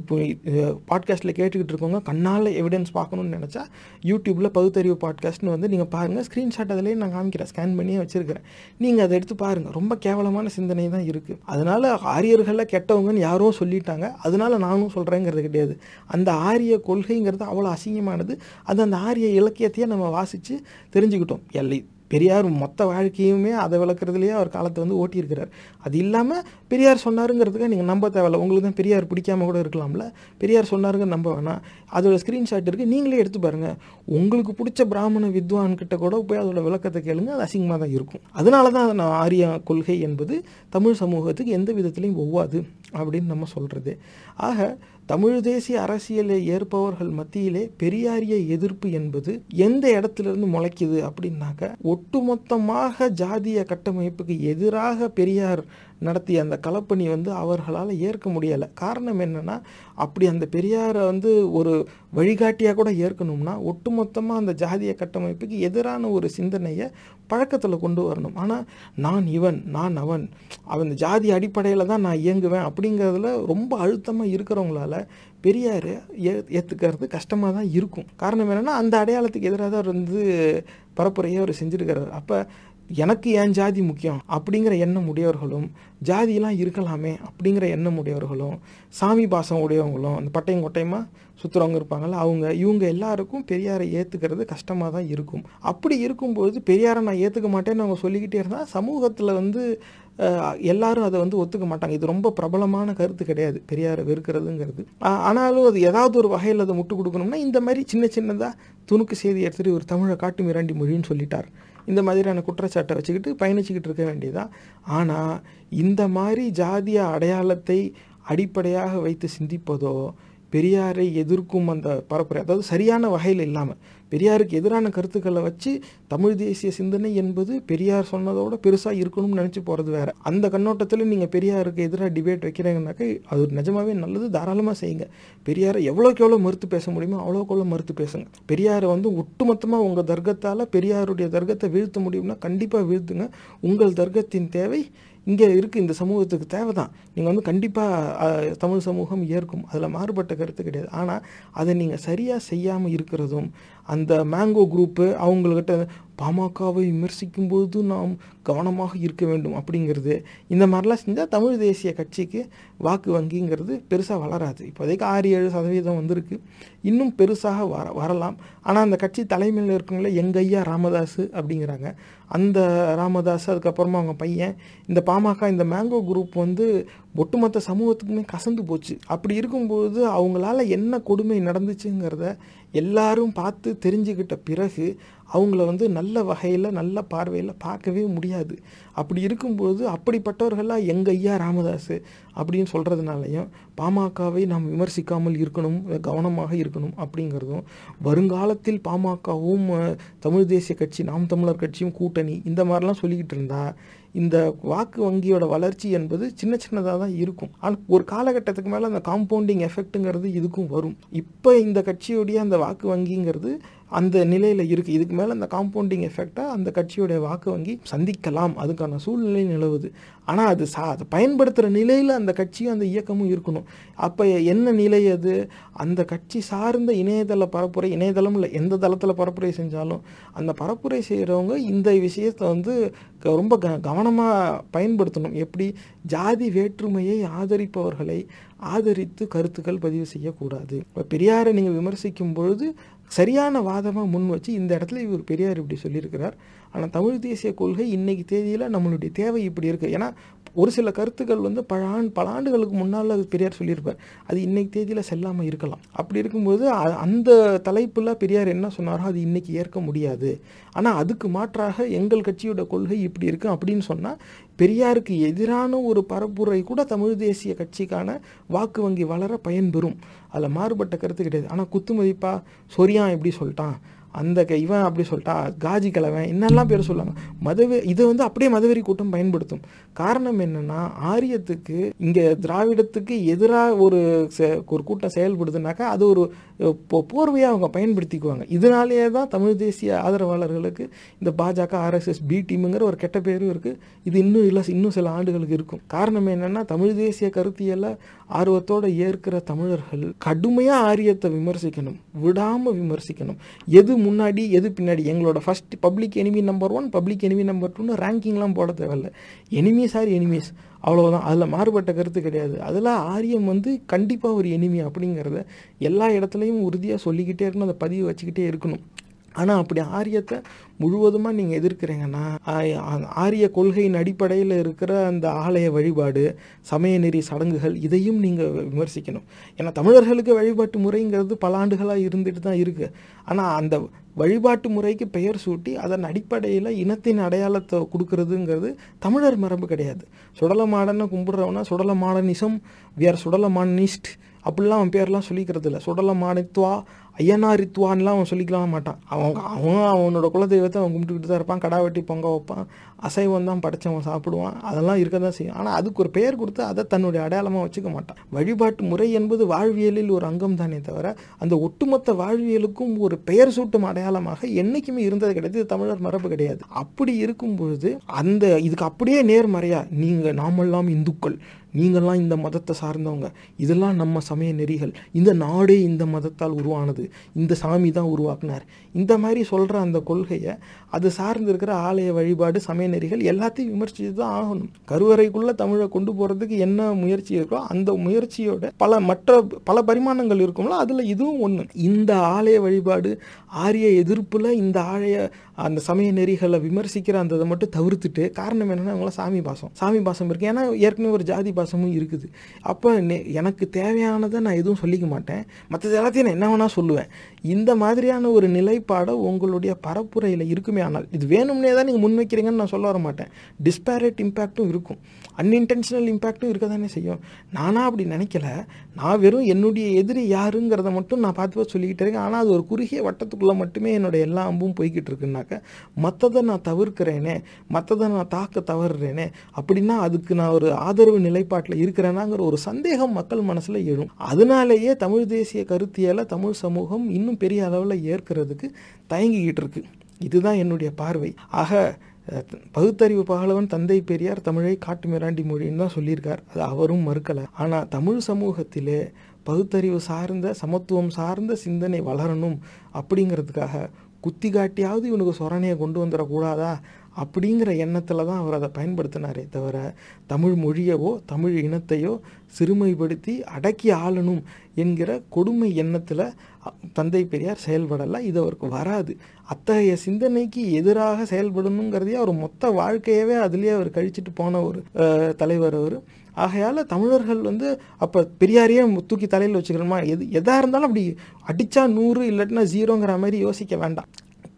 பாட்காஸ்ட்டில் கேட்டுக்கிட்டு இருக்கவங்க கண்ணால் எவிடன்ஸ் பார்க்கணுன்னு நினச்சா யூடியூப்பில் பகுத்தறிவு பாட்காஸ்ட்னு வந்து நீங்கள் பாருங்கள். ஸ்க்ரீன்ஷாட் அதிலே நான் காமிக்கிறேன், ஸ்கேன் பண்ணியே வச்சுருக்கிறேன், நீங்கள் அதை எடுத்து பாருங்கள். ரொம்ப கேவலமான சிந்தனை தான் இருக்கு. அதனால ஆரியர்களை கெட்டவங்கன்னு யாரோ சொல்லிட்டாங்க, அதனால நானும் சொல்றேங்கிறது கிடையாது. அந்த ஆரிய கொள்கைங்கிறது அவ்வளோ அசிங்கமானது. அது அந்த ஆரிய இலக்கியத்தையே நம்ம வாசிச்சு தெரிஞ்சுக்கிட்டோம். எல்லை பெரியார் மொத்த வாழ்க்கையுமே அதை விளக்குறதுலேயே அவர் காலத்தை வந்து ஓட்டியிருக்கிறார். அது இல்லாமல் பெரியார் சொன்னாருங்கிறதுக்காக நீங்கள் நம்ப தேவையில்ல. உங்களுக்கு தான் பெரியார் பிடிக்காம கூட இருக்கலாம்ல. பெரியார் சொன்னாருங்க நம்ப வேணாம். அதோட ஸ்க்ரீன்ஷாட் இருக்குது, நீங்களே எடுத்து பாருங்கள். உங்களுக்கு பிடிச்ச பிராமண வித்வான்கிட்ட கூட போய் அதோட விளக்கத்தை கேளுங்க. அது அசிங்கமாக தான் இருக்கும். அதனால தான் நான் ஆரிய கொள்கை என்பது தமிழ் சமூகத்துக்கு எந்த விதத்துலையும் ஒவ்வாது அப்படின்னு நம்ம சொல்கிறது. ஆக தமிழ் தேசிய அரசியலை ஏற்பவர்கள் மத்தியிலே பெரியாரிய எதிர்ப்பு என்பது எந்த இடத்துலேருந்து முளைக்குது அப்படின்னாக்க, ஒட்டுமொத்தமாக ஜாதிய கட்டமைப்புக்கு எதிராக பெரியார் நடத்திய அந்த கலப்பணி வந்து அவர்களால் ஏற்க முடியலை. காரணம் என்னென்னா, அப்படி அந்த பெரியாரை வந்து ஒரு வழிகாட்டியாக கூட ஏற்கணும்னா ஒட்டுமொத்தமாக அந்த ஜாதிய கட்டமைப்புக்கு எதிரான ஒரு சிந்தனையை பழக்கத்தில் கொண்டு வரணும். ஆனால் நான் இவன், நான் அவன், அவன் ஜாதி அடிப்படையில் தான் நான் இயங்குவேன் அப்படிங்கிறதுல ரொம்ப அழுத்தமாக இருக்கிறவங்களால பெரியார் ஏ ஏற்றுக்கிறது கஷ்டமாக தான் இருக்கும். காரணம் என்னென்னா, அந்த அடையாளத்துக்கு எதிராக தான் வந்து பரப்புரையை அவர் செஞ்சுருக்கிறார். அப்போ எனக்கு ஏன் ஜாதி முக்கியம் அப்படிங்கிற எண்ணம் உடையவர்களும், ஜாதியெலாம் இருக்கலாமே அப்படிங்கிற எண்ணம் உடையவர்களும், சாமி பாசம் உடையவங்களும், அந்த பட்டையும் கொட்டையுமா சுற்றுறவங்க இருப்பாங்கள அவங்க, இவங்க எல்லாருக்கும் பெரியாரை ஏற்றுக்கிறது கஷ்டமாக தான் இருக்கும். அப்படி இருக்கும்பொழுது பெரியாரை நான் ஏற்றுக்க மாட்டேன்னு அவங்க சொல்லிக்கிட்டே இருந்தால் சமூகத்தில் வந்து எல்லாரும் அதை வந்து ஒத்துக்க மாட்டாங்க. இது ரொம்ப பிரபலமான கருத்து கிடையாது பெரியாரை வெறுக்கிறதுங்கிறது. ஆனாலும் அது ஏதாவது ஒரு வகையில் அதை முட்டு கொடுக்கணும்னா இந்த மாதிரி சின்ன சின்னதாக துணுக்கு செய்தி எடுத்துகிட்டு ஒரு தமிழை காட்டு மிராண்டி மொழின்னு சொல்லிட்டார், இந்த மாதிரியான குற்றச்சாட்டை வச்சுக்கிட்டு பயணிச்சுக்கிட்டு இருக்க வேண்டியதான். ஆனால் இந்த மாதிரி ஜாதிய அடையாளத்தை அடிப்படையாக வைத்து சிந்திப்பதோ, பெரியாரை எதிர்க்கும் அந்த பரப்புரை, அதாவது சரியான வகையில் இல்லாமல் பெரியாருக்கு எதிரான கருத்துக்களை வச்சு தமிழ் தேசிய சிந்தனை என்பது பெரியார் சொன்னதோட பெருசாக இருக்கணும்னு நினச்சி போகிறது வேறு. அந்த கண்ணோட்டத்தில் நீங்கள் பெரியாருக்கு எதிராக டிபேட் வைக்கிறீங்கனாக்கா அது நிஜமாகவே நல்லது, தாராளமாக செய்யுங்க. பெரியாரை எவ்வளோக்கு எவ்வளோ மறுத்து பேச முடியுமோ அவ்வளோக்கு எவ்வளோ மறுத்து பேசுங்க. பெரியாரை வந்து ஒட்டுமொத்தமாக உங்கள் தர்க்கத்தால் பெரியாருடைய தர்க்கத்தை வீழ்த்த முடியும்னா கண்டிப்பாக வீழ்த்துங்க. உங்கள் தர்க்கத்தின் தேவை இங்கே இருக்குது, இந்த சமூகத்துக்கு தேவை தான். நீங்கள் வந்து கண்டிப்பாக தமிழ் சமூகம் ஏற்கும், அதில் மாறுபட்ட கருத்து கிடையாது. ஆனால் அதை நீங்கள் சரியாக செய்யாமல் இருக்கிறதும், அந்த மேங்கோ குரூப்பு அவங்கக்கிட்ட பாமகவை விமர்சிக்கும் போது நாம் கவனமாக இருக்க வேண்டும் அப்படிங்கிறது இந்த மாதிரிலாம் செஞ்சால் தமிழ் தேசிய கட்சிக்கு வாக்கு வங்கிங்கிறது பெருசாக வளராது. இப்போதைக்கு ஆறு ஏழு சதவீதம் வந்திருக்கு, இன்னும் பெருசாக வர வரலாம் ஆனால் அந்த கட்சி தலைமையில் இருக்கவங்கள எங்கள் ஐயா ராமதாஸ் அப்படிங்கிறாங்க, அந்த ராமதாஸ் அதுக்கப்புறமா அவங்க பையன், இந்த பாமக, இந்த மேங்கோ குரூப் வந்து ஒட்டுமொத்த சமூகத்துக்குமே கசந்து போச்சு. அப்படி இருக்கும்போது அவங்களால என்ன கொடுமை நடந்துச்சுங்கிறத எல்லாரும் பார்த்து தெரிஞ்சுக்கிட்ட பிறகு அவங்கள வந்து நல்ல வகையில் நல்ல பார்வையில் பார்க்கவே முடியாது. அப்படி இருக்கும்போது அப்படிப்பட்டவர்களாக எங்கள் ஐயா ராமதாஸ் அப்படின்னு சொல்கிறதுனாலையும் பாமகவை நாம் விமர்சிக்காமல் இருக்கணும், கவனமாக இருக்கணும் அப்படிங்கிறதும், வருங்காலத்தில் பாமகவும் தமிழ் தேசிய கட்சி நாம் தமிழர் கட்சியும் கூட்டணி இந்த மாதிரிலாம் சொல்லிக்கிட்டு இருந்தால் இந்த வாக்கு வங்கியோட வளர்ச்சி என்பது சின்ன சின்னதாக தான் இருக்கும். ஆனால் ஒரு காலகட்டத்துக்கு மேலே அந்த காம்பவுண்டிங் எஃபெக்ட்டுங்கிறது இதுக்கும் வரும். இப்போ இந்த கட்சியுடைய அந்த வாக்கு வங்கிங்கிறது அந்த நிலையில் இருக்குது, இதுக்கு மேலே அந்த காம்பவுண்டிங் எஃபெக்டாக அந்த கட்சியோடைய வாக்கு வங்கி சந்திக்கலாம், அதுக்கான சூழ்நிலை நிலவுது. ஆனால் அது சா அதை பயன்படுத்துகிற நிலையில் அந்த கட்சியும் அந்த இயக்கமும் இருக்கணும். அப்போ என்ன நிலை அது? அந்த கட்சி சார்ந்த இணையதள பரப்புரை, இணையதளம் இல்லை எந்த தளத்தில் பரப்புரை செஞ்சாலும் அந்த பரப்புரை செய்கிறவங்க இந்த விஷயத்தை வந்து ரொம்ப க கவனமாக பயன்படுத்தணும். எப்படி ஜாதி வேற்றுமையை ஆதரிப்பவர்களை ஆதரித்து கருத்துக்கள் பதிவு செய்யக்கூடாது. இப்போ பெரியாரை நீங்கள் விமர்சிக்கும் பொழுது சரியான வாதமாக முன் வச்சு இந்த இடத்துல இவர் பெரியார் இப்படி சொல்லியிருக்கிறார், ஆனால் தமிழ் தேசிய கொள்கை இன்றைக்கி தேதியில் நம்மளுடைய தேவை இப்படி இருக்குது, ஏன்னா ஒரு சில கருத்துக்கள் வந்து பல ஆண் பல ஆண்டுகளுக்கு முன்னால் அது பெரியார் சொல்லியிருப்பார், அது இன்றைக்கி தேதியில் செல்லாமல் இருக்கலாம். அப்படி இருக்கும்போது அந்த தலைப்பில் பெரியார் என்ன சொன்னாரோ அது இன்றைக்கி ஏற்க முடியாது, ஆனால் அதுக்கு மாற்றாக எங்கள் கட்சியோட கொள்கை இப்படி இருக்குது அப்படின்னு சொன்னால் பெரியாருக்கு எதிரான ஒரு பரப்புரை கூட தமிழ் தேசிய கட்சிக்கான வாக்கு வங்கி வளர பயன்பெறும். அதில் மாறுபட்ட கருத்து கிடையாது. ஆனால் குத்துமதிப்பாக சொரியான் எப்படி சொல்லிட்டான், அந்த இவன் அப்படி சொல்லிட்டா, காஜி கிழவன், என்னெல்லாம் பேர் சொல்லுவாங்க. மதவெ இதை வந்து அப்படியே மதவெறி கூட்டம் பயன்படுத்தும். காரணம் என்னென்னா, ஆரியத்துக்கு இங்கே திராவிடத்துக்கு எதிராக ஒரு ஒரு கூட்டம் செயல்படுதுனாக்கா அது ஒரு போர்வையாக அவங்க பயன்படுத்திக்குவாங்க. இதனாலேயே தான் தமிழ் தேசிய ஆதரவாளர்களுக்கு இந்த பாஜக ஆர் எஸ் எஸ் பி டீமுங்கிற ஒரு கெட்ட பேரும் இருக்குது. இது இன்னும் இல்லை, இன்னும் சில ஆண்டுகளுக்கு இருக்கும். காரணம் என்னென்னா, தமிழ் தேசிய கருத்தியலை ஆர்வத்தோடு ஏற்கிற தமிழர்கள் கடுமையாக ஆரியத்தை விமர்சிக்கணும், விடாமல் விமர்சிக்கணும். எது முன்னாடி எது பின்னாடி, எங்களோட first public enemy number one, public enemy number டூன்னு ரேங்கிங்லாம் போட தேவையில்ல. எனிமீஸ் ஆர் எனிமீஸ், அவ்வளோதான். அதில் மாறுபட்ட கருத்து கிடையாது. அதில் ஆரியம் வந்து கண்டிப்பாக ஒரு எனிமி அப்படிங்கிறத எல்லா இடத்துலையும் உறுதியாக சொல்லிக்கிட்டே இருக்கணும், அதை பதிவு வச்சுக்கிட்டே இருக்கணும். ஆனால் அப்படி ஆரியத்தை முழுவதுமாக நீங்கள் எதிர்க்கிறீங்கன்னா, ஆரிய கொள்கையின் அடிப்படையில் இருக்கிற அந்த ஆலய வழிபாடு, சமய நெறி சடங்குகள், இதையும் நீங்கள் விமர்சிக்கணும். ஏன்னா தமிழர்களுக்கு வழிபாட்டு முறைங்கிறது பல ஆண்டுகளாக இருந்துட்டு தான் இருக்குது. ஆனால் அந்த வழிபாட்டு முறைக்கு பெயர் சூட்டி அதன் அடிப்படையில் இனத்தின் அடையாளத்தை கொடுக்கறதுங்கிறது தமிழர் மரபு கிடையாது. சுடலமாடனை கும்பிட்றவனா சுடலமாடனிசம், வி ஆர் சுடலமாடனிஸ்ட் அப்படிலாம் அவன் பேர்லாம் சொல்லிக்கிறது இல்லை. சுடலமாடத்துவா ஐயனாரித்துவான்லாம் அவன் சொல்லிக்கலாம் மாட்டான். அவன் அவன் அவனோட குலதெய்வத்தை அவன் கும்பிட்டுக்கிட்டு தான் இருப்பான், கடா வெட்டி பொங்க வைப்பான், அசைவன் தான் படைச்சவன் சாப்பிடுவான், அதெல்லாம் இருக்க தான் செய்யும். ஆனால் அதுக்கு ஒரு பெயர் கொடுத்து அதை தன்னுடைய அடையாளமாக வச்சுக்க மாட்டான். வழிபாட்டு முறை என்பது வாழ்வியலில் ஒரு அங்கம் தானே தவிர அந்த ஒட்டுமொத்த வாழ்வியலுக்கும் ஒரு பெயர் சூட்டும் அடையாளமாக என்றைக்குமே இருந்தது கிடையாது. தமிழர் மரபு கிடையாது. அப்படி இருக்கும் பொழுது அந்த இதுக்கு அப்படியே நேர்மறையா நீங்கள் நாமெல்லாம் இந்துக்கள், நீங்கள்லாம் இந்த மதத்தை சார்ந்தவங்க, இதெல்லாம் நம்ம சமய நெறிகள், இந்த நாடே இந்த மதத்தால் உருவானது, இந்த சாமி தான் உருவாக்குனார், இந்த மாதிரி சொல்கிற அந்த கொள்கையை அது சார்ந்திருக்கிற ஆலய வழிபாடு, சமய நெறிகள் எல்லாத்தையும் விமர்சித்து தான் ஆகணும். கருவறைக்குள்ளே தமிழை கொண்டு போகிறதுக்கு என்ன முயற்சி இருக்கோ அந்த முயற்சியோட பல மற்ற பல பரிமாணங்கள் இருக்கும்ல, அதில் இதுவும் ஒன்று. இந்த ஆலய வழிபாடு ஆரிய எதிர்ப்பில் இந்த ஆலய அந்த சமய நெறிகளை விமர்சிக்கிற அந்த இதை மட்டும் தவிர்த்துட்டு, காரணம் என்னென்னா அவங்களாம் சாமி பாசம் சாமி பாசம் இருக்குது. ஏன்னா ஏற்கனவே ஒரு ஜாதி பாசமும் இருக்குது. அப்போ எனக்கு தேவையானதை நான் எதுவும் சொல்லிக்க மாட்டேன், மற்றது எல்லாத்தையும் நான் என்ன வேணால் சொல்லுவேன், இந்த மாதிரியான ஒரு நிலைப்பாடை உங்களுடைய பரப்புரையில் இருக்குமே. ஆனால் இது வேணும்னே தான் நீங்கள் முன்வைக்கிறீங்கன்னு நான் சொல்ல வர மாட்டேன். டிஸ்பேரேட் இம்பேக்டும் இருக்கும், அன்இன்டென்ஷனல் இம்பேக்டும் இருக்க தானே செய்யும். நானாக அப்படி நினைக்கல, நான் வெறும் என்னுடைய எதிரி யாருங்கிறத மட்டும் நான் பார்த்து பார்த்து சொல்லிக்கிட்டே இருக்கேன். ஆனால் அது ஒரு குறுகிய வட்டத்துக்குள்ளே மட்டுமே என்னோடய எல்லா அம்பும் போய்கிட்டு இருக்குன்னாக்க, மற்றதை நான் தவிர்க்கிறேனே, மற்றதை நான் தாக்க தவறுறேனே அப்படின்னா அதுக்கு நான் ஒரு ஆதரவு நிலை பாட்டில் இருக்கிறேனாங்கிற ஒரு சந்தேகம் மக்கள் மனசில் எழும். அதனாலேயே தமிழ் தேசிய கருத்தியலை தமிழ் சமூகம் இன்னும் பெரிய அளவில் ஏற்கிறதுக்கு தயங்கிக்கிட்டு இருக்கு. இதுதான் என்னுடைய பார்வை. ஆக பகுத்தறிவு பகலவன் தந்தை பெரியார் தமிழை காட்டு மிராண்டி மொழின்னு தான் சொல்லியிருக்கார், அது அவரும் மறுக்கலை. ஆனால் தமிழ் சமூகத்திலே பகுத்தறிவு சார்ந்த சமத்துவம் சார்ந்த சிந்தனை வளரணும் அப்படிங்கிறதுக்காக குத்தி காட்டியாவது இவனுக்கு சொரணையை கொண்டு வந்துடக்கூடாதா அப்படிங்கிற எண்ணத்தில் தான் அவர் அதை பயன்படுத்தினாரே தவிர தமிழ் மொழியவோ தமிழ் இனத்தையோ சிறுமைப்படுத்தி அடக்கி ஆளணும் என்கிற கொடுமை எண்ணத்தில் தந்தை பெரியார் செயல்படலாம். இது அவருக்கு வராது. அத்தகைய சிந்தனைக்கு எதிராக செயல்படணுங்கிறதையே அவர் மொத்த வாழ்க்கையவே அதுலேயே அவர் கழிச்சிட்டு போன ஒரு தலைவர் அவர். ஆகையால் தமிழர்கள் வந்து அப்போ பெரியாரையே தூக்கி தலையில் வச்சுக்கிறோமா? எது எதாக இருந்தாலும் அப்படி அடித்தா நூறு இல்லாட்டினா ஜீரோங்கிற மாதிரி யோசிக்க வேண்டாம்.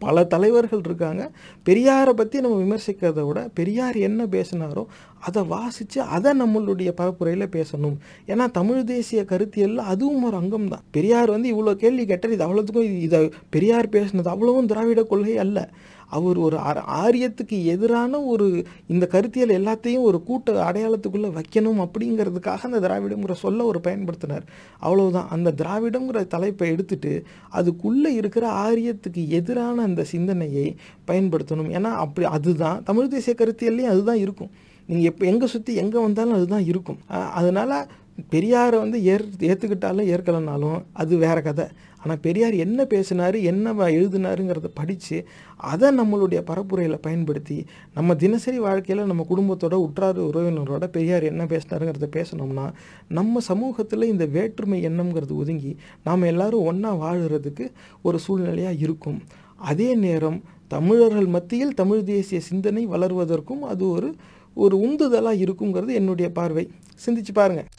பல தலைவர்கள் இருக்காங்க. பெரியாரை பற்றி நம்ம விமர்சிக்கிறத விட பெரியார் என்ன பேசினாரோ அதை வாசித்து அதை நம்மளுடைய பரப்புரையில் பேசணும். ஏன்னா தமிழ் தேசிய கருத்தியலில் அதுவும் ஒரு அங்கம் தான். பெரியார் வந்து இவ்வளோ கேள்வி கேட்டார். இது அவ்வளோத்துக்கும் இது இதை பெரியார் பேசினது அவ்வளவும் திராவிட கொள்கை அல்ல. அவர் ஒரு ஆரியத்துக்கு எதிரான ஒரு இந்த கருத்தியல் எல்லாத்தையும் ஒரு கூட்ட அடையாளத்துக்குள்ளே வைக்கணும் அப்படிங்கிறதுக்காக அந்த திராவிடங்கிற சொல்ல ஒரு பயன்படுத்தினார். அவ்வளவுதான். அந்த திராவிடங்கிற தலைப்பை எடுத்துட்டு அதுக்குள்ளே இருக்கிற ஆரியத்துக்கு எதிரான அந்த சிந்தனையை பயன்படுத்தணும். ஏன்னா அப்படி அதுதான் தமிழ் தேசிய கருத்தியல்லையும் அதுதான் இருக்கும். நீங்கள் எப்போ எங்கே சுற்றி எங்கே வந்தாலும் அதுதான் இருக்கும். அதனால் பெரியாரை வந்து ஏற் ஏற்றுக்கிட்டாலும் ஏற்கலைனாலும் அது வேறு கதை. ஆனால் பெரியார் என்ன பேசினார் என்ன எழுதினாருங்கிறத படித்து அதை நம்மளுடைய பரப்புரையில் பயன்படுத்தி நம்ம தினசரி வாழ்க்கையில் நம்ம குடும்பத்தோட உற்றார் உறவினரோட பெரியார் என்ன பேசினாருங்கிறத பேசினோம்னா நம்ம சமூகத்தில் இந்த வேற்றுமை எண்ணம்ங்கிறது ஒதுங்கி நாம் எல்லோரும் ஒன்றா வாழுறதுக்கு ஒரு சூழ்நிலையாக இருக்கும். அதே நேரம் தமிழர்கள் மத்தியில் தமிழ் தேசிய சிந்தனை வளர்வதற்கும் அது ஒரு ஒரு உந்துதலாக இருக்குங்கிறது என்னுடைய பார்வை. சிந்திச்சு பாருங்கள்.